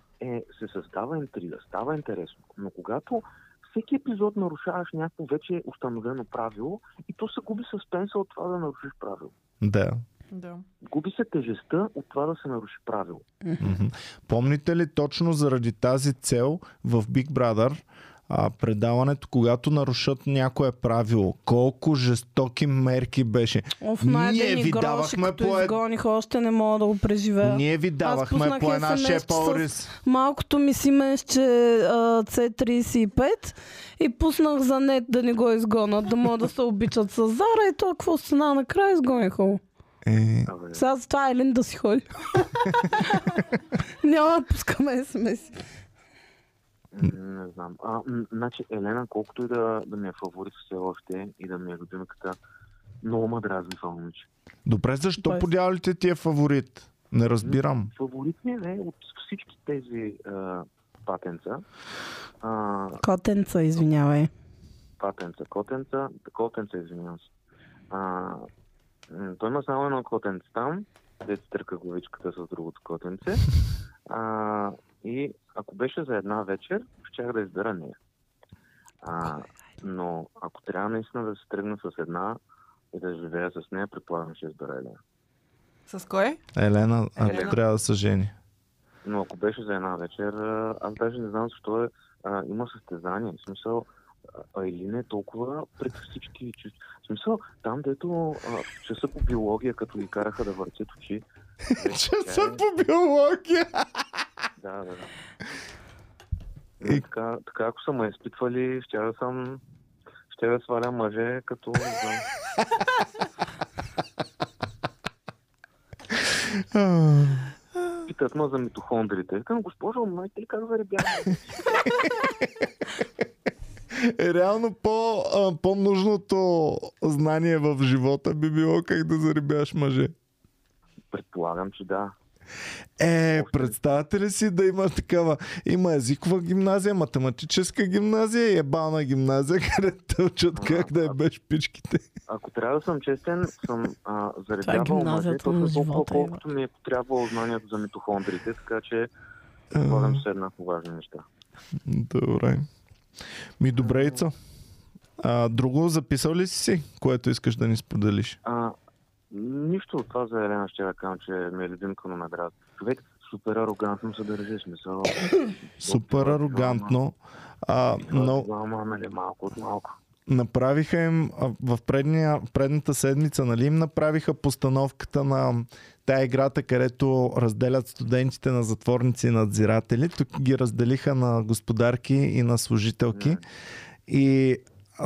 се създава интрига, става интересно. Но когато всеки епизод нарушаваш някакво вече установено правило, и то се губи съспенса от това да нарушиш правило. Да. Губи се тежестта от това да се наруши правило. Помните ли точно заради тази цел в Big Brother предаването, когато нарушат някое правило, колко жестоки мерки беше. Ние ви давахме като изгоних, още не мога да го преживея. Ние ви давахме по една шепа ориз. Малкото ми сименче C35 и пуснах за нет да не го изгонат, да могат да се обичат с Зара и толкова сцена накрая изгониха го. Сега за това Елин да си ходи. Няма да пускаме смс. Не знам. Значи Елена, колкото и да ми е фаворит все още и да ми е любимката, много мъдразни фалмичи. Добре, защо подявалите ти е фаворит? Не разбирам. Фаворитният е от всички тези патенца. Котенца, извинявай. Котенца, извинявам се. Той има само едно котенце там, дето търка главичката с другото котенце. И ако беше за една вечер, щях да избера нея. Но ако трябва наистина да се тръгна с една и да живея с нея, предполагам, ще избера Елена. С кой? Елена, ако трябва да се жени. Но ако беше за една вечер, аз даже не знам защо е, има състезание. В смисъл, Айлин е толкова пред всички чисти. В смисъл, там дето часа по биология, като ги караха да въртят очи. Часа по биология? Да. И така, ако са ме изпитвали, ще да сваля мъже, като... Питат ме за митохондрите. Викам, госпожо, майте ли как заребяваме? Реално по-нужното знание в живота би било как да заребяваш мъже. Предполагам, че да. Представете ли си да има такава? Има езикова гимназия, математическа гимназия и ебална гимназия, където учат как да ебеш пичките. Ако трябва да съм честен, съм заребявал мъже, толкова колкото ми е потрябвало знанието за митохондрите, така че говорим с една важна неща. Добре. Добре, Ицо. Друго записал ли си, което искаш да ни споделиш? Нищо от това за Елена ще да кажа, че ми е любимка на награда. Човек супер арогантно се държи, смисъл. Супер арогантно. Но... малко от малко. Направиха им в предната седмица, нали, им направиха постановката на тая играта, където разделят студентите на затворници и надзиратели. Тук ги разделиха на господарки и на служителки. И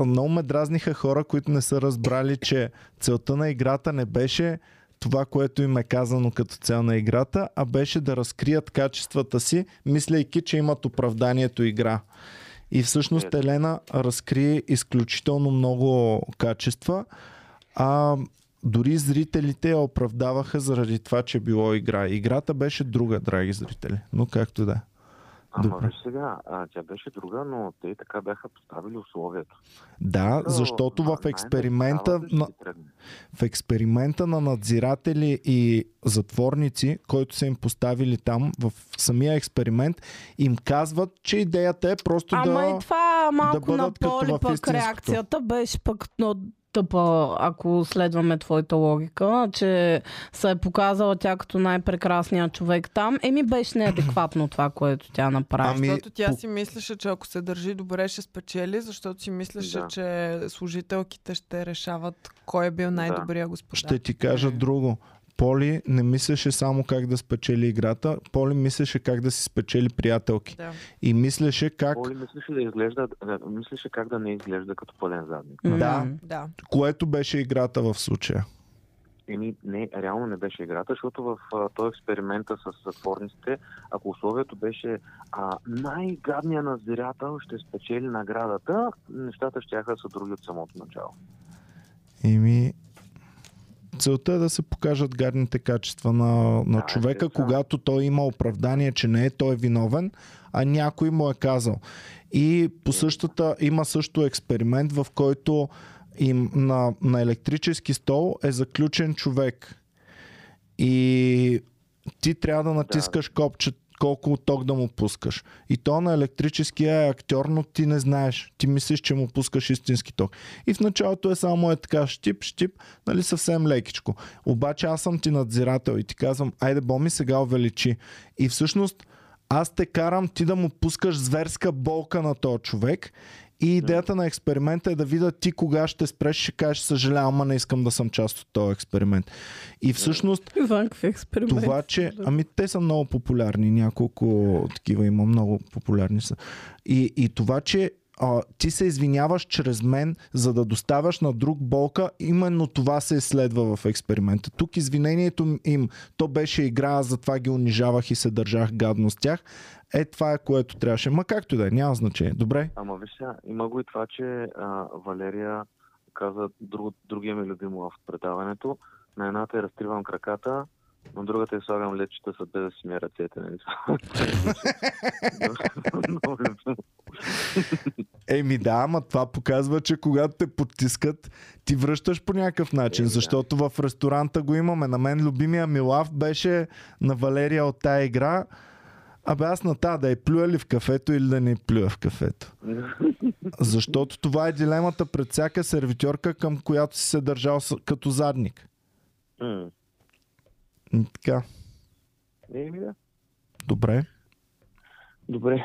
много ме дразниха хора, които не са разбрали, че целта на играта не беше това, което им е казано като цел на играта, а беше да разкрият качествата си, мислейки, че имат оправданието игра. И всъщност Елена разкри изключително много качества, а дори зрителите я оправдаваха заради това, че било игра. Играта беше друга, драги зрители, но както да. Виж сега, тя беше друга, но те и така бяха поставили условието. Да, защото в експеримента на надзиратели и затворници, който са им поставили там, в самия експеримент, им казват, че идеята е просто и това малко да на Поли пък реакцията беше пък... тъпа, ако следваме твоята логика, че се е показала тя като най-прекрасният човек там, беше неадекватно това, което тя направи. Защото тя си мислеше, че ако се държи добре, ще спечели, защото си мислеше, че служителките ще решават кой е бил най-добрия господар. Ще ти кажа друго. Поли не мислеше само как да спечели играта, Поли мислеше как да си спечели приятелки. Да. И мислеше как... Поли мислеше, мислеше как да не изглежда като пълен задник. Да. Което беше играта в случая. Не, реално не беше играта, защото в този експеримента с затворниците, ако условието беше най-гадният надзирател ще спечели наградата, нещата щяха да са други от самото начало. Целта е да се покажат гадните качества на човека, когато той има оправдание, че не е той виновен, а някой му е казал. И по същата има също експеримент, в който им на електрически стол е заключен човек. И ти трябва да натискаш копче колко ток да му пускаш. И то на електрическия е актьор, но ти не знаеш. Ти мислиш, че му пускаш истински ток. И в началото е само така щип, нали, съвсем лекичко. Обаче аз съм ти надзирател и ти казвам, айде Боми, сега увеличи. И всъщност аз те карам ти да му пускаш зверска болка на този човек. И идеята на експеримента е да видя ти кога ще спреш, ще кажеш съжалявам, ама не искам да съм част от този експеримент. И всъщност това, че... те са много популярни, няколко такива има, много популярни са. И това, че ти се извиняваш чрез мен, за да доставяш на друг болка, именно това се изследва в експеримента. Тук извинението им, то беше игра, затова ги унижавах и се държах гадно с тях. Това е което трябваше. Ма както и да е, няма значение. Добре? Виж сега, има го и това, че Валерия каза другия ми любим лав в предаването. На едната я разтривам краката, но другата я слагам лечета са без да си мия ръцете. Еми да, ама това показва, че когато те потискат, ти връщаш по някакъв начин, защото в ресторанта го имаме. На мен любимия ми лав беше на Валерия от тая игра. Абе аз на тая да я плюя ли в кафето или да не плюя в кафето. Защото това е дилемата пред всяка сервитьорка, към която си се държал като задник. Така. Еми да. Добре. Добре.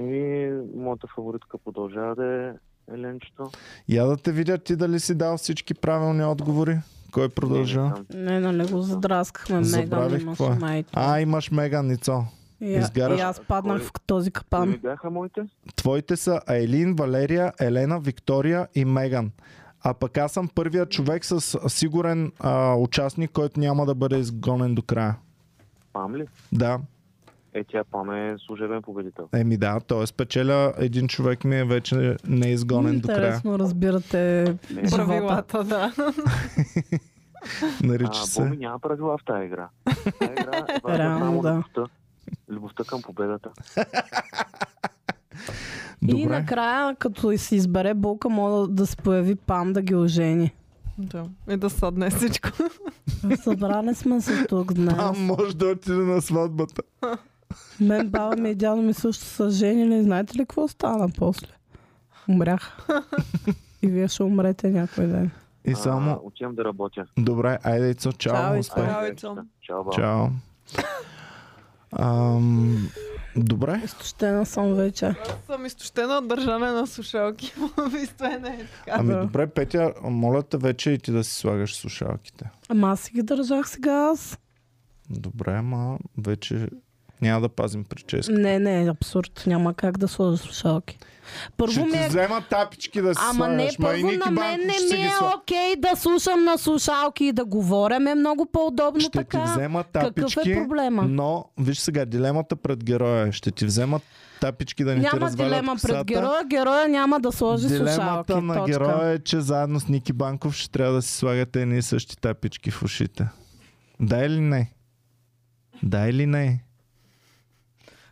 И моята фаворитка продължава да е Еленчето. Я да те видя ти дали си дал всички правилни отговори. Кой продължава? Не, нали го задраскахме. Меган имаш майто. А, имаш Меган, Ицо. И аз паднах в този капан. Кои бяха моите? Твоите са Айлин, Валерия, Елена, Виктория и Меган. А пък аз съм първият човек с сигурен участник, който няма да бъде изгонен до края. Пам ли? Да. Е, тя Пам е служебен победител. Еми да, т.е. печеля един човек ми е вече не е изгонен до края. Интересно разбирате правилата, да. Нарича се. Боми няма правила в тази игра. Тая игра е само любовта. Любовта към победата. Добре. И накрая, като се избере болка, може да се появи Пам да ги ожени. Да. И да съдне всичко. Събрали сме се тук днес. Пам може да отиде на сватбата. Мен баба ми и дядо ми също са женили. Знаете ли какво стана после? Умрях. И вие ще умрете някой ден. И само... Отивам да работя. Добре, айде Ицо, чао. Чао, чао. Добре. Изтощена съм вече. Аз съм изтощена от държане на слушалки. Ами добре, Петя, моля те вече и ти да си слагаш слушалките. Ама аз си ги държах сега аз. Добре, ама вече няма да пазим прическа. Не, не, абсурд. Няма как да сложа слушалки. Първо ще ми е... взема тапички да си ама слагаш. Ама не, първо на мен не ми е окей да слушам на слушалки и да говоря. Ме е много по-удобно ще така. Ще ти взема тапички, какъв е проблема? Но виж сега, дилемата пред героя. Ще ти взема тапички да не няма те развалят дилема косата. Пред героя, героя няма да сложи дилемата слушалки. Дилемата на героя е, че заедно с Ники Банков ще трябва да си слагате едни и същи тапички в ушите. Да или не? Да или не?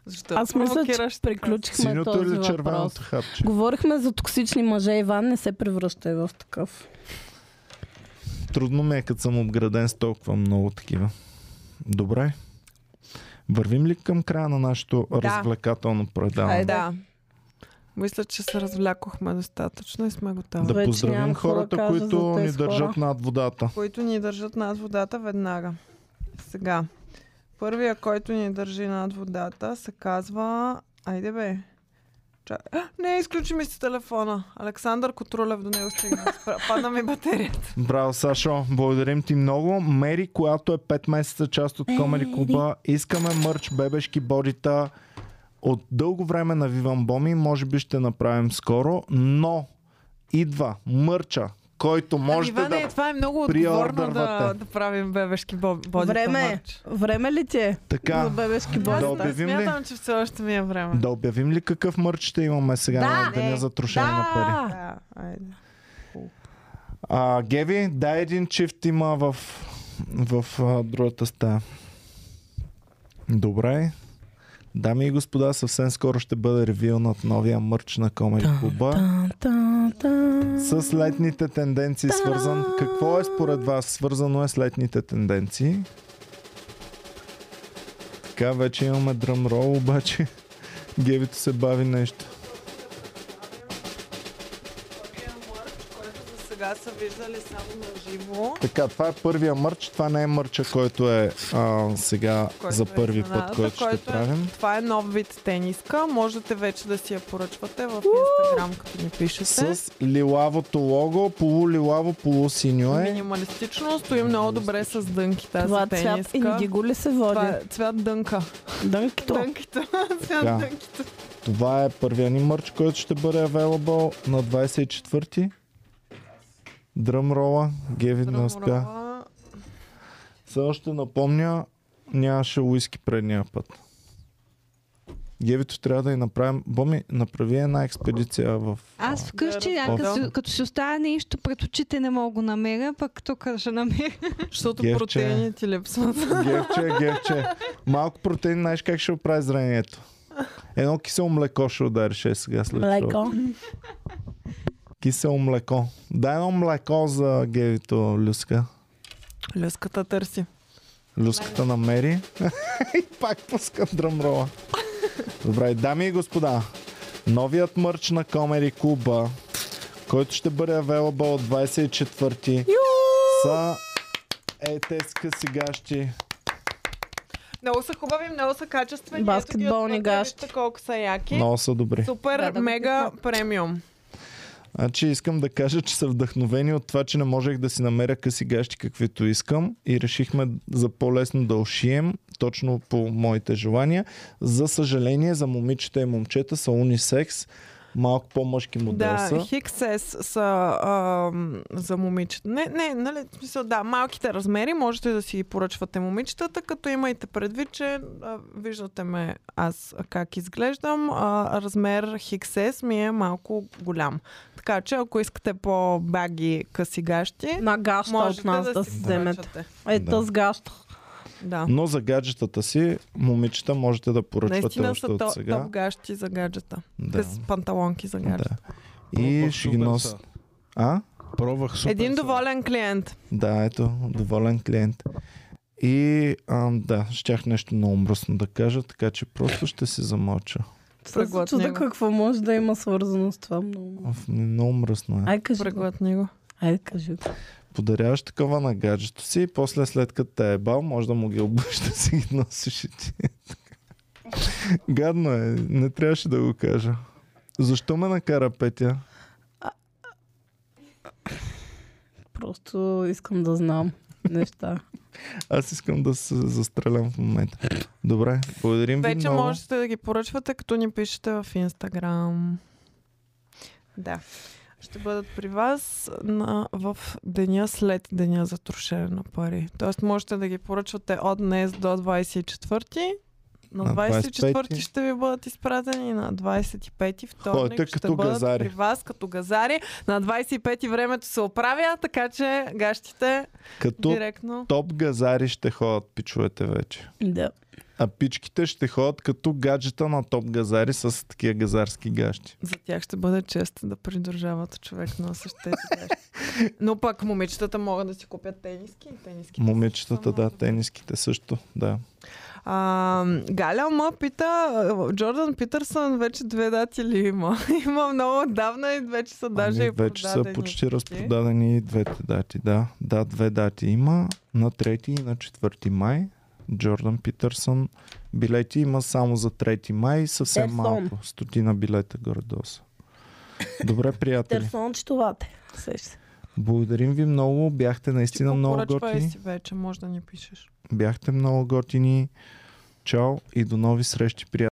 Защо? Аз мисля, че приключихме синьото този или въпрос. Хапче? Говорихме за токсични мъже, Иван, не се превръщай в такъв. Трудно ми е, като съм обграден с толкова много такива. Добре. Вървим ли към края на нашето развлекателно предаване? Ай, да. Мисля, че се развлякохме достатъчно и сме готови. Да поздравим хората, които ни държат над водата. Които ни държат над водата веднага. Сега. Първия, който ни държи над водата, се казва... Айде бе. Не, изключи ми си телефона. Александър Котрулев, до него стигна. Падна ми батерията. Браво, Сашо. Благодарим ти много. Мери, която е 5 месеца част от Comedy Club. Искаме мърч, бебешки бодита. От дълго време на Виван Боми. Може би ще направим скоро. Но идва мърча, който може да приордървате. Това е много отговорно да правим бебешки бодита. Време ли ти е за бебешки бодита? Аз смятам, че все още ми е време. Да обявим ли какъв мърч ще имаме сега на деня за трошене на пари? Да, айде. Геви, дай един чифт има в другата стая. Добре. Дами и господа, съвсем скоро ще бъде ревилнат новия мърч на Comedy Club с летните тенденции свързан. Какво е според вас? Свързано е с летните тенденции. Така, вече имаме дръмрол, обаче Гевито се бави нещо. Сега са виждали само на живо. Така, това е първия мърч. Това не е мърча, който е сега който за първи път, който ще правим. Това е нов вид тениска. Можете вече да си я поръчвате в Инстаграм, като ни пишете. С лилавото лого, полулилаво, полусиньо е. Минималистично, стои много добре с дънки тази това тениска. Това цвят индиго ли се води? Това е цвят дънка. Дънкито. Дънкито. Цвят дънкито. Това е първия ни мърч, който ще бъде available на 24-ти. Дръмрола, Геви не успя. Все още напомня, нямаше уиски предния път. Гевито трябва да ни направим. Боми, направи една експедиция в... Аз вкъщи, като си оставя нещо пред очите, не мога го намеря, пък тук ще намеря. Защото протеини ти липсват. Гевче. Малко протеини, знаеш как ще оправи зрението. Едно кисело млеко ще удариш сега след това. Млеко. Кисело млеко. Дай едно млеко за Гевито, Люска. Люската търси. Люската намери. И пак пускам дръмрола. Добре, дами и господа, новият мърч на Comedy Club, който ще бъде available от 24-ти, са тези къси гащи. Много са хубави, много са качествени. Баскетболни гащи. Колко са яки. Много са добри. Супер, мега премиум. Значи искам да кажа, че са вдъхновени от това, че не можех да си намеря къси гащи каквито искам и решихме за по-лесно да ушием, точно по моите желания. За съжаление, за момичета и момчета са унисекс, малко по-мъжки модел са. Да, хиксес са за момичета. Не, нали, в смисъл, да, малките размери, можете да си ги поръчвате момичетата, като имайте предвид, че виждате ме аз как изглеждам, размер хиксес ми е малко голям. Така че, ако искате по-баги къси гащи, на гаща от нас да си вземете. Ето с гаща. Да. Но за гаджетата си, момичета, можете да поръчвате още от сега. Наистина са топ гащи за гаджета. Да. Без панталонки за гаджета. Да. И ще ги носи. Пробвах супер. Един доволен клиент. Да, ето, доволен клиент. И да, щях нещо много мръсно да кажа, така че просто ще си замълча. Се чуда какво може да има свързано с това. Много мръсно е. Ай, кажи го. Айде, кажи го. Подаряваш такова на гаджето си и после, след като те е бал, може да му ги обуваш да си ги носиш и ти. Гадно е. Не трябваше да го кажа. Защо ме накара Петя? Просто искам да знам неща. Аз искам да се застрелям в момента. Добре, благодарим ви много. Вече можете да ги поръчвате, като ни пишете в Инстаграм. Да. Ще бъдат при вас в деня след деня за трошене на пари. Тоест можете да ги поръчвате от днес до 24-ти. На 24-ти ще ви бъдат изпратени, на 25-ти вторник ще бъдат газари. При вас като газари. На 25-ти времето се оправя, така че гащите като директно... топ газари ще ходят пичовете вече. Да. А пичките ще ходят като гаджета на топ газари с такива газарски гащи. За тях ще бъде чест да придържават човек на същите гащи. Но пък момичетата могат да си купят тениски. Момичетата, да, тениските също, да. Галя ма пита, Джордан Питърсън вече 2 дати ли има? Има много отдавна и вече са даже и продадени. Вече са почти разпродадени и 2 дати, да. Да, 2 дати има, на 3 и на 4 май. Джордан Питърсън. Билети има само за 3 май, съвсем Терсон. Малко. 100 билета гордоса. Добре, приятели. Терсончетовате. Благодарим ви много. Бяхте наистина много готини. Си вече, може да ни пишеш. Бяхте много готини. Чао и до нови срещи, приятели.